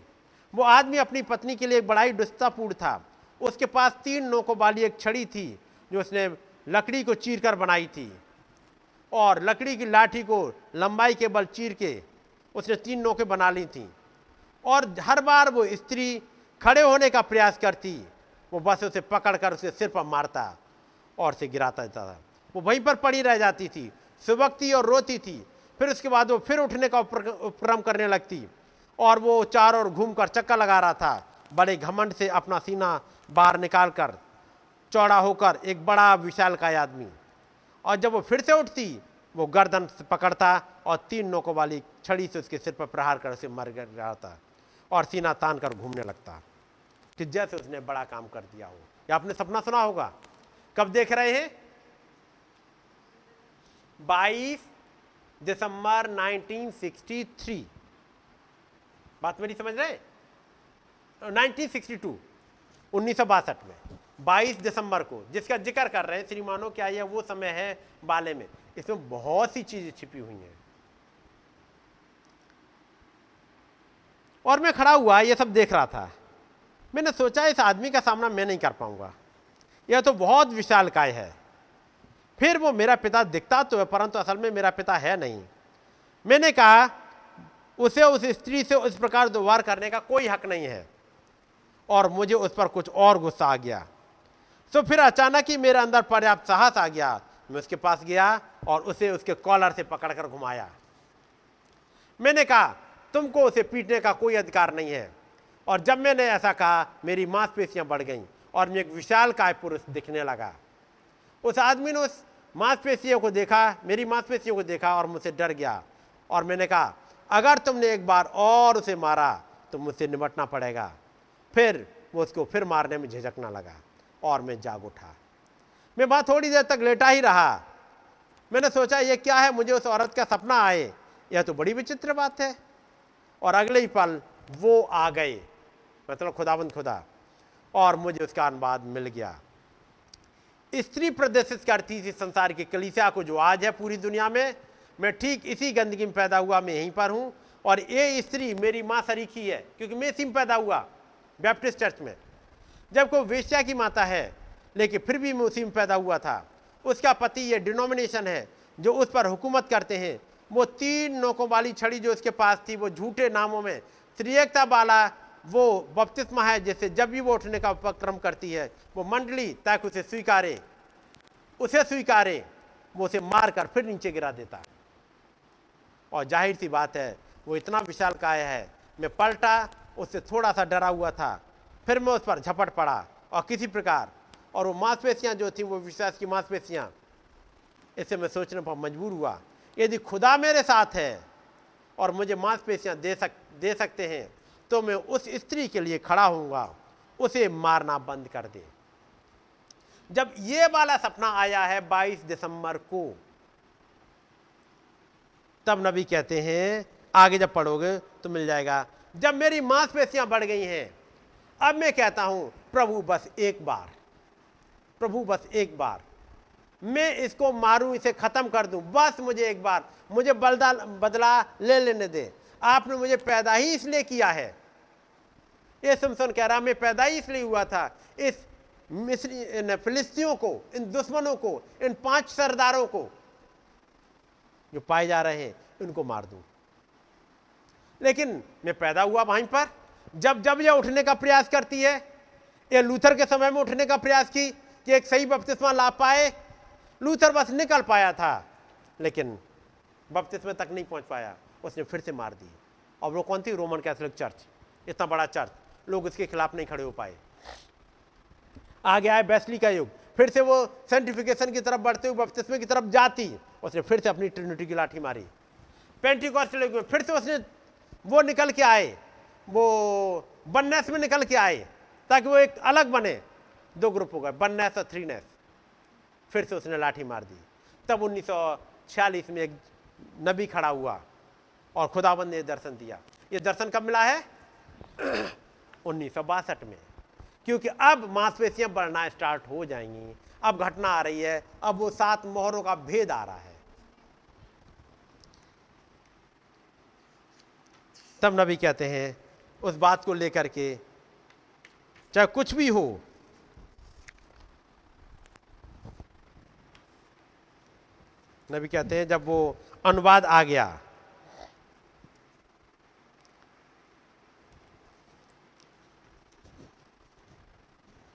वो आदमी अपनी पत्नी के लिए बड़ा ही दुस्तापूर्ण था। उसके पास 3 नोकों वाली एक छड़ी थी जो उसने लकड़ी को चीरकर बनाई थी, और लकड़ी की लाठी को लंबाई के बल चीर के उसने 3 नोकें बना ली थी। और हर बार वो स्त्री खड़े होने का प्रयास करती, वो बस उसे पकड़कर उसके सिर पर मारता और उसे गिराता रहता था। वो वहीं पर पड़ी रह जाती थी, सुबकती और रोती थी। फिर उसके बाद वो फिर उठने का उपक्रम करने लगती और वो चारों ओर घूमकर चक्कर लगा रहा था, बड़े घमंड से अपना सीना बाहर निकाल कर चौड़ा होकर एक बड़ा विशालकाय आदमी। और जब वो फिर से उठती, वो गर्दन पकड़ता और 3 नोकों वाली छड़ी से उसके सिर पर प्रहार कर उसे मर गिराता और सीना तान कर घूमने लगता कि जैसे उसने बड़ा काम कर दिया हो। या आपने सपना सुना होगा, कब देख रहे हैं? 22 दिसंबर 1963, बात मेरी समझ रहे? 1962, 1962 में 22 दिसंबर को जिसका जिक्र कर रहे हैं श्रीमानों, क्या यह वो समय है बाले में? इसमें बहुत सी चीजें छिपी हुई हैं। और मैं खड़ा हुआ ये सब देख रहा था। मैंने सोचा इस आदमी का सामना मैं नहीं कर पाऊंगा, यह तो बहुत विशालकाय है। फिर वो मेरा पिता दिखता तो है, परंतु असल में मेरा पिता है नहीं। मैंने कहा उसे उस स्त्री से उस प्रकार व्यवहार करने का कोई हक नहीं है, और मुझे उस पर कुछ और गुस्सा आ गया। तो फिर अचानक ही मेरे अंदर पर्याप्त साहस आ गया। मैं उसके पास गया और उसे उसके कॉलर से पकड़कर घुमाया। मैंने कहा तुमको उसे पीटने का कोई अधिकार नहीं है। और जब मैंने ऐसा कहा, मेरी मांसपेशियां बढ़ गईं और मैं एक विशालकाय पुरुष दिखने लगा। उस आदमी ने उस मांसपेशियों को देखा, मेरी मांसपेशियों को देखा और मुझसे डर गया। और मैंने कहा अगर तुमने एक बार और उसे मारा तो मुझसे निपटना पड़ेगा। फिर वो उसको फिर मारने में झिझकना लगा और मैं जाग उठा। मैं वहाँ थोड़ी देर तक लेटा ही रहा। मैंने सोचा ये क्या है, मुझे उस औरत का सपना आए, यह तो बड़ी विचित्र बात है। और अगले ही पल वो आ गए, मतलब खुदावंद खुदा, और मुझे उसका अनुवाद मिल गया। स्त्री प्रदर्शित करती थी संसार की कलीसिया को जो आज है पूरी दुनिया में। मैं ठीक इसी गंदगी में पैदा हुआ, मैं यहीं पर हूँ। और ये स्त्री मेरी माँ सरीखी है, क्योंकि मैं इसी में पैदा हुआ बैप्टिस्ट चर्च में, जबकि वेश्या की माता है, लेकिन फिर भी मैं उसी में पैदा हुआ था। उसका पति ये डिनोमिनेशन है जो उस पर हुकूमत करते हैं। वो तीन नोकों वाली छड़ी जो उसके पास थी, वो झूठे नामों में त्रिएकता वाला वो बपतिस्मा है जिससे जब भी वो उठने का उपक्रम करती है वो मंडली ताकि उसे स्वीकारे वो उसे मारकर फिर नीचे गिरा देता। और जाहिर सी बात है वो इतना विशाल काय है। मैं पलटा, उससे थोड़ा सा डरा हुआ था, फिर मैं उस पर झपट पड़ा और किसी प्रकार, और वो मांसपेशियाँ जो थी वो विश्वास की मांसपेशियाँ, इससे मैं सोचने पर मजबूर हुआ यदि खुदा मेरे साथ है और मुझे मांसपेशियाँ दे सकते हैं तो मैं उस स्त्री के लिए खड़ा होऊंगा, उसे मारना बंद कर दे। जब ये वाला सपना आया है 22 दिसंबर को, तब नबी कहते हैं, आगे जब पढ़ोगे तो मिल जाएगा, जब मेरी मांसपेशियां बढ़ गई हैं अब मैं कहता हूं प्रभु बस एक बार मैं इसको मारूं, इसे खत्म कर दूं, बस मुझे एक बार, मुझे बदला ले लेने दे। आपने मुझे पैदा ही इसलिए किया है, ये सैमसन कह रहा, मैं पैदा ही इसलिए हुआ था इस फिलिस्तियों को, इन दुश्मनों को, इन 5 सरदारों को जो पाए जा रहे हैं, इनको मार दूं। लेकिन मैं पैदा हुआ वहीं पर। जब जब यह उठने का प्रयास करती है, यह लूथर के समय में उठने का प्रयास की कि एक सही बपतिस्मा ला पाए, लूथर बस निकल पाया था लेकिन बपतिस्मे तक नहीं पहुंच पाया, उसने फिर से मार दी। और वो कौन थी? रोमन कैथोलिक चर्च, इतना बड़ा चर्च, लोग उसके खिलाफ नहीं खड़े हो पाए। आ गया है बेस्ली का युग, फिर से वो सेंटिफिकेशन की तरफ बढ़ते हुए बपतिस्मे की तरफ जाती, उसने फिर से अपनी ट्रिनिटी की लाठी मारी। पेंटिकॉस्टल युग में फिर से उसने वो निकल के आए, वो वननेस में निकल के आए ताकि वो एक अलग बने, 2 ग्रुप हो गए, वननेस और थ्रीनेस, फिर से उसने लाठी मार दी। तब 1946 में एक नबी खड़ा हुआ और खुदाबंद ने दर्शन दिया। ये दर्शन कब मिला है? 1962 में, क्योंकि अब मांसपेशियां बढ़ना स्टार्ट हो जाएंगी। अब घटना आ रही है, अब वो 7 मोहरों का भेद आ रहा है। तब नबी कहते हैं उस बात को लेकर के, चाहे कुछ भी हो, नबी कहते हैं जब वो अनुवाद आ गया,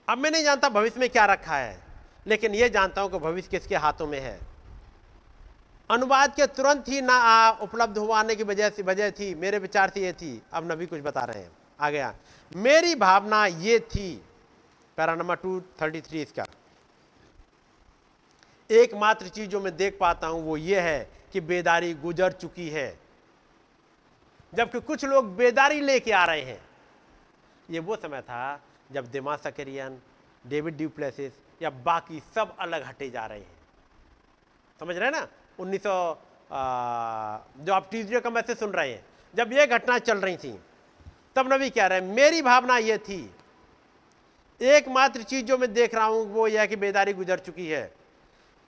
अब मैं नहीं जानता भविष्य में क्या रखा है, लेकिन यह जानता हूं कि भविष्य किसके हाथों में है। अनुवाद के तुरंत ही ना उपलब्ध हुआने की वजह थी, मेरे विचार से ये थी, अब नबी कुछ बता रहे हैं, आ गया, मेरी भावना ये थी, पैरा नंबर 233 इसका, एकमात्र चीज जो मैं देख पाता हूं वो ये है कि बेदारी गुजर चुकी है। जबकि कुछ लोग बेदारी लेके आ रहे हैं। ये वो समय था जब Demos Shakarian, David du Plessis या बाकी सब अलग हटे जा रहे हैं, समझ रहे हैं ना? 1900 जो आप ट्यूजडे का मैसेज सुन रहे हैं, जब ये घटना चल रही थी, तब नबी कह रहे हैं मेरी भावना ये थी, एकमात्र चीज जो मैं देख रहा हूं वो यह है कि बेदारी गुजर चुकी है।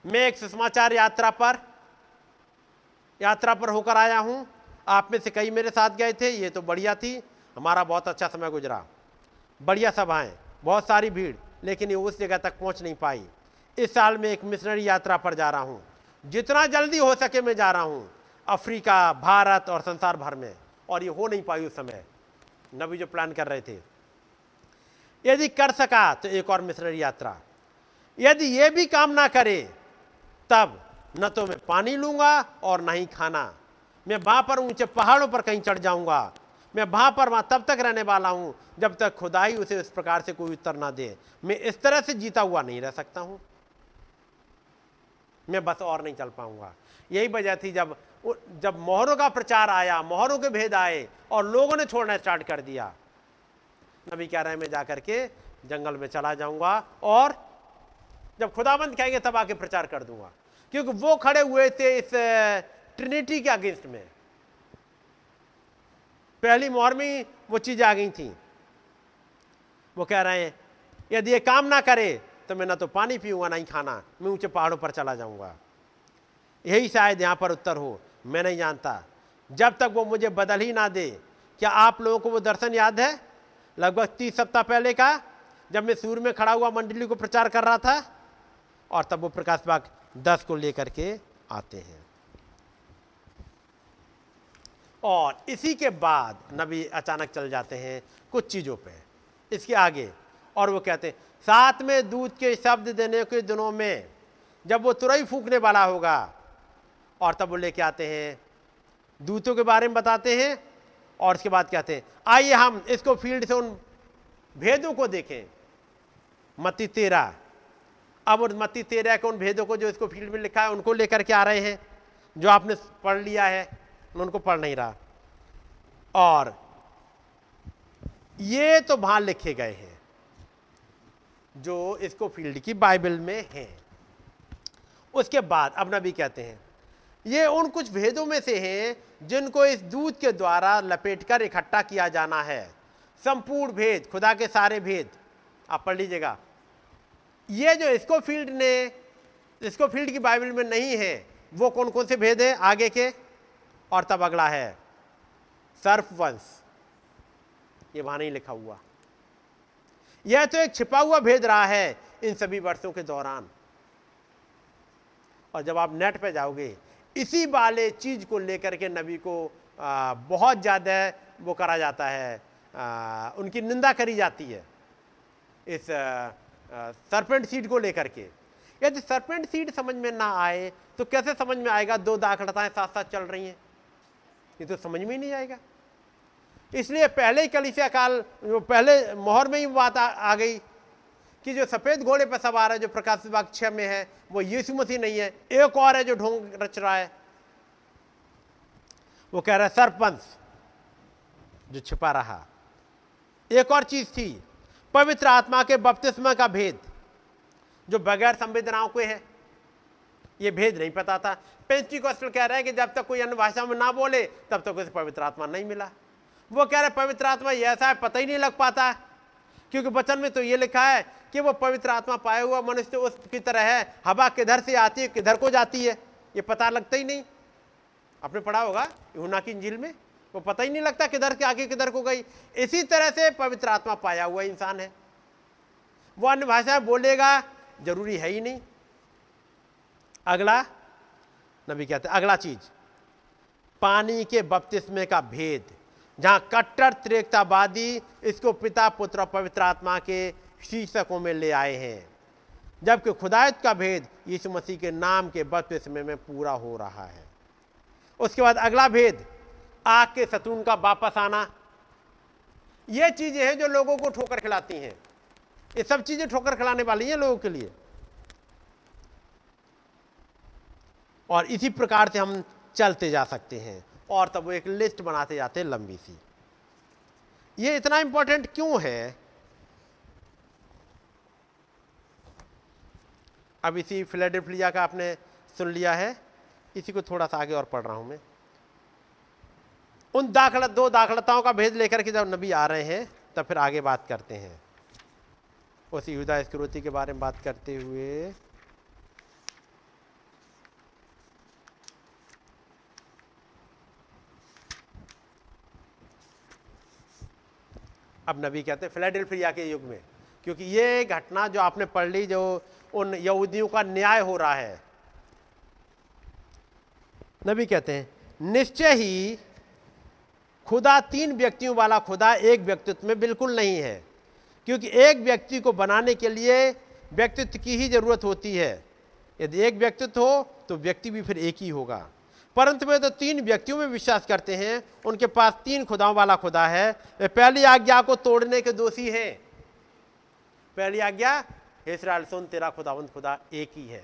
मैं एक सुसमाचार यात्रा पर होकर आया हूं। आप में से कई मेरे साथ गए थे, ये तो बढ़िया थी, हमारा बहुत अच्छा समय गुजरा, बढ़िया सभाएं, बहुत सारी भीड़, लेकिन ये उस जगह तक पहुंच नहीं पाई। इस साल मैं एक मिशनरी यात्रा पर जा रहा हूं, जितना जल्दी हो सके मैं जा रहा हूं, अफ्रीका, भारत और संसार भर में, और ये हो नहीं पाई उस समय, नबी जो प्लान कर रहे थे। यदि कर सका तो एक और मिशनरी यात्रा, यदि ये भी काम ना करे तब न तो मैं पानी लूँगा और ना ही खाना। मैं वहाँ पर ऊँचे पहाड़ों पर कहीं चढ़ जाऊँगा। मैं वहाँ तब तक रहने वाला हूँ जब तक खुदा ही उसे इस प्रकार से कोई उत्तर ना दे। मैं इस तरह से जीता हुआ नहीं रह सकता हूँ। मैं बस और नहीं चल पाऊंगा। यही वजह थी जब मोहरों का प्रचार आया, मोहरों के भेद आए और लोगों ने छोड़ना स्टार्ट कर दिया। नबी कह रहे हैं मैं जाकर के जंगल में चला जाऊंगा और जब खुदाबंद कहेंगे तब आके प्रचार कर दूंगा, क्योंकि वो खड़े हुए थे इस ट्रिनिटी के अगेंस्ट में। पहली मोहर में वो चीजें आ गई थी। वो कह रहे हैं यदि ये काम ना करे तो मैं ना तो पानी पीऊंगा ना ही खाना, मैं ऊंचे पहाड़ों पर चला जाऊंगा। यही शायद यहाँ पर उत्तर हो, मैं नहीं जानता, जब तक वो मुझे बदल ही ना दे। क्या आप लोगों को वो दर्शन याद है लगभग 30 सप्ताह पहले का, जब मैं सूर में खड़ा हुआ मंडली को प्रचार कर रहा था? और तब वो प्रकाश बाग 10 को लेकर के आते हैं। और इसी के बाद नबी अचानक चल जाते हैं कुछ चीज़ों पे, इसके आगे। और वो कहते हैं साथ में दूध के शब्द देने के दिनों में जब वो तुरई फूकने वाला होगा। और तब वो लेके आते हैं, दूतों के बारे में बताते हैं और उसके बाद कहते हैं आइए हम इसको फील्ड से उन भेदों को देखें। मत्ती 13, अब उन मत्ती 13 के उन भेदों को जो इसको फील्ड में लिखा है उनको लेकर के आ रहे हैं। जो आपने पढ़ लिया है उनको पढ़ नहीं रहा, और ये तो वहां लिखे गए हैं जो इसको फील्ड की बाइबल में हैं। उसके बाद अब नबी कहते हैं ये उन कुछ भेदों में से हैं जिनको इस दूध के द्वारा लपेटकर इकट्ठा किया जाना है। संपूर्ण भेद, खुदा के सारे भेद आप पढ़ लीजिएगा। ये जो इसको फील्ड की बाइबल में नहीं है वो कौन कौन से भेद हैं आगे के। और तब अगला है सर्पवंश, ये वहां नहीं लिखा हुआ, यह तो एक छिपा हुआ भेद रहा है इन सभी वर्षों के दौरान। और जब आप नेट पे जाओगे इसी वाले चीज को लेकर के नबी को बहुत ज्यादा वो करा जाता है, उनकी निंदा करी जाती है इस सर्पेंट सीड को लेकर के। यदि सर्पेंट सीड समझ में ना आए तो कैसे समझ में आएगा 2 दाखड़ताएं साथ साथ चल रही हैं, ये तो समझ में ही नहीं आएगा। इसलिए पहले ही कलीसिया काल पहले मोहर में ही बात आ गई कि जो सफेद घोड़े पर सवार है जो प्रकाश विभाग 6 में है वो यीशु मसीह नहीं है, एक और है जो ढोंग रच रहा है। वो कह रहा है सरपंच जो छिपा रहा। एक और चीज थी पवित्र आत्मा के बपतिस्मा का भेद जो बगैर संवेदनाओं के है, ये भेद नहीं पता था। पेंटिकॉस्टल कह रहे हैं कि जब तक कोई अन्य भाषा में ना बोले तब तक उसे पवित्र आत्मा नहीं मिला। वो कह रहे पवित्र आत्मा ये ऐसा है पता ही नहीं लग पाता, क्योंकि वचन में तो ये लिखा है कि वो पवित्र आत्मा पाए हुआ मनुष्य उसकी तरह है, हवा किधर से आती है किधर को जाती है ये पता लगता ही नहीं। आपने पढ़ा होगा यूहन्ना की इंजील में, वो पता ही नहीं लगता किधर के आगे किधर को गई। इसी तरह से पवित्र आत्मा पाया हुआ इंसान है, वो अन्य भाषा बोलेगा जरूरी है ही नहीं। अगला नबी कहते हैं अगला चीज पानी के बपतिस्मे का भेद, जहां कट्टर त्रिएकतावादी इसको पिता पुत्र और पवित्र आत्मा के शीर्षकों में ले आए हैं, जबकि खुदायत का भेद यीशु मसीह के नाम के बपतिस्मे में पूरा हो रहा है। उसके बाद अगला भेद आग के सतून का वापस आना। ये चीजें हैं जो लोगों को ठोकर खिलाती हैं, ये सब चीजें ठोकर खिलाने वाली हैं लोगों के लिए। और इसी प्रकार से हम चलते जा सकते हैं। और तब वो एक लिस्ट बनाते जाते हैं लंबी सी। ये इतना इंपॉर्टेंट क्यों है? अब इसी फिलाडेल्फिया का आपने सुन लिया है, इसी को थोड़ा सा आगे और पढ़ रहा हूं मैं। उन 2 दाखलताओं का भेद लेकर के जब नबी आ रहे हैं तब फिर आगे बात करते हैं उस यहूदा इस्करियोती के बारे में बात करते हुए। अब नबी कहते हैं फिलाडेल्फिया के युग में, क्योंकि ये घटना जो आपने पढ़ ली जो उन यहूदियों का न्याय हो रहा है, नबी कहते हैं निश्चय ही खुदा 3 व्यक्तियों वाला खुदा एक व्यक्तित्व में बिल्कुल नहीं है, क्योंकि एक व्यक्ति को बनाने के लिए व्यक्तित्व की ही जरूरत होती है। यदि एक व्यक्तित्व हो तो व्यक्ति भी फिर एक ही होगा, परंतु वे तो 3 व्यक्तियों में विश्वास करते हैं, उनके पास 3 खुदाओं वाला खुदा है। वे पहली आज्ञा को तोड़ने के दोषी हैं। पहली आज्ञा इस्राएल सुन तेरा खुदावंद खुदा एक ही है।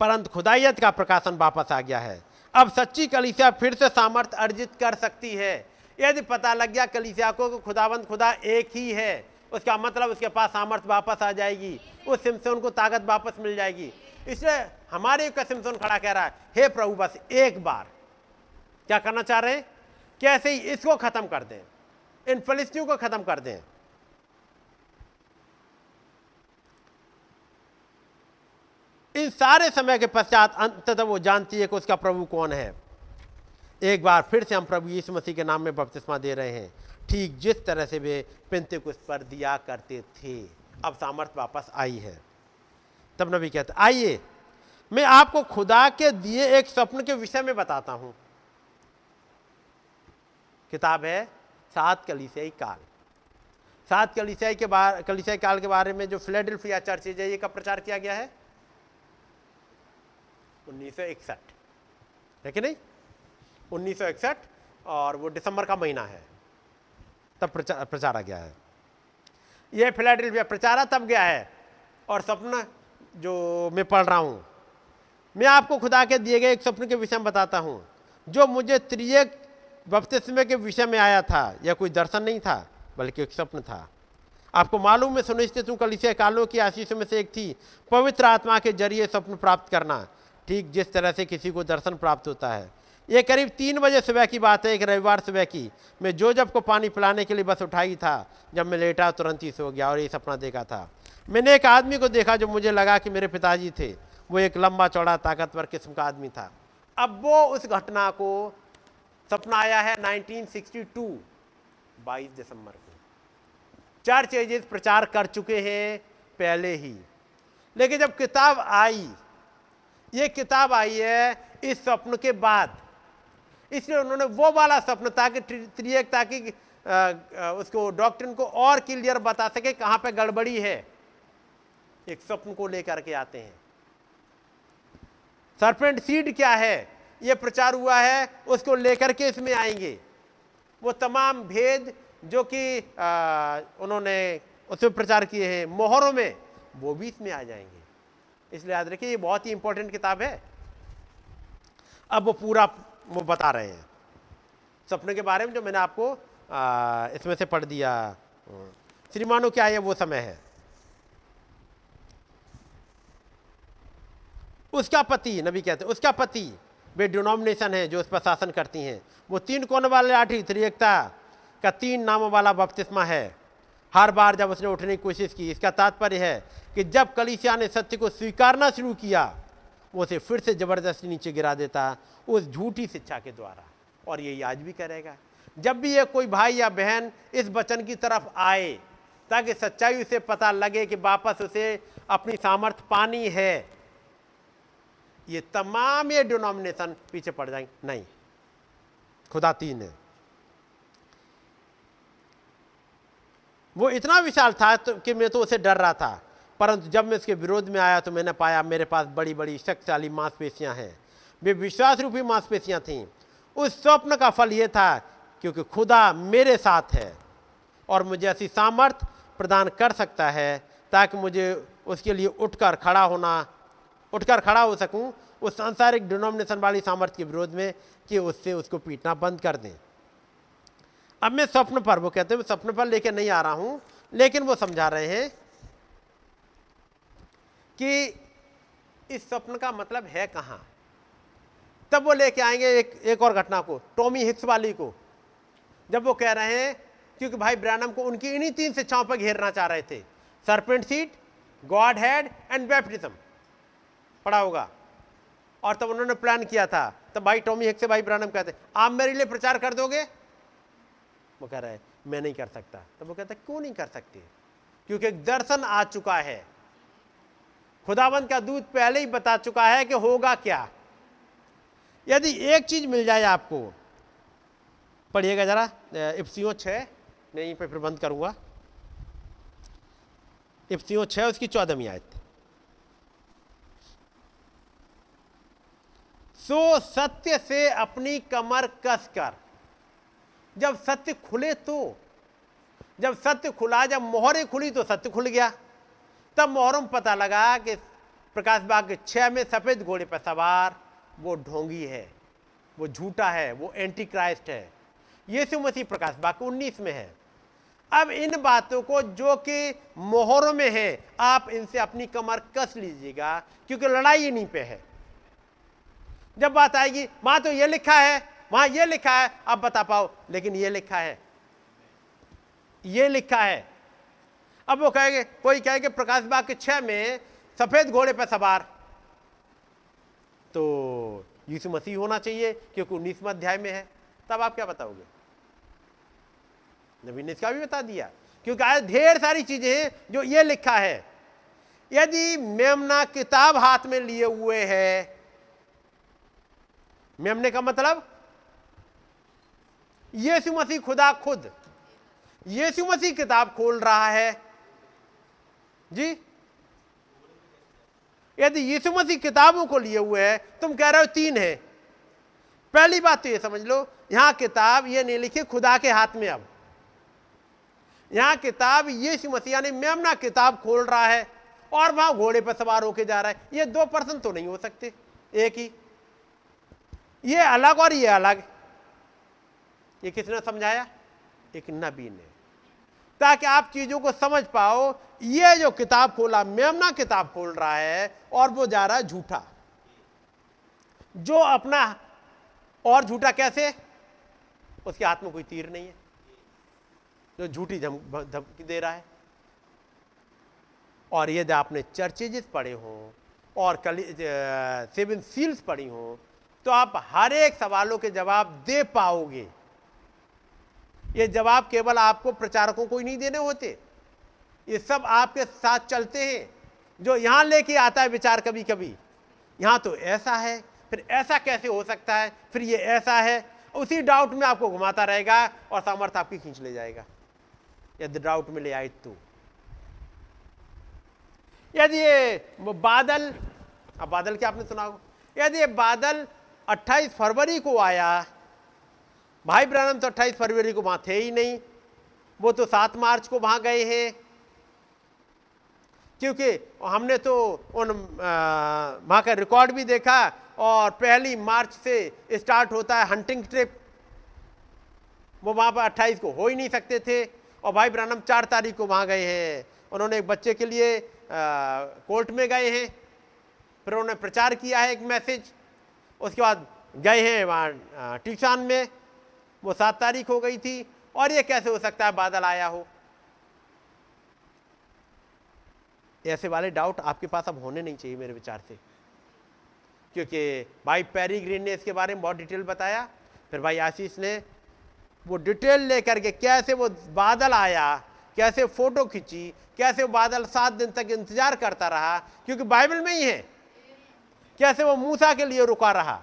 परंतु खुदाइयत का प्रकाशन वापस आ गया है। अब सच्ची कलीसिया फिर से सामर्थ्य अर्जित कर सकती है। यदि पता लग गया कलीसिया को खुदावंद खुदा एक ही है, उसका मतलब उसके पास सामर्थ्य वापस आ जाएगी, उस सिमसोन को ताकत वापस मिल जाएगी। इसलिए हमारे युग का सिमसोन खड़ा कह रहा है, हे प्रभु बस एक बार। क्या करना चाह रहे हैं? कैसे ही इसको खत्म कर दें, इन फिलिस्तियों को खत्म कर दें। इन सारे समय के पश्चात अंततः वो जानती है कि उसका प्रभु कौन है। एक बार फिर से हम प्रभु यीशु मसीह के नाम में बपतिस्मा दे रहे हैं, ठीक जिस तरह से वे पेंतेकोस्त पर दिया करते थे। अब सामर्थ वापस आई है। तब नबी कहते, आइए मैं आपको खुदा के दिए एक स्वप्न के विषय में बताता हूँ। किताब है सात कलीसियाई काल। सात कलीसियाई काल के बारे में जो फिलाडेल्फिया चर्चेज है, ये कब प्रचार किया गया है? 1961, है कि नहीं? 1961, और वो दिसंबर का महीना है, तब प्रचारा गया है। यह फिलाडेल्फिया प्रचारा तब गया है। और सपना जो मैं पढ़ रहा हूँ, मैं आपको खुदा के दिए गए एक सपने के विषय में बताता हूँ जो मुझे त्रिएक बपतिस्मे के विषय में आया था। यह कोई दर्शन नहीं था बल्कि एक स्वप्न था। आपको मालूम है, सुनिश्चित हूँ कलीसिया कालों की आशीषों में से एक थी पवित्र आत्मा के जरिए स्वप्न प्राप्त करना, ठीक जिस तरह से किसी को दर्शन प्राप्त होता है। ये करीब 3 बजे सुबह की बात है, एक रविवार सुबह की। मैं जोजब को पानी पिलाने के लिए बस उठाई था, जब मैं लेटा तुरंत ही सो गया और ये सपना देखा था। मैंने एक आदमी को देखा जो मुझे लगा कि मेरे पिताजी थे। वो एक लंबा चौड़ा ताकतवर किस्म का आदमी था। अब वो उस घटना को, सपना आया है 1962 22 दिसंबर को। चर्च एजेस प्रचार कर चुके हैं पहले ही, लेकिन जब किताब आई, ये किताब आई है इस स्वप्न के बाद, इसलिए उन्होंने वो वाला स्वप्न ताकि त्रिएकता की उसको डॉक्ट्रिन को और क्लियर बता सके कहाँ पे गड़बड़ी है, एक स्वप्न को लेकर के आते हैं। सर्पेंट सीड क्या है, ये प्रचार हुआ है, उसको लेकर के इसमें आएंगे। वो तमाम भेद जो कि उन्होंने उसमें प्रचार किए हैं मोहरों में, वो भी इसमें आ जाएंगे। इसलिए याद रखिए, ये बहुत ही इंपॉर्टेंट किताब है। अब वो पूरा वो बता रहे हैं सपने के बारे में जो मैंने आपको इसमें से पढ़ दिया। श्रीमानो क्या है, वो समय है। उसका पति, नबी कहते हैं उसका पति, वे डिनोमिनेशन है जो उस पर शासन करती हैं। वो 3 कोनों वाले लाठी त्रिएकता का 3 नामों वाला बपतिस्मा है। हर बार जब उसने उठने की कोशिश की, इसका तात्पर्य है कि जब कलीसिया ने सत्य को स्वीकारना शुरू किया, वो उसे फिर से ज़बरदस्ती नीचे गिरा देता उस झूठी शिक्षा के द्वारा। और ये आज भी करेगा। जब भी ये कोई भाई या बहन इस वचन की तरफ आए ताकि सच्चाई उसे पता लगे कि वापस उसे अपनी सामर्थ्य पानी है, ये तमाम ये डिनोमिनेशन पीछे पड़ जाएंगे। नहीं, खुदा तीन है। वो इतना विशाल था कि मैं तो उसे डर रहा था, परंतु जब मैं उसके विरोध में आया तो मैंने पाया मेरे पास बड़ी बड़ी शक्तिशाली मांसपेशियां हैं। वे विश्वास रूपी मांसपेशियां थीं। उस स्वप्न का फल यह था, क्योंकि खुदा मेरे साथ है और मुझे ऐसी सामर्थ प्रदान कर सकता है ताकि मुझे उसके लिए उठकर खड़ा हो सकूं उस सांसारिक डिनोमिनेशन वाली सामर्थ के विरोध में कि उससे उसको पीटना बंद कर दें। अब मैं स्वप्न पर, वो कहते हैं स्वप्न पर लेके नहीं आ रहा हूँ, लेकिन वो समझा रहे हैं कि इस स्वप्न का मतलब है कहाँ। तब वो लेके आएंगे एक और घटना को, टॉमी हिक्स वाली को, जब वो कह रहे हैं क्योंकि भाई ब्रैनम को उनकी इन्हीं 3 शिक्षाओं पर घेरना चाह रहे थे, serpent seed, God head and baptism, पढ़ा होगा। और तब उन्होंने प्लान किया था। तब भाई टॉमी हिक्स से भाई ब्रैनम कहते, आप मेरे लिए प्रचार कर दोगे? वो कह रहा है मैं नहीं कर सकता। तब वो कहता है क्यों नहीं कर सकते? क्योंकि एक दर्शन आ चुका है, खुदावंद का दूत पहले ही बता चुका है कि होगा क्या। यदि एक चीज मिल जाए आपको, पढ़िएगा जरा इफिसियों 6, नहीं पे फिर बंद करूंगा। इफिसियों 6 उसकी 14वीं आयत। सो सत्य से अपनी कमर कसकर, जब सत्य खुले, तो जब सत्य खुला, जब मोहरें खुली तो सत्य खुल गया। तब मोहरों में पता लगा कि प्रकाश बाग 6 में सफ़ेद घोड़े पर सवार वो ढोंगी है, वो झूठा है, वो एंटी क्राइस्ट है। यीशु मसीह प्रकाश बाग 19 में है। अब इन बातों को जो कि मोहरों में है आप इनसे अपनी कमर कस लीजिएगा, क्योंकि लड़ाई इन्हीं पे है। जब बात आएगी वहां तो ये लिखा है, वहां ये लिखा है, आप बता पाओ लेकिन ये लिखा है, ये लिखा है। अब वो कहेंगे, कोई कहेगा प्रकाश बाग के 6 में सफेद घोड़े पर सवार तो यीशु मसीह होना चाहिए क्योंकि 19वां अध्याय में है। तब आप क्या बताओगे? नबी ने इसका भी बता दिया, क्योंकि आज ढेर सारी चीजें हैं जो ये लिखा है। यदि मेमना किताब हाथ में लिए हुए है, मेमने का मतलब यीशु मसीह खुदा खुद, यीशु मसीह किताब खोल रहा है जी। यदि यीशु मसीह किताबों को लिए हुए है, तुम कह रहे हो 3 है। पहली बात तो ये समझ लो, यहां किताब ये नहीं लिखी खुदा के हाथ में। अब यहां किताब यीशु मसीह यानी मेमना किताब खोल रहा है और वहां घोड़े पर सवार होके जा रहा है। ये 2 पर्सन तो नहीं हो सकते, एक ही, ये अलग और ये अलग। ये किसने समझाया? एक नबी ने, ताकि आप चीजों को समझ पाओ। ये जो किताब खोला, मेमना किताब खोल रहा है और वो जा रहा है झूठा, जो अपना और झूठा कैसे, उसके हाथ में कोई तीर नहीं है, जो झूठी धमकी दे रहा है। और यदि आपने चर्चेज पढ़े हों और सेवन सील्स पढ़ी हों तो आप हर एक सवालों के जवाब दे पाओगे। ये जवाब केवल आपको प्रचारकों को ही नहीं देने होते, ये सब आपके साथ चलते हैं। जो यहाँ लेके आता है विचार, कभी कभी यहाँ तो ऐसा है, फिर ऐसा कैसे हो सकता है, फिर ये ऐसा है, उसी डाउट में आपको घुमाता रहेगा और सामर्थ आपकी खींच ले जाएगा यदि डाउट में ले आए तो। यदि ये बादल, अब बादल क्या आपने सुना होगा, यदि ये बादल 28 फरवरी को आया, भाई ब्रैनम तो 28 फरवरी को वहां थे ही नहीं, वो तो 7 मार्च को वहां गए हैं, क्योंकि हमने तो उन वहां का रिकॉर्ड भी देखा और 1 मार्च से स्टार्ट होता है हंटिंग ट्रिप, वो वहां पर 28 को हो ही नहीं सकते थे। और भाई ब्रैनम 4 तारीख को वहां गए हैं, उन्होंने एक बच्चे के लिए कोर्ट में गए हैं, फिर उन्होंने प्रचार किया है एक मैसेज, उसके बाद गए हैं वहाँ टीशान में, वो 7 तारीख हो गई थी। और ये कैसे हो सकता है बादल आया हो? ऐसे वाले डाउट आपके पास अब होने नहीं चाहिए मेरे विचार से, क्योंकि भाई पैरी ग्रीन ने इसके बारे में बहुत डिटेल बताया, फिर भाई आशीष ने वो डिटेल लेकर के कैसे वो बादल आया, कैसे फोटो खींची, कैसे वो बादल 7 दिन तक इंतजार करता रहा, क्योंकि बाइबल में ही है, कैसे वो मूसा के लिए रुका रहा।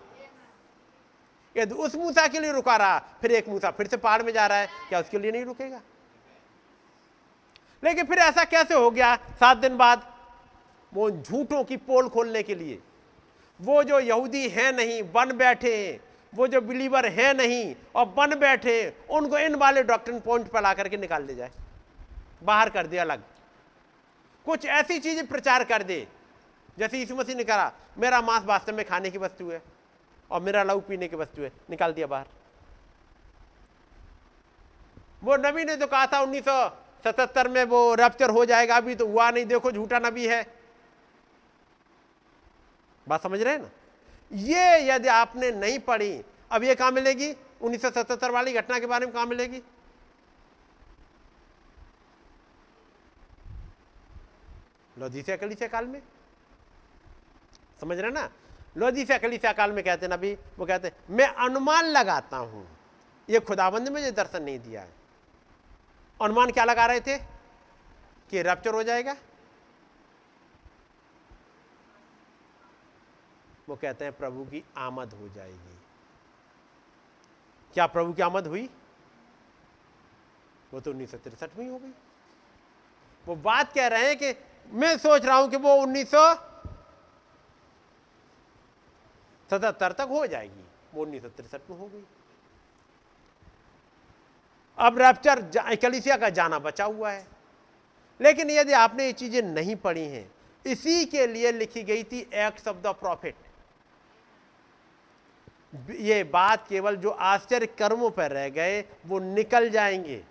यदि उस मूसा के लिए रुका रहा, फिर एक मूसा फिर से पहाड़ में जा रहा है, क्या उसके लिए नहीं रुकेगा? लेकिन फिर ऐसा कैसे हो गया 7 दिन बाद? वो झूठों की पोल खोलने के लिए, वो जो यहूदी हैं नहीं बन बैठे हैं, वो जो बिलीवर हैं नहीं और बन बैठे, उनको इन वाले डॉक्ट्रिन पॉइंट पर ला करके निकाल ले जाए, बाहर कर दे, अलग कुछ ऐसी चीजें प्रचार कर दे जैसे यीशु मसीह ने करा, मेरा मांस वास्तव में खाने की वस्तु है और मेरा लहू पीने की वस्तु है, निकाल दिया बाहर। वो नबी ने तो कहा था 1977 में वो रैप्चर हो जाएगा, अभी तो हुआ नहीं, देखो झूठा नबी है। बात समझ रहे हैं ना? ये यदि आपने नहीं पढ़ी, अब ये कहां मिलेगी? 1977 वाली घटना के बारे में कहां मिलेगी? लौदीसिया कलीसिया काल में। समझ रहे ना? लौदीसिया कलीसिया काल में कहते हैं नबी, वो कहते हैं मैं अनुमान लगाता हूं, ये खुदाबंद ने मुझे दर्शन नहीं दिया है। अनुमान क्या लगा रहे थे? कि रैप्चर हो जाएगा। वो कहते हैं प्रभु की आमद हो जाएगी। क्या प्रभु की आमद हुई? वो तो 1963 में ही हो गई। वो बात कह रहे हैं कि मैं सोच रहा हूं कि वो 1977 तक हो जाएगी, वो 1963 में हो गई। अब रैप्चर कलीसिया का जाना बचा हुआ है। लेकिन यदि आपने ये चीजें नहीं पढ़ी हैं, इसी के लिए लिखी गई थी एक्ट्स ऑफ द प्रॉफिट। ये बात केवल जो आश्चर्य कर्मों पर रह गए वो निकल जाएंगे।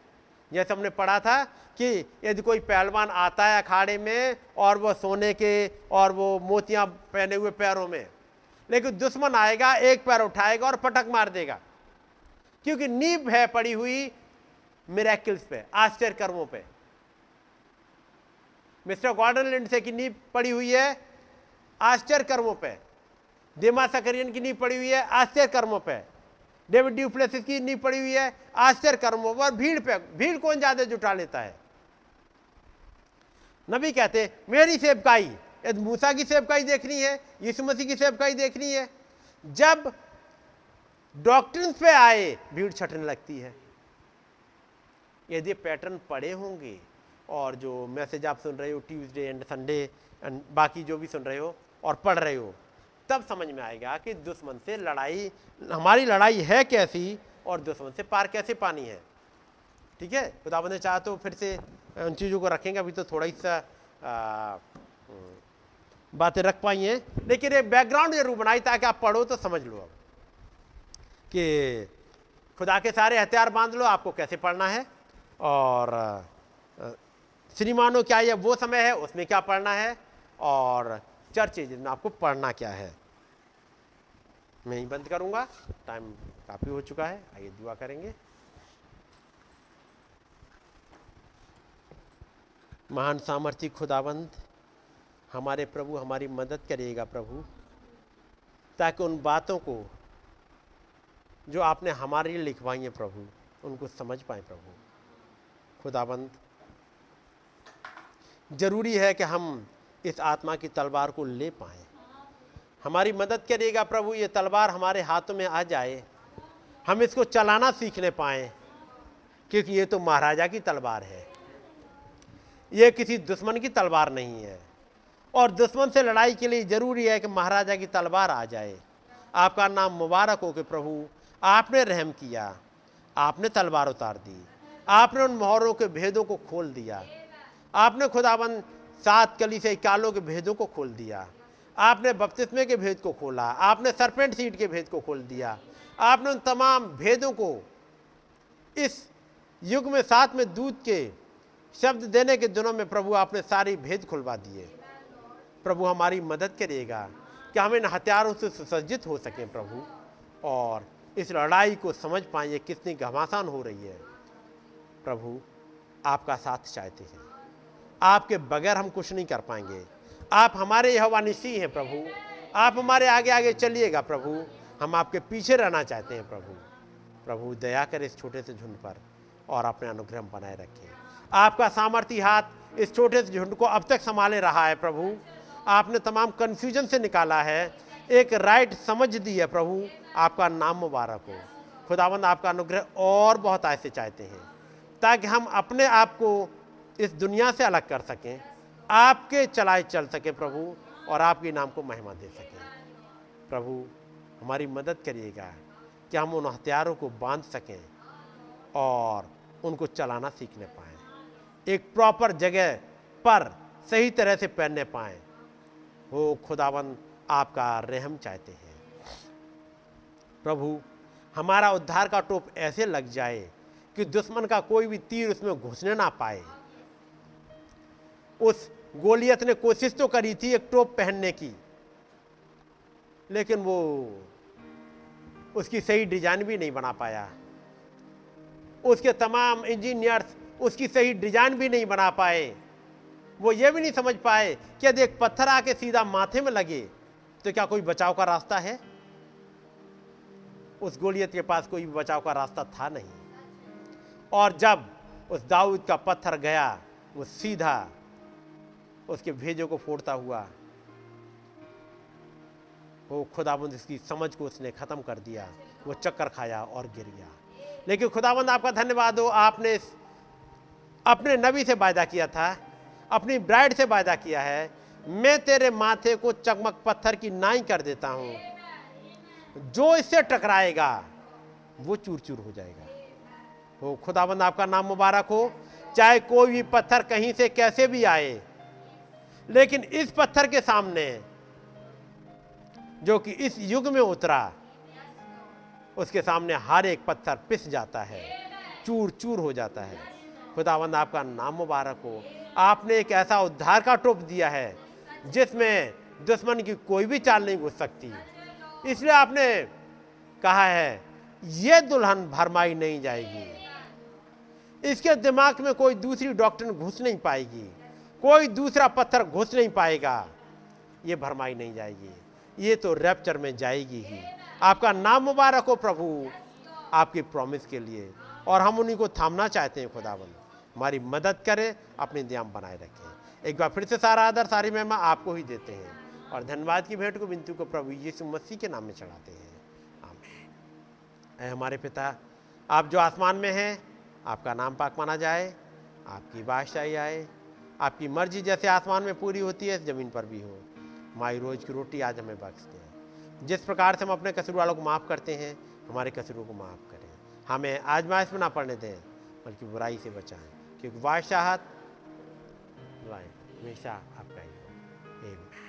जैसे हमने पढ़ा था कि यदि कोई पहलवान आता है अखाड़े में और वो सोने के और वो मोतियां पहने हुए पैरों में, लेकिन दुश्मन आएगा एक पैर उठाएगा और पटक मार देगा, क्योंकि नींव है पड़ी हुई मिरेकल्स पे, आश्चर्य कर्मों पे। मिस्टर गॉर्डनलैंड से की नींव पड़ी हुई है आश्चर्य कर्मों पे, देमा सकरियन की नींव पड़ी हुई है आश्चर्य कर्मों पे, डेविड ड्यू प्लेसिस की नींव पड़ी हुई है आश्चर्य कर्मों पर, भीड़ पे। भीड़ कौन ज्यादा जुटा लेता है? नबी कहते हैं मेरी सेवकाई, यदि मूसा की सेवकाई देखनी है, यीशु मसीह की सेवकाई देखनी है, जब डॉक्ट्रिन्स पे आए भीड़ छटने लगती है। यदि पैटर्न पड़े होंगे, और जो मैसेज आप सुन रहे हो ट्यूसडे एंड संडे एंड बाकी जो भी सुन रहे हो और पढ़ रहे हो, तब समझ में आएगा कि दुश्मन से लड़ाई, हमारी लड़ाई है कैसी और दुश्मन से पार कैसे पानी है। ठीक है, खुदाबंद ने चाहा तो फिर से उन चीज़ों को रखेंगे, अभी तो थोड़ा सा बातें रख पाई हैं, लेकिन ये बैकग्राउंड जरूर बनाई ताकि आप पढ़ो तो समझ लो अब कि खुदा के सारे हथियार बांध लो, आपको कैसे पढ़ना है। और श्रीमानो क्या यह वो समय है उसमें क्या पढ़ना है, और चर्चेज में आपको पढ़ना क्या है। मैं ही बंद करूंगा, टाइम काफ़ी हो चुका है। आइए दुआ करेंगे। महान सामर्थी खुदावंद, हमारे प्रभु हमारी मदद करिएगा प्रभु, ताकि उन बातों को जो आपने हमारे लिए लिखवाई हैं प्रभु, उनको समझ पाए प्रभु। खुदावंद, ज़रूरी है कि हम इस आत्मा की तलवार को ले पाएँ। हमारी मदद करिएगा प्रभु, ये तलवार हमारे हाथों में आ जाए, हम इसको चलाना सीखने पाएँ, क्योंकि ये तो महाराजा की तलवार है, ये किसी दुश्मन की तलवार नहीं है। और दुश्मन से लड़ाई के लिए ज़रूरी है कि महाराजा की तलवार आ जाए। आपका नाम मुबारक हो कि प्रभु आपने रहम किया, आपने तलवार उतार दी, आपने उन मोहरों के भेदों को खोल दिया, आपने खुदाबंद सात कलीसिया इकाइयों के भेदों को खोल दिया, आपने बपतिस्मे के भेद को खोला, आपने सरपेंट सीड के भेद को खोल दिया, आपने उन तमाम भेदों को इस युग में साथ में दूध के शब्द देने के दिनों में प्रभु आपने सारे भेद खुलवा दिए। प्रभु हमारी मदद करिएगा कि हम इन हथियारों से सुसज्जित हो सकें प्रभु, और इस लड़ाई को समझ पाएँ कितनी घमासान हो रही है प्रभु। आपका साथ चाहते हैं, आपके बगैर हम कुछ नहीं कर पाएंगे। आप हमारे यहोवानिशी हैं प्रभु, आप हमारे आगे आगे चलिएगा प्रभु, हम आपके पीछे रहना चाहते हैं प्रभु। प्रभु दया कर इस छोटे से झुंड पर, और अपने अनुग्रह बनाए रखें। आपका सामर्थी हाथ इस छोटे से झुंड को अब तक संभाले रहा है प्रभु, आपने तमाम कन्फ्यूजन से निकाला है, एक राइट समझ दी है प्रभु। आपका नाम मुबारक हो खुदावंद, आपका अनुग्रह और बहुत ऐसे चाहते हैं, ताकि हम अपने आप को इस दुनिया से अलग कर सकें, आपके चलाए चल सकें प्रभु, और आपके नाम को महिमा दे सकें। प्रभु हमारी मदद करिएगा कि हम उन हथियारों को बांध सकें और उनको चलाना सीखने पाएँ, एक प्रॉपर जगह पर सही तरह से पहनने पाएँ। वो खुदावंद आपका रहम चाहते हैं प्रभु, हमारा उद्धार का टोप ऐसे लग जाए कि दुश्मन का कोई भी तीर उसमें घुसने ना पाए। उस गोलियत ने कोशिश तो करी थी एक टोप पहनने की, लेकिन वो उसकी सही डिजाइन भी नहीं बना पाया, उसके तमाम इंजीनियर्स उसकी सही डिजाइन भी नहीं बना पाए। वो ये भी नहीं समझ पाए कि यदि एक पत्थर आके सीधा माथे में लगे तो क्या कोई बचाव का रास्ता है? उस गोलियत के पास कोई बचाव का रास्ता था नहीं, और जब उस दाऊद का पत्थर गया वो सीधा उसके भेजों को फोड़ता हुआ, वो खुदाबंद इसकी समझ को उसने ख़त्म कर दिया, वो चक्कर खाया और गिर गया। लेकिन खुदाबंद आपका धन्यवाद हो, आपने अपने नबी से वायदा किया था, अपनी ब्राइड से वायदा किया है, मैं तेरे माथे को चकमक पत्थर की नाई कर देता हूँ, जो इससे टकराएगा वो चूर चूर हो जाएगा। वो खुदाबंद आपका नाम मुबारक हो, चाहे कोई भी पत्थर कहीं से कैसे भी आए, लेकिन इस पत्थर के सामने जो कि इस युग में उतरा, उसके सामने हर एक पत्थर पिस जाता है, चूर चूर हो जाता है। खुदावंद आपका नाम मुबारक हो, आपने एक ऐसा उद्धार का टोप दिया है जिसमें दुश्मन की कोई भी चाल नहीं घुस सकती। इसलिए आपने कहा है ये दुल्हन भरमाई नहीं जाएगी, इसके दिमाग में कोई दूसरी डॉक्टर घुस नहीं पाएगी, कोई दूसरा पत्थर घुस नहीं पाएगा, ये भरमाई नहीं जाएगी, ये तो रैप्चर में जाएगी ही। आपका नाम मुबारक हो प्रभु आपकी प्रॉमिस के लिए, और हम उन्हीं को थामना चाहते हैं। खुदावन हमारी मदद करें, अपने ध्यान बनाए रखें। एक बार फिर से सारा आदर सारी महिमा आपको ही देते हैं, और धन्यवाद की भेंट को विनती को प्रभु यीशु मसीह के नाम में चढ़ाते हैं। आमीन। ऐ हमारे पिता, आप जो आसमान में हैं, आपका नाम पाक माना जाए, आपकी बादशाही आए, आपकी मर्जी जैसे आसमान में पूरी होती है ज़मीन पर भी हो। हमारी रोज़ की रोटी आज हमें बख्श दें, जिस प्रकार से हम अपने कसूर वालों को माफ़ करते हैं हमारे कसूरों को माफ़ करें, हमें आजमाइश में ना पड़ने दें बल्कि बुराई से बचाएं, क्योंकि बादशाहत हमेशा आपका ही हो। आमीन।